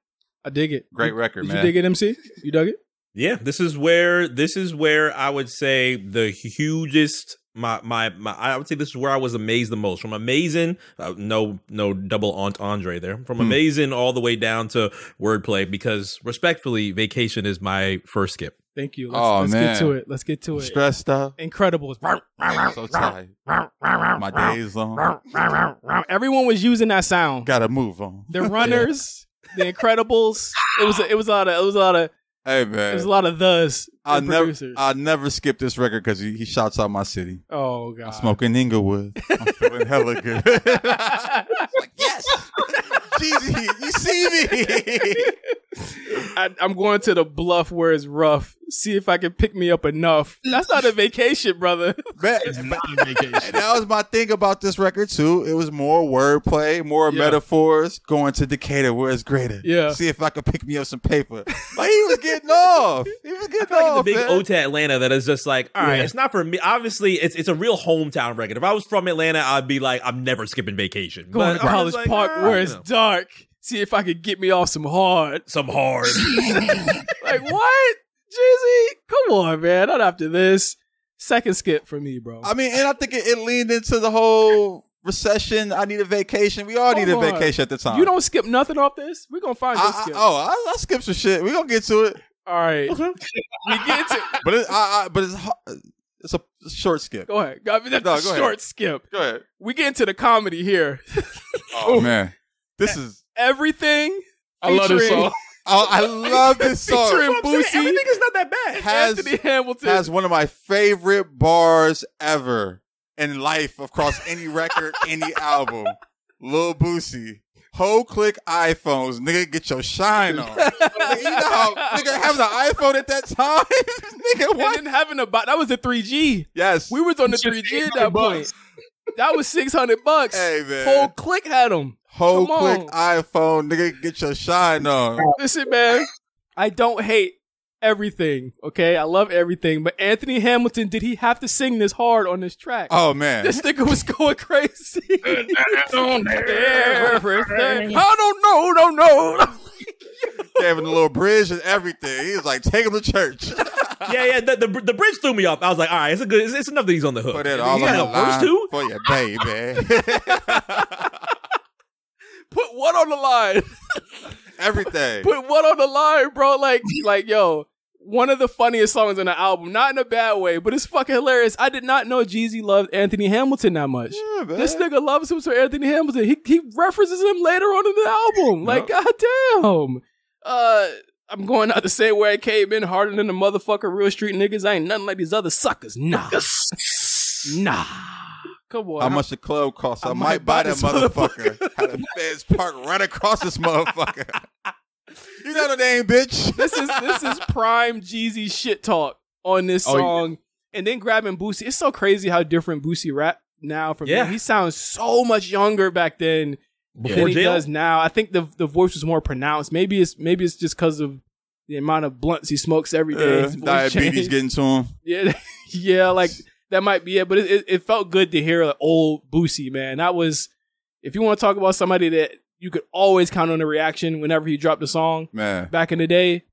I dig it. Great record, man. Did you dig it, M C? You dug it? Yeah, this is where this is where I would say the hugest my my my. I would say this is where I was amazed the most. From amazing, uh, no no double Aunt Andre there. From hmm. amazing all the way down to Wordplay, because respectfully, Vacation is my first skip. Thank you. Let's, oh, let's man. get to it. Let's get to it. Stressed out. Incredibles. I'm so tired. My day's long. Everyone was using that sound. Gotta move on. The Runners. Yeah. The Incredibles. It was a, it was a lot of it was a lot of hey man. It was a lot of thes. I never I never skip this record because he, he shouts out my city. Oh god, I'm smoking Inglewood. I'm feeling hella good. I was like, yes, Jeezy, you see me. I, I'm going to the bluff where it's rough. See if I can pick me up enough. That's not a vacation, brother. Man, it's not a vacation. That was my thing about this record too. It was more wordplay, more yeah. metaphors. Going to Decatur where it's greater. Yeah. See if I could pick me up some paper. Like he was getting off. He was getting I feel off. Like it's a big ode to Atlanta that is just like, all right, yeah. it's not for me. Obviously, it's it's a real hometown record. If I was from Atlanta, I'd be like, I'm never skipping Vacation. Going but to College like, Park ah, where it's know. dark. See if I could get me off some hard, some hard. Like what? Jeezy, come on, man. Not after this. Second skip for me, bro. I mean, and I think it, it leaned into the whole recession. I need a vacation. We all Hold need on. a vacation at the time. You don't skip nothing off this. We're going to find this skip. Oh, I, I skip some shit. We're going to get to it. All right. We get to it. But, it, I, I, but it's, it's a short skip. Go ahead. I mean, that's no, a short ahead. skip. Go ahead. We get into the comedy here. Oh, man. This is... Everything. I love this song. Oh, I love this song. Featuring Boosie. Everything is not that bad. Has, Anthony Hamilton has one of my favorite bars ever in life across any record, any album. Lil Boosie. Whole click iPhones. Nigga, get your shine on. Nigga, you know how nigga having an iPhone at that time? Nigga, what? And then having a bot. That was a three G. Yes. We was on the three G at that bucks. point. That was six hundred bucks. Hey, man. Whole click had them. Whole click iPhone, nigga, get your shine on. Listen, man, I don't hate everything, okay? I love everything, but Anthony Hamilton, did he have to sing this hard on this track? Oh, man. This nigga was going crazy. on there. Everything. I don't know, don't know. Gave him a little bridge and everything. He was like, take him to church. yeah, yeah, the, the the bridge threw me off. I was like, all right, it's a good, it's, it's enough that he's on the hook. Put it all you on the line too? For your baby. Put one on the line. Everything. Put one on the line, bro. Like, like, yo, one of the funniest songs on the album. Not in a bad way, but it's fucking hilarious. I did not know Jeezy loved Anthony Hamilton that much. Yeah, this nigga loves him, so Anthony Hamilton. He he references him later on in the album. Like, yep. goddamn. Uh, I'm going out the same way I came in, harder than the motherfucker real street niggas. I ain't nothing like these other suckers. Nah. nah. Come on. How much the club costs? I, I might, might buy, buy that motherfucker. motherfucker. How the feds park right across this motherfucker. You know the name, bitch. This is this is prime Jeezy shit talk on this oh, song. Yeah. And then grabbing Boosie. It's so crazy how different Boosie rap now from yeah. me. He sounds so much younger back then Before than he jail. does now. I think the the voice was more pronounced. Maybe it's maybe it's just because of the amount of blunts he smokes every day. Uh, diabetes changed. getting to him. Yeah, yeah, like that might be it. But it, it, it felt good to hear an old Boosie, man. That was, if you want to talk about somebody that you could always count on the reaction whenever he dropped a song, man, back in the day,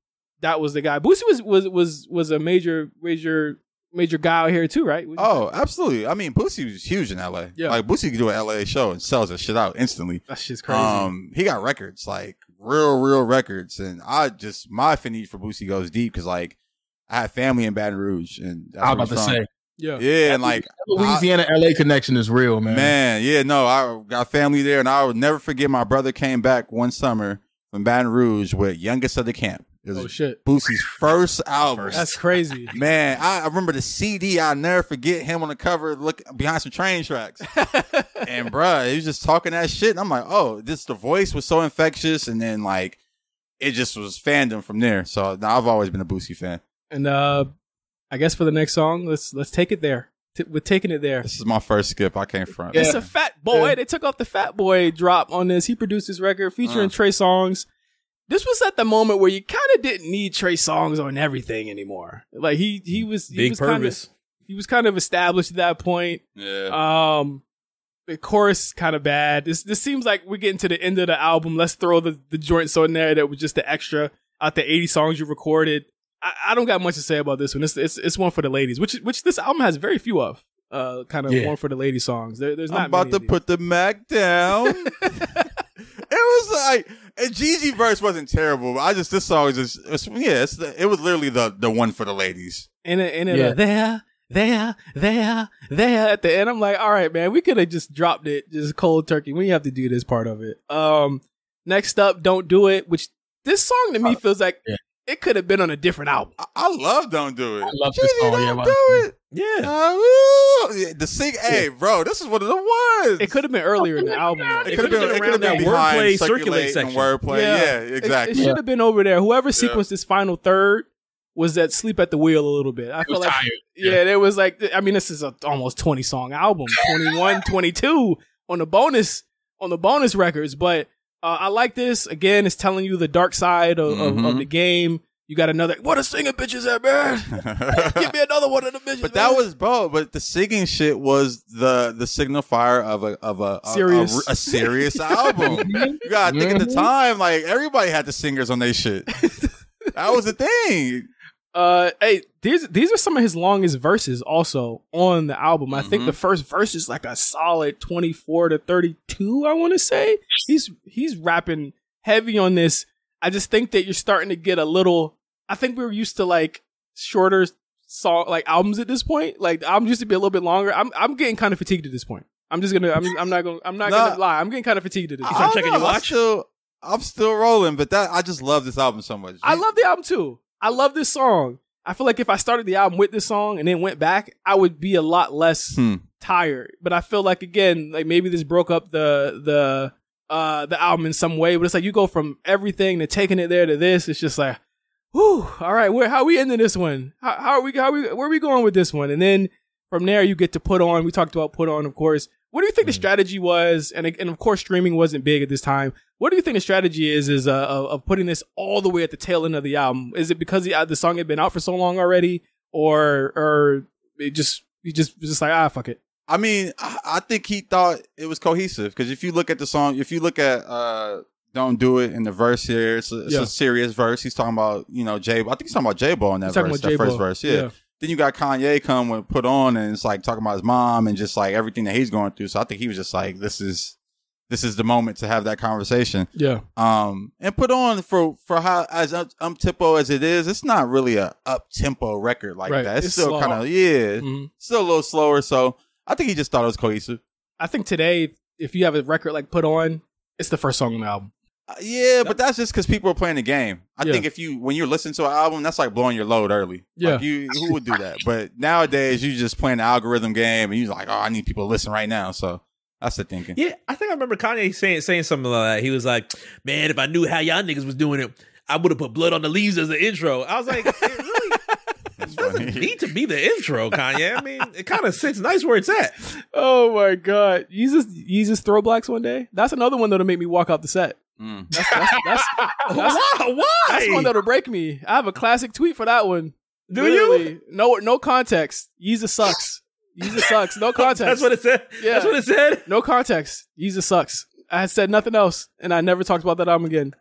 that was the guy. Boosie was was was was a major major. Major guy out here too, right? Oh, absolutely. I mean, Boosie was huge in L A. Yeah. Like, Boosie could do an L A show and sells that shit out instantly. That shit's crazy. Um, he got records, like real, real records. And I just, my affinity for Boosie goes deep because, like, I have family in Baton Rouge. And I was about to say, yeah. Yeah. And, like, Louisiana L A connection is real, man. Man, yeah. No, I got family there. And I will never forget my brother came back one summer from Baton Rouge with Youngest of the Camp. It was oh, shit. Boosie's first album. That's crazy. Man, I, I remember the C D. I'll never forget him on the cover look behind some train tracks. And, bruh, he was just talking that shit. And I'm like, oh, this the voice was so infectious. And then, like, it just was fandom from there. So, nah, I've always been a Boosie fan. And uh, I guess for the next song, let's let's take it there. T- we're taking it there. This is my first skip. I came from. It's yeah. a Fat Boy. Yeah. They took off the Fat Boy drop on this. He produced this record featuring uh. Trey Songz. This was at the moment where you kind of didn't need Trey Songz on everything anymore. Like he he was he Big was Purvis. Kind of, he was kind of established at that point. Yeah. Um, the chorus kind of bad. This this seems like we're getting to the end of the album. Let's throw the, the joints on there that was just the extra out the eighty songs you recorded. I, I don't got much to say about this one. It's it's it's one for the ladies, which which this album has very few of. Uh, kind of yeah. one for the lady songs. There, there's not. I'm about to put the Mac down. It was like, and Jeezy verse wasn't terrible, but I just, this song is just, it's, yeah, it's the, it was literally the, the one for the ladies. And, and, and yeah. uh, there, there, there, there at the end. I'm like, all right, man, we could have just dropped it, just cold turkey. We have to do this part of it. Um, next up, Don't Do It, which this song to me uh, feels like yeah. it could have been on a different album. I, I love Don't Do It. I love Jeezy, this song. Don't yeah, well, do it. Yeah. Uh, yeah, the sing. Yeah. Hey, bro, this is one of the ones. It could have been earlier in the album. It could have been. It could have been, been behind wordplay, circulate section. Wordplay. Yeah. yeah, exactly. It, it should have yeah. been over there. Whoever sequenced yeah. this final third was at sleep at the wheel a little bit. I feel like tired. yeah, yeah. there was like. I mean, this is a almost twenty song album, twenty-one, twenty-two on the bonus on the bonus records. But uh, I like this. Again, it's telling you the dark side of, mm-hmm. of, of the game. You got another, what a singing bitches at, man. Give me another one of the bitches. But that man. was, bro, but the singing shit was the the signifier of a of a, a, serious. a, a, a serious album. You got to think mm-hmm. at the time, like, everybody had the singers on their shit. That was the thing. Uh, hey, these, these are some of his longest verses also on the album. I mm-hmm. think the first verse is like a solid twenty-four to thirty-two, I want to say. He's He's rapping heavy on this. I just think that you're starting to get a little... I think we were used to like shorter song, like albums at this point. Like the album used to be a little bit longer. I'm I'm getting kind of fatigued at this point. I'm just gonna. I'm, I'm not gonna. I'm not nah, gonna lie. I'm getting kind of fatigued at this. I'm checking your watch. I'm still, I'm still rolling, but that I just love this album so much. I love the album too. I love this song. I feel like if I started the album with this song and then went back, I would be a lot less hmm. tired. But I feel like again, like maybe this broke up the the uh, the album in some way. But it's like you go from everything to taking it there to this. It's just like. Whew, all right, where how are we ending this one? How, how are we? How are we? Where are we going with this one? And then from there, you get to Put On. We talked about Put On, of course. What do you think mm-hmm. the strategy was? And and of course, streaming wasn't big at this time. What do you think the strategy is? Is uh, of putting this all the way at the tail end of the album? Is it because the, uh, the song had been out for so long already, or or it just you just just like ah fuck it? I mean, I, I think he thought it was cohesive because if you look at the song, if you look at. Uh, Don't Do It in the verse here. It's, a, it's yeah. a serious verse. He's talking about, you know, J. I think he's talking about J-Bo in that verse, that first verse. Yeah. yeah. Then you got Kanye come with Put On, and it's like talking about his mom and just like everything that he's going through. So I think he was just like, this is this is the moment to have that conversation. Yeah. Um, and Put On for for how as up tempo as it is, it's not really a up tempo record like right. that. It's, it's still kind of yeah, mm-hmm. still a little slower. So I think he just thought it was cohesive. I think today, if you have a record like Put On, it's the first song on the album. Yeah, but that's just because people are playing the game. I yeah. think if you when you're listening to an album, that's like blowing your load early. Yeah, like you who would do that? But nowadays, you just playing the algorithm game, and you're like, oh, I need people to listen right now. So that's the thinking. Yeah, I think I remember Kanye saying saying something like that. He was like, man, if I knew how y'all niggas was doing it, I would have put Blood on the Leaves as the intro. I was like, it really it doesn't need to be the intro, Kanye. I mean, it kind of sits nice where it's at. Oh my God. Jesus, Jesus Throwblacks one day. That's another one that'll make me walk out the set. Mm. That's, that's, that's, that's, why? Why? That's one that'll break me. I have a classic tweet for that one. Do Literally. you? No, no context. Yeezus sucks. Yeezus sucks. No context. That's what it said. Yeah. That's what it said. No context. Yeezus sucks. I had said nothing else, and I never talked about that album again.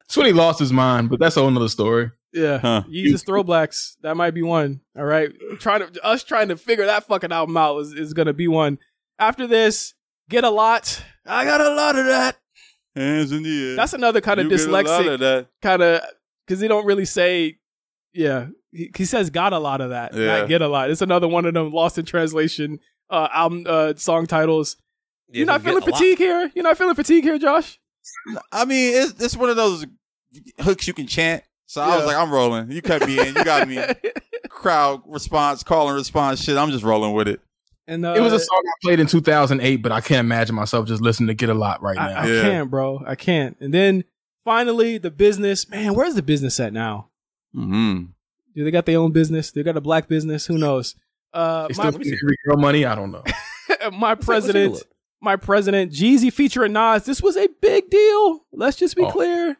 That's when he lost his mind, but that's a whole nother story. Yeah. Huh. Yeezus Throwblacks. That might be one. All right. Trying to us trying to figure that fucking album out is, is gonna be one. After this, Get a Lot. I got a lot of that. Hands in the air. That's another kind of you dyslexic kind of, because they don't really say, yeah. He, he says got a lot of that. Yeah. Not get a lot. It's another one of them lost in translation uh, album uh, song titles. Yeah, You're not feeling fatigue here? You're not feeling fatigue here, Josh? I mean, it's, it's one of those hooks you can chant. So yeah. I was like, I'm rolling. You cut me in. You got me. Crowd response, call and response shit. I'm just rolling with it. And uh, it was a song I played in two thousand eight, but I can't imagine myself just listening to Get a Lot right now. I, I yeah. can't, bro. I can't. And then finally, The Business. Man, where's The Business at now? Mm-hmm. Do they got their own business? They got a black business? Who knows? Uh, they still my, every girl money? I don't know. my what's president. That, my president. Jeezy featuring Nas. This was a big deal. Let's just be oh. clear.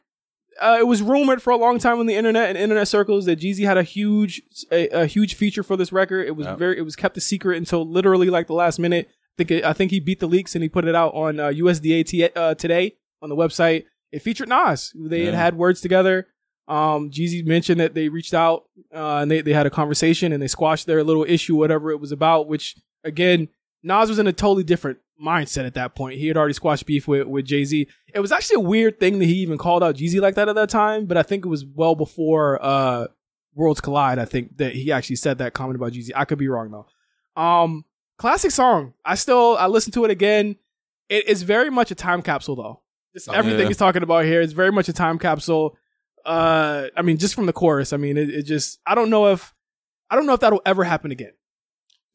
Uh, it was rumored for a long time on the internet and internet circles that Jeezy had a huge, a, a huge feature for this record. It was yep. very, it was kept a secret until literally like the last minute. I think, it, I think he beat the leaks and he put it out on uh, U S D A t- uh, today on the website. It featured Nas. They yeah. had had words together. Um, Jeezy mentioned that they reached out uh, and they, they had a conversation and they squashed their little issue, whatever it was about. Which again, Nas was in a totally different mindset at that point. He had already squashed beef with, with Jay-Z. It was actually a weird thing that he even called out Jeezy like that at that time, but I think it was well before uh, Worlds Collide. I think that he actually said that comment about Jeezy. I could be wrong though. Um, classic song. I still I listened to it again. It is very much a time capsule though. It's, oh, everything yeah. he's talking about here is very much a time capsule. Uh, I mean, just from the chorus. I mean, it, it just. I don't know if, I don't know if that'll ever happen again.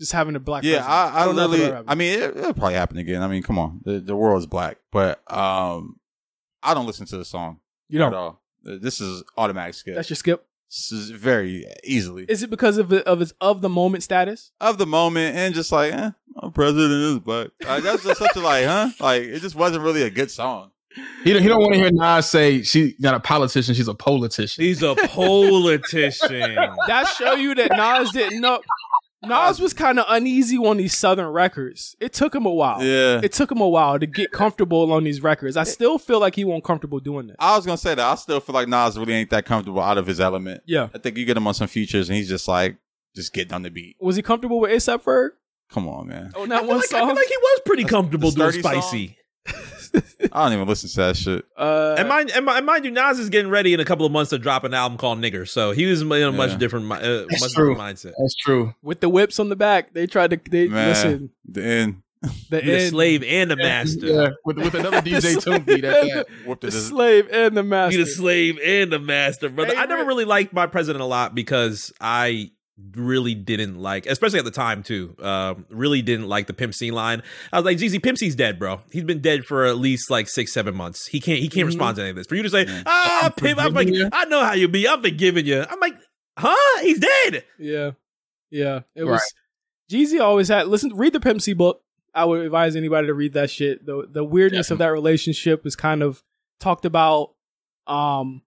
Just having a black. Yeah, president. I, I don't really. I mean, it, it'll probably happen again. I mean, come on, the, the world is black, but um, I don't listen to the song. You don't. At all. This is automatic skip. That's your skip. This is very easily. Is it because of the, of its of the moment status? Of the moment and just like, eh, my president is black. Like, that's just such a like, huh? Like it just wasn't really a good song. He don't, he don't want to hear Nas say she's not a politician. She's a politician. He's a politician. That show you that Nas didn't know. Nas was kind of uneasy on these Southern records. It took him a while. Yeah. It took him a while to get comfortable on these records. I still feel like he wasn't comfortable doing this. I was going to say that. I still feel like Nas really ain't that comfortable out of his element. Yeah. I think you get him on some features and he's just like, just getting on the beat. Was he comfortable with A$AP Ferg? Come on, man. Oh, not one like, song? I feel like he was pretty comfortable doing Spicy. Song? I don't even listen to that shit. Uh, and, mind, and, and mind you, Nas is getting ready in a couple of months to drop an album called Nigger. So he was in a much yeah. different, uh, much different mindset. That's true. With the whips on the back, they tried to they, Man, listen. The end. The, the end. Slave and the yeah, master. Yeah. With, with another D J Toomp beat at that. The it slave it. and the master. Be the slave and the master, brother. Hey, I never really liked my president a lot because I... really didn't like, especially at the time too, um, really didn't like the Pimp C line. I was like, Jeezy, Pimp C's dead, bro. He's been dead for at least like six, seven months. He can't, he can't mm-hmm. respond to any of this. For you to say, ah, oh, Pimp, I'm like, you. I know how you be. I've been giving you. I'm like, huh? He's dead. Yeah. Yeah. It right. was, Jeezy always had, listen, read the Pimp C book. I would advise anybody to read that shit. The, the weirdness yeah. of that relationship is kind of talked about, um,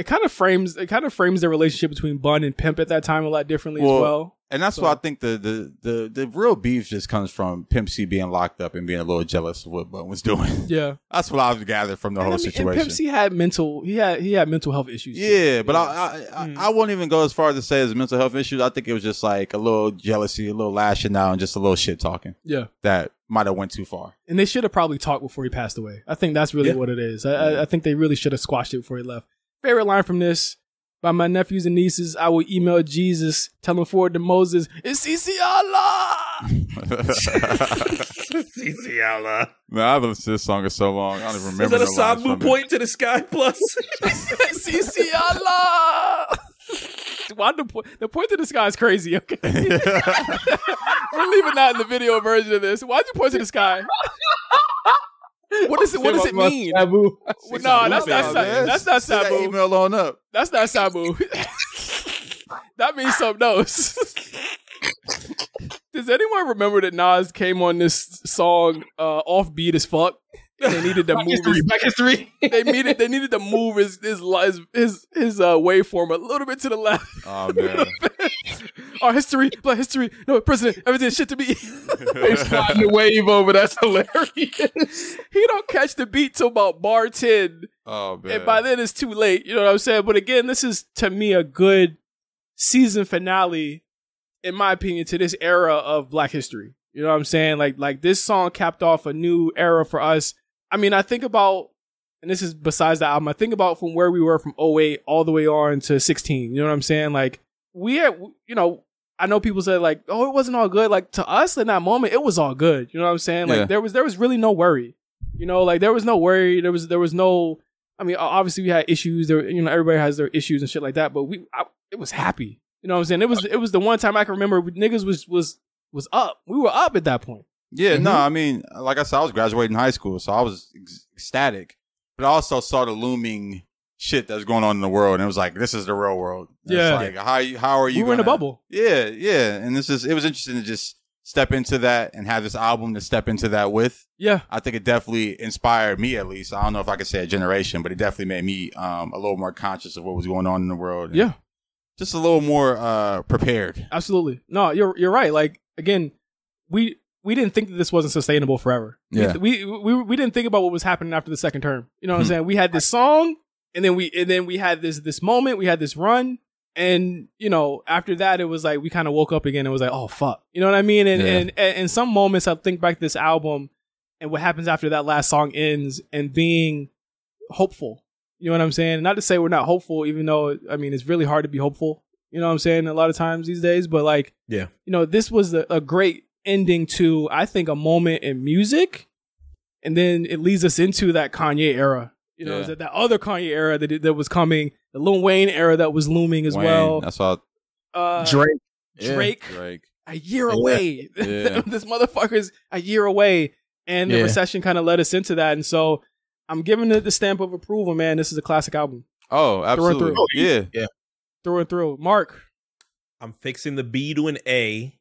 It kind of frames it kind of frames the relationship between Bun and Pimp at that time a lot differently well, as well. And that's so. why I think the, the the the real beef just comes from Pimp C being locked up and being a little jealous of what Bun was doing. Yeah. That's what I've gathered from the and whole I mean, situation. And Pimp C had mental he had he had mental health issues. Yeah, too. but yeah. I I, I, mm. I won't even go as far as to say it's mental health issues. I think it was just like a little jealousy, a little lashing out, and just a little shit talking. Yeah. That might have went too far. And they should have probably talked before he passed away. I think that's really yeah. what it is. I, yeah. I I think they really should have squashed it before he left. Favorite line from this, by my nephews and nieces, I will email Jesus, tell him forward to Moses, it's C C Allah! C C Allah. Man, I've listened to this song for so long, I don't even remember. Is that a Sabu point to the sky plus? C C Allah! Why the, po- the point to the sky is crazy, okay? We're leaving that in the video version of this. Why'd you point to the sky? What does it? What does it mean? Sabu. Well, no, that's not, that's not Sabu. That email on up. That's not Sabu. That means something else. Does anyone remember that Nas came on this song uh, offbeat as fuck? And they needed to Black move history, his, Black history. They needed they needed to move his his his his uh, waveform a little bit to the left. Oh man. Our history, Black history, no president, everything shit to be. He's sliding the wave over. That's hilarious. He don't catch the beat till about bar ten. Oh man. And by then it's too late. You know what I'm saying? But again, this is to me a good season finale, in my opinion, to this era of Black history. You know what I'm saying? Like like this song capped off a new era for us. I mean, I think about, and this is besides the album, I think about from where we were from oh eight all the way on to sixteen. You know what I'm saying? Like, we had, you know, I know people say like, oh, it wasn't all good. Like, to us in that moment, it was all good. You know what I'm saying? Like, yeah. there was there was really no worry. You know, like, there was no worry. There was there was no, I mean, obviously we had issues. There, you know, everybody has their issues and shit like that. But we, I, it was happy. You know what I'm saying? It was it was the one time I can remember niggas was was was up. We were up at that point. Yeah, mm-hmm. no, I mean, like I said, I was graduating high school, so I was ecstatic. But I also saw the looming shit that's going on in the world, and it was like, this is the real world. And yeah. It's like, how you, how are you? We were gonna... in a bubble. Yeah, yeah. And this is, it was interesting to just step into that and have this album to step into that with. Yeah. I think it definitely inspired me, at least. I don't know if I could say a generation, but it definitely made me um, a little more conscious of what was going on in the world. And yeah. Just a little more uh, prepared. Absolutely. No, you're you're right. Like, again, we... we didn't think that this wasn't sustainable forever. Yeah. We, we we didn't think about what was happening after the second term. You know what mm-hmm. I'm saying? We had this song, and then we and then we had this this moment, we had this run, and you know, after that it was like we kind of woke up again and was like, oh fuck. You know what I mean? And yeah. and, and and some moments I think back to this album and what happens after that last song ends and being hopeful. You know what I'm saying? Not to say we're not hopeful, even though I mean it's really hard to be hopeful, you know what I'm saying, a lot of times these days, but like yeah. you know, this was a, a great ending to, I think, a moment in music, and then it leads us into that Kanye era. You know, yeah. that, that other Kanye era that that was coming, the Lil Wayne era that was looming as Wayne, well. That's all. Uh, Drake, Drake, yeah. Drake, a year yeah. away. Yeah. This motherfucker's a year away, and the yeah. recession kind of led us into that. And so, I'm giving it the stamp of approval, man. This is a classic album. Oh, absolutely, through through. Yeah, yeah, through and through. Mark, I'm fixing the B to an A.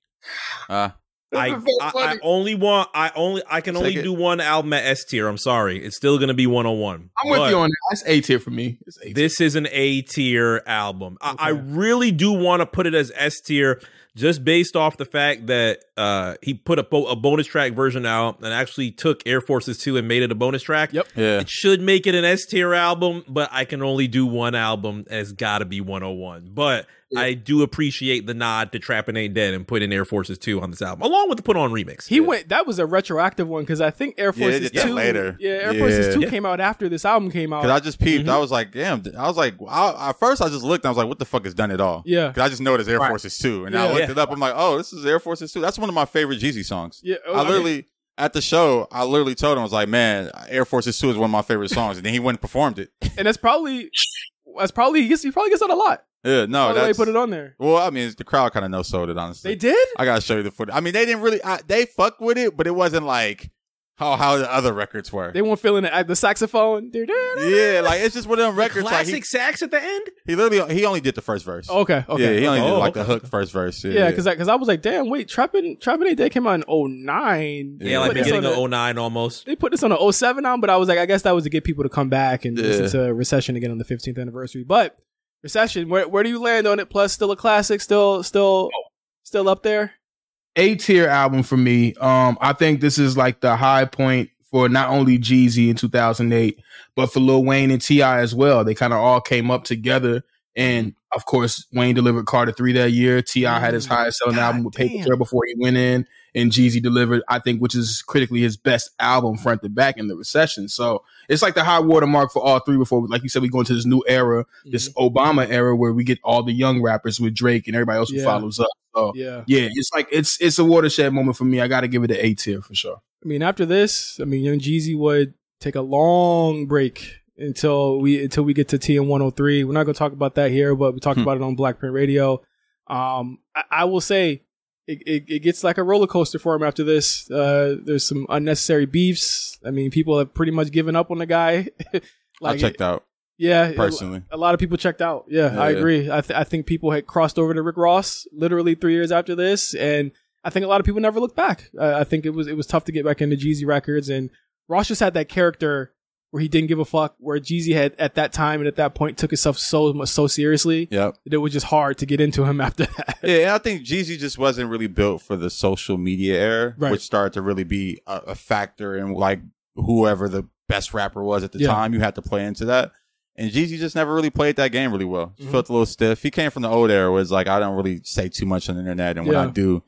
Uh I, I, I only want I only I can Check only it. do one album at S tier. I'm sorry, it's still gonna be one oh one. I'm with you on that. That's A tier for me. It's A-tier. This is an A tier album. Okay. I, I really do want to put it as S tier, just based off the fact that uh, he put a, bo- a bonus track version out and actually took Air Forces Two and made it a bonus track. Yep. Yeah. It should make it an S tier album, but I can only do one album. It's got to be one oh one. But yeah. I do appreciate the nod to Trappin' Ain't Dead and putting Air Forces Two on this album, along with the Put On remix. He yeah. went. That was a retroactive one because I think Air Forces yeah, Two later. Yeah, Air yeah. Forces Two yeah. came out after this album came out. Because I just peeped. Mm-hmm. I was like, damn. I was like, I, at first I just looked. And I was like, what the fuck is Done It All? Yeah. Because I just noticed Air right. Forces Two, and yeah. I looked yeah. it up. I'm like, oh, this is Air Forces Two. That's one of my favorite Jeezy songs. Yeah. Oh, I literally I mean, at the show, I literally told him, I was like, man, Air Forces Two is one of my favorite songs, and then he went and performed it. And that's probably that's probably he gets, he probably gets that a lot. Yeah, no, that's, they put it on there. Well, I mean, the crowd kind of no sold it, honestly. They did? I gotta show you the footage. I mean, they didn't really. I, they fuck with it, but it wasn't like how how the other records were. They weren't feeling it. The saxophone. Yeah, like it's just one of them records. The classic like he, sax at the end. He literally he only did the first verse. Okay, okay. Yeah, he only oh, did like okay. the hook first verse. Yeah, because yeah, because I, I was like, damn, wait, Trappin' Trappin' Ain't Dead came out in oh nine. Yeah, yeah like beginning of oh nine almost. They put this on an oh seven album, but I was like, I guess that was to get people to come back and yeah. listen to Recession again on the fifteenth anniversary, but. Recession, where where do you land on it? Plus, still a classic, still still still up there. A tier album for me. Um, I think this is like the high point for not only Jeezy in two thousand eight, but for Lil Wayne and T I as well. They kind of all came up together, and of course, Wayne delivered Carter three that year. T I mm, had his highest selling God album with damn. Paper Trail before he went in, and Jeezy delivered, I think, which is critically his best album front to back in the recession. So it's like the high watermark for all three before, like you said, we go into this new era, mm-hmm. this Obama era where we get all the young rappers with Drake and everybody else yeah. who follows up. So yeah. yeah, it's like it's it's a watershed moment for me. I got to give it an A tier for sure. I mean, after this, I mean, Young Jeezy would take a long break until we until we get to T M one oh three. We're not going to talk about that here, but we talked hmm. about it on Black Print Radio. Um, I, I will say, it, it, it gets like a roller coaster for him after this. Uh, there's some unnecessary beefs. I mean, people have pretty much given up on the guy. Like, I checked out. Yeah, personally, a lot of people checked out. Yeah, yeah I agree. Yeah. I th- I think people had crossed over to Rick Ross literally three years after this, and I think a lot of people never looked back. Uh, I think it was it was tough to get back into Jeezy records, and Ross just had that character where he didn't give a fuck. Where Jeezy had at that time and at that point took himself so much so seriously, yeah, that it was just hard to get into him after that. Yeah, and I think Jeezy just wasn't really built for the social media era, right, which started to really be a, a factor in like whoever the best rapper was at the yeah. time. You had to play into that. And Jeezy just never really played that game really well. Mm-hmm. Felt a little stiff. He came from the old era where it's like, I don't really say too much on the internet. And when yeah. I do,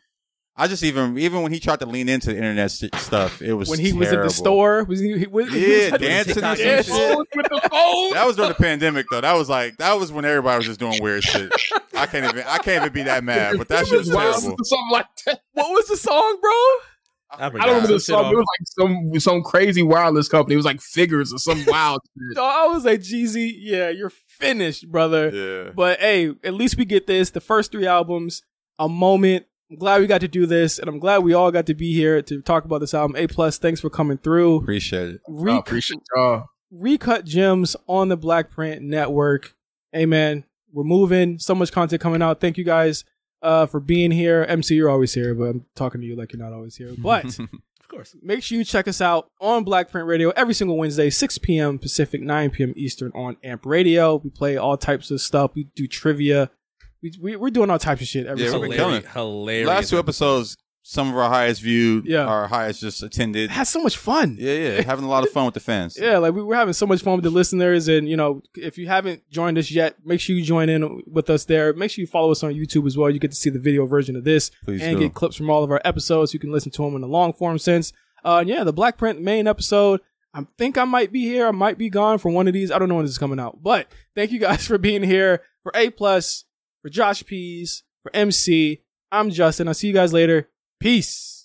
I just even, even when he tried to lean into the internet st- stuff, it was When he terrible. was at the store, was he, he, was, yeah, he was dancing and shit. That was during the pandemic though. That was like, that was when everybody was just doing weird shit. I can't even, I can't even be that mad, but that shit was terrible. Something like that. What was the song, bro? I, I don't remember the song. It was like some some crazy wireless company. It was like Figures or some wild shit. So I was like, Jeezy, yeah, you're finished, brother. Yeah. But hey, at least we get this. The first three albums, a moment. I'm glad we got to do this, and I'm glad we all got to be here to talk about this album. A plus, thanks for coming through. Appreciate it. Re- oh, appreciate y'all. Recut Gems on the Black Print Network. Hey, man, we're moving. So much content coming out. Thank you guys. Uh, for being here. M C, you're always here, but I'm talking to you like you're not always here. But of course, make sure you check us out on Black Print Radio every single Wednesday, six p.m. Pacific, nine p.m. Eastern on Amp Radio. We play all types of stuff. We do trivia. We, we we're doing all types of shit every yeah, single day. Hilarious. Last two episodes, some of our highest viewed, yeah. our highest just attended. Had so much fun. Yeah, yeah, having a lot of fun with the fans. Yeah, like we were having so much fun with the listeners, and you know, if you haven't joined us yet, make sure you join in with us there. Make sure you follow us on YouTube as well. You get to see the video version of this, Please and do. get clips from all of our episodes. You can listen to them in the long form sense. Uh, yeah, the Black Print main episode. I think I might be here. I might be gone for one of these. I don't know when this is coming out, but thank you guys for being here. For A Plus, for Josh Pease, for M C. I'm Justin. I'll see you guys later. Peace.